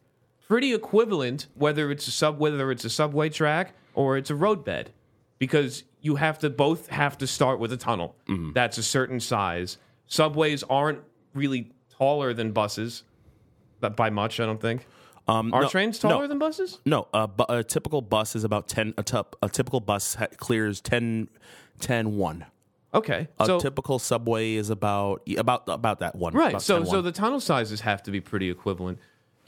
pretty equivalent whether it's a subway track or it's a roadbed, because you both have to start with a tunnel that's a certain size. Subways aren't really taller than buses, by much, I don't think. Trains taller than buses? No, a typical bus is about 10. A typical bus clears 10-1. Okay. A typical subway is about that one. Right. So the tunnel sizes have to be pretty equivalent.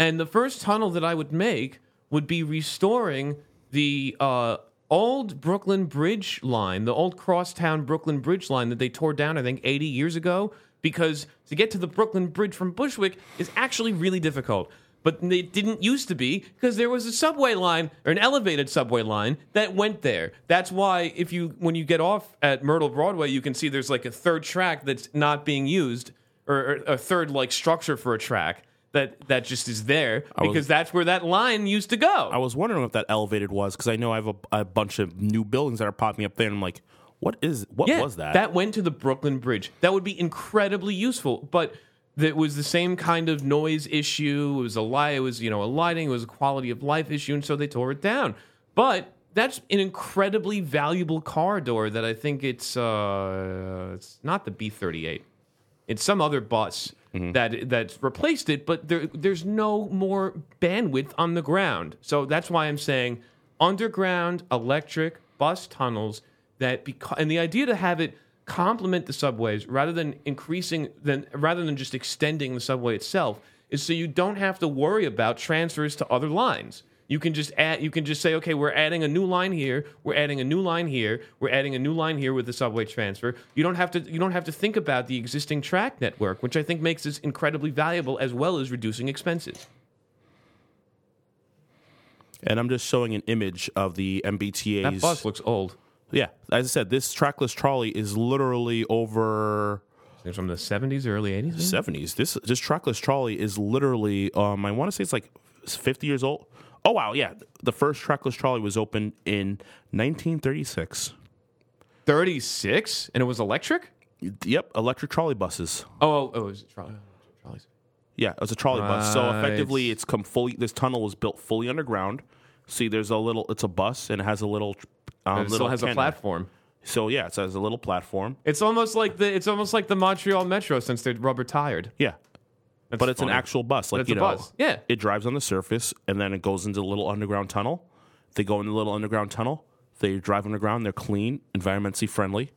And the first tunnel that I would make would be restoring the old Brooklyn Bridge line, the old crosstown Brooklyn Bridge line that they tore down, I think, 80 years ago, because to get to the Brooklyn Bridge from Bushwick is actually really difficult. But it didn't used to be because there was a subway line or an elevated subway line that went there. That's why when you get off at Myrtle Broadway, you can see there's like a third track that's not being used, or a third like structure for a track that just is there because that's where that line used to go. I was wondering if that elevated was, because I know I have a bunch of new buildings that are popping up there, and I'm like, what was that? That went to the Brooklyn Bridge. That would be incredibly useful, but. That was the same kind of noise issue. It was a lighting, it was a quality of life issue, and so they tore it down. But that's an incredibly valuable corridor that I think it's not the B38. It's some other bus that's replaced it, but there's no more bandwidth on the ground. So that's why I'm saying underground electric bus tunnels and the idea to have it complement the subways rather than just extending the subway itself is so you don't have to worry about transfers to other lines. You can just say, okay, we're adding a new line here, we're adding a new line here, we're adding a new line here with the subway transfer. You don't have to think about the existing track network, which I think makes this incredibly valuable as well as reducing expenses. And I'm just showing an image of the MBTA's. That bus looks old. Yeah, as I said, this trackless trolley is literally over. It's from the 70s, early 80s? 70s. This trackless trolley is literally, I want to say it's like 50 years old. Oh, wow, yeah. The first trackless trolley was opened in 1936. 36? And it was electric? Yep, electric trolley buses. Oh, it was trolleys. Yeah, it was a trolley bus. So effectively, it's this tunnel was built fully underground. See, it's a bus, and it has a little... it still has a platform. So yeah, it has a little platform. It's almost like the Montreal Metro since they're rubber tired. Yeah, but it's funny. An actual bus. Like, you know, bus. Yeah, it drives on the surface and then it goes into a little underground tunnel. They go in the little underground tunnel. They drive underground. They're clean, environmentally friendly.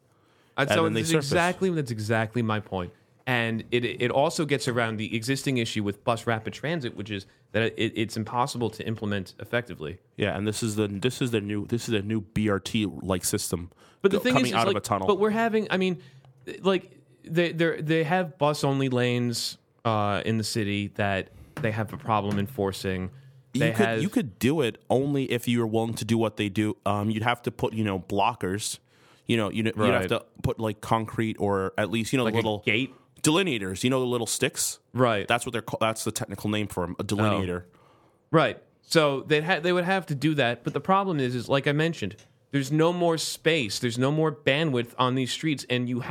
That's exactly my point. And it also gets around the existing issue with bus rapid transit, which is that it's impossible to implement effectively. Yeah, and this is the new BRT like system. But the thing is, out of a tunnel. But we're having, I mean, like they have bus only lanes in the city that they have a problem enforcing. You could do it only if you were willing to do what they do. You'd have to put blockers. You'd have to put like concrete or at least like little a gate. Delineators, the little sticks? Right. That's what they're called. That's the technical name for them, a delineator. Oh. Right. So they would have to do that, but the problem is like I mentioned, there's no more space, there's no more bandwidth on these streets, and you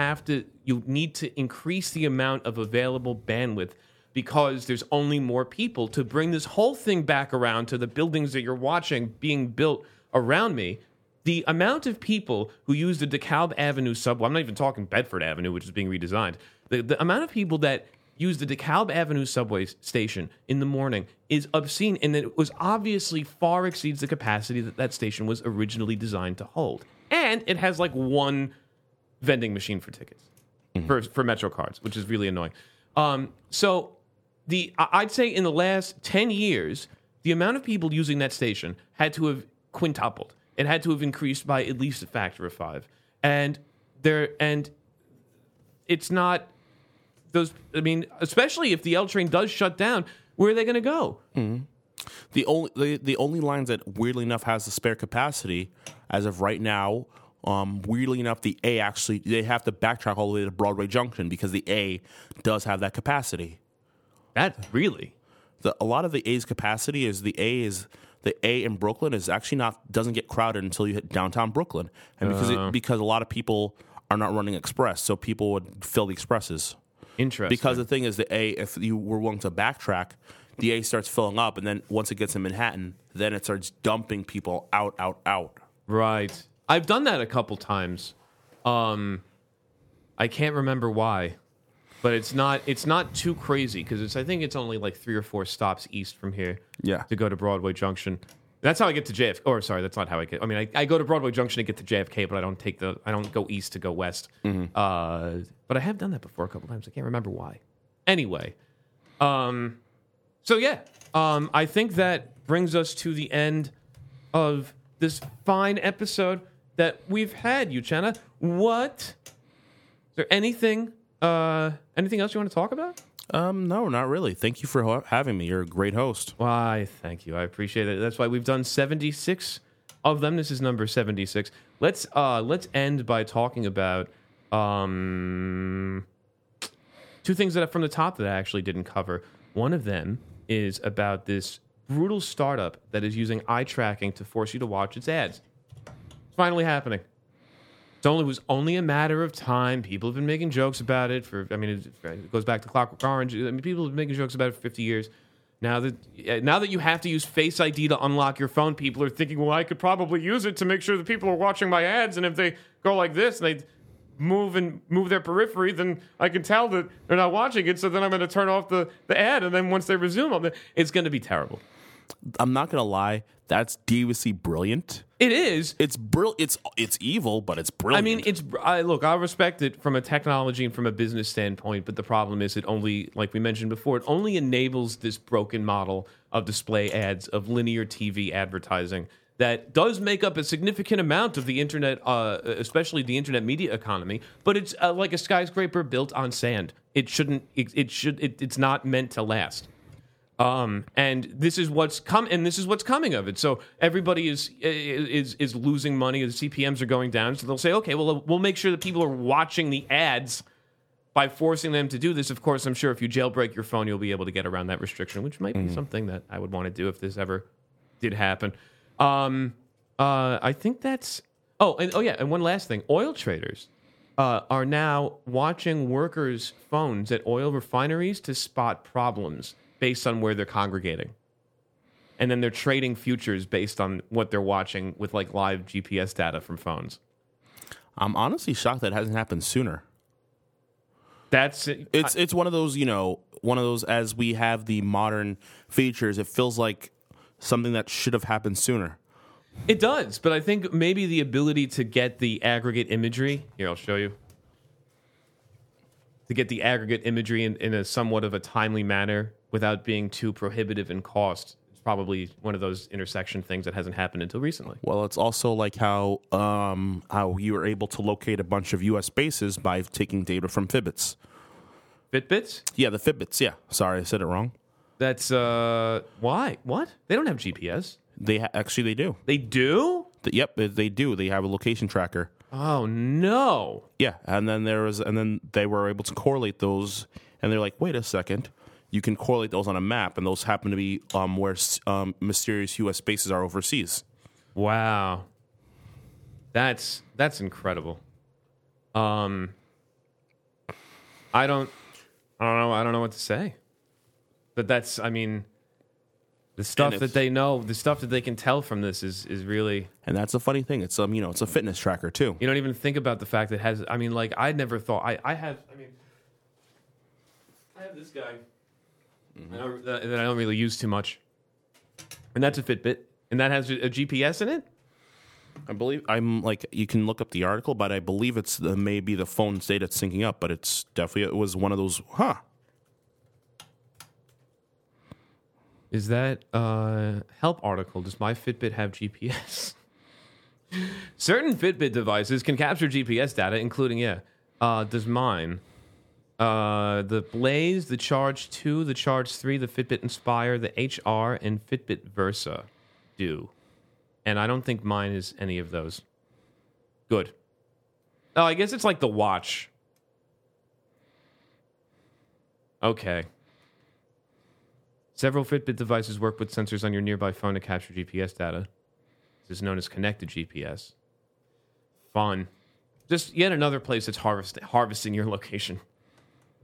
need to increase the amount of available bandwidth because there's only more people to bring this whole thing back around to the buildings that you're watching being built around me. The amount of people who use the DeKalb Avenue subway, I'm not even talking Bedford Avenue, which is being redesigned, The amount of people that use the DeKalb Avenue subway station in the morning is obscene, and it was obviously far exceeds the capacity that that station was originally designed to hold. And it has like one vending machine for tickets, for Metro cards, which is really annoying. I'd say in the last 10 years, the amount of people using that station had to have quintupled. It had to have increased by at least a factor of 5. And it's not... especially if the L train does shut down, where are they going to go? Mm-hmm. The only lines that, weirdly enough, has the spare capacity as of right now, weirdly enough, the A actually, they have to backtrack all the way to Broadway Junction because the A does have that capacity. That really? A lot of the A's capacity is the A in Brooklyn is actually doesn't get crowded until you hit downtown Brooklyn. And because a lot of people are not running express, so people would fill the expresses. Interesting. Because the thing is, the A, if you were willing to backtrack, the A starts filling up, and then once it gets in Manhattan, then it starts dumping people out. Right. I've done that a couple times. I can't remember why, but it's not too crazy because I think it's only like 3 or 4 stops east from here. Yeah. To go to Broadway Junction. That's how I get to JFK. Or sorry, that's not how I get. I mean, I go to Broadway Junction to get to JFK, but I don't go east to go west. Mm-hmm. But I have done that before a couple times. I can't remember why. Anyway, I think that brings us to the end of this fine episode that we've had. Uchenna, what? Is there anything else you want to talk about? No, not really. Thank you for having me. You're a great host. Why, thank you. I appreciate it. That's why we've done 76 of them. This is number 76. Let's end by talking about two things that from the top that I actually didn't cover. One of them is about this brutal startup that is using eye tracking to force you to watch its ads. It's finally happening. It was only a matter of time. People have been making jokes about it for, it goes back to Clockwork Orange. People have been making jokes about it for 50 years. Now that you have to use Face ID to unlock your phone, people are thinking, well, I could probably use it to make sure that people are watching my ads, and if they go like this and they move their periphery, then I can tell that they're not watching it, so then I'm going to turn off the ad, and then once they resume, it's going to be terrible. I'm not going to lie. That's deviously brilliant. It is. It's brilliant. It's evil, but it's brilliant. I respect it from a technology and from a business standpoint, but the problem is it only, like we mentioned before, it only enables this broken model of display ads, of linear TV advertising that does make up a significant amount of the internet, especially the internet media economy. But it's like a skyscraper built on sand. It shouldn't. It's not meant to last. And this is what's come, and this is what's coming of it. So everybody is losing money. The CPMs are going down. So they'll say, okay, well, we'll make sure that people are watching the ads by forcing them to do this. Of course, I'm sure if you jailbreak your phone, you'll be able to get around that restriction, which might be something that I would want to do if this ever did happen. I think that's. And one last thing: oil traders are now watching workers' phones at oil refineries to spot problems based on where they're congregating. And then they're trading futures based on what they're watching with like live GPS data from phones. I'm honestly shocked that hasn't happened sooner. It's one of those, as we have the modern features, it feels like something that should have happened sooner. It does, but I think maybe the ability to get the aggregate imagery, here, I'll show you. To get the aggregate imagery in a somewhat of a timely manner without being too prohibitive in cost. It's probably one of those intersection things that hasn't happened until recently. Well, it's also like how you were able to locate a bunch of U.S. bases by taking data from Fitbits. Fitbits? Yeah, the Fitbits, yeah. Sorry, I said it wrong. That's, why? What? They don't have GPS. They do. They do? Yep, they do. They have a location tracker. Oh, no. Yeah, and then they were able to correlate those, and they're like, wait a second. You can correlate those on a map, and those happen to be where mysterious U.S. bases are overseas. Wow, that's incredible. I don't know what to say. But the stuff that they can tell from this is really. And that's a funny thing. It's it's a fitness tracker too. You don't even think about the fact that it has. I mean, like I never thought I have. I have this guy that I don't really use too much. And that's a Fitbit. And that has a GPS in it? I believe you can look up the article, but I believe it's maybe the phone's data that's syncing up, but it's definitely, it was one of those, Is that help article? Does my Fitbit have GPS? Certain Fitbit devices can capture GPS data, including, does mine. The Blaze, the Charge 2, the Charge 3, the Fitbit Inspire, the HR, and Fitbit Versa do. And I don't think mine is any of those. Good. Oh, I guess it's like the watch. Okay. Several Fitbit devices work with sensors on your nearby phone to capture GPS data. This is known as connected GPS. Fun. Just yet another place that's harvesting your location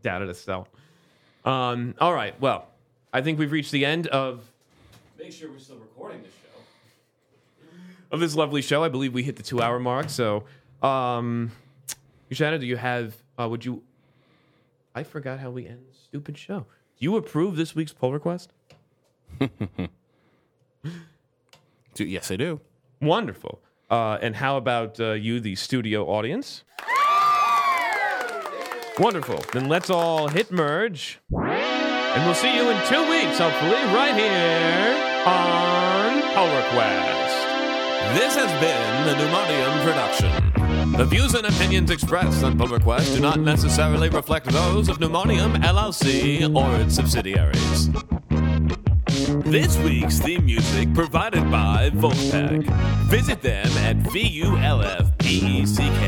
data to sell. All right, well, I think we've reached the end of... Make sure we're still recording this show. Of this lovely show. I believe we hit the 2-hour mark, so... Uchenna, do you have... would you... I forgot how we end this stupid show. You approve this week's poll request? Yes, I do. Wonderful. And how about you, the studio audience? Wonderful. Then let's all hit merge. And we'll see you in 2 weeks, hopefully, right here on Polar Quest. This has been the Pneumonium production. The views and opinions expressed on Polar Quest do not necessarily reflect those of Pneumonium, LLC, or its subsidiaries. This week's theme music provided by Volpec. Visit them at vulfpeck.com.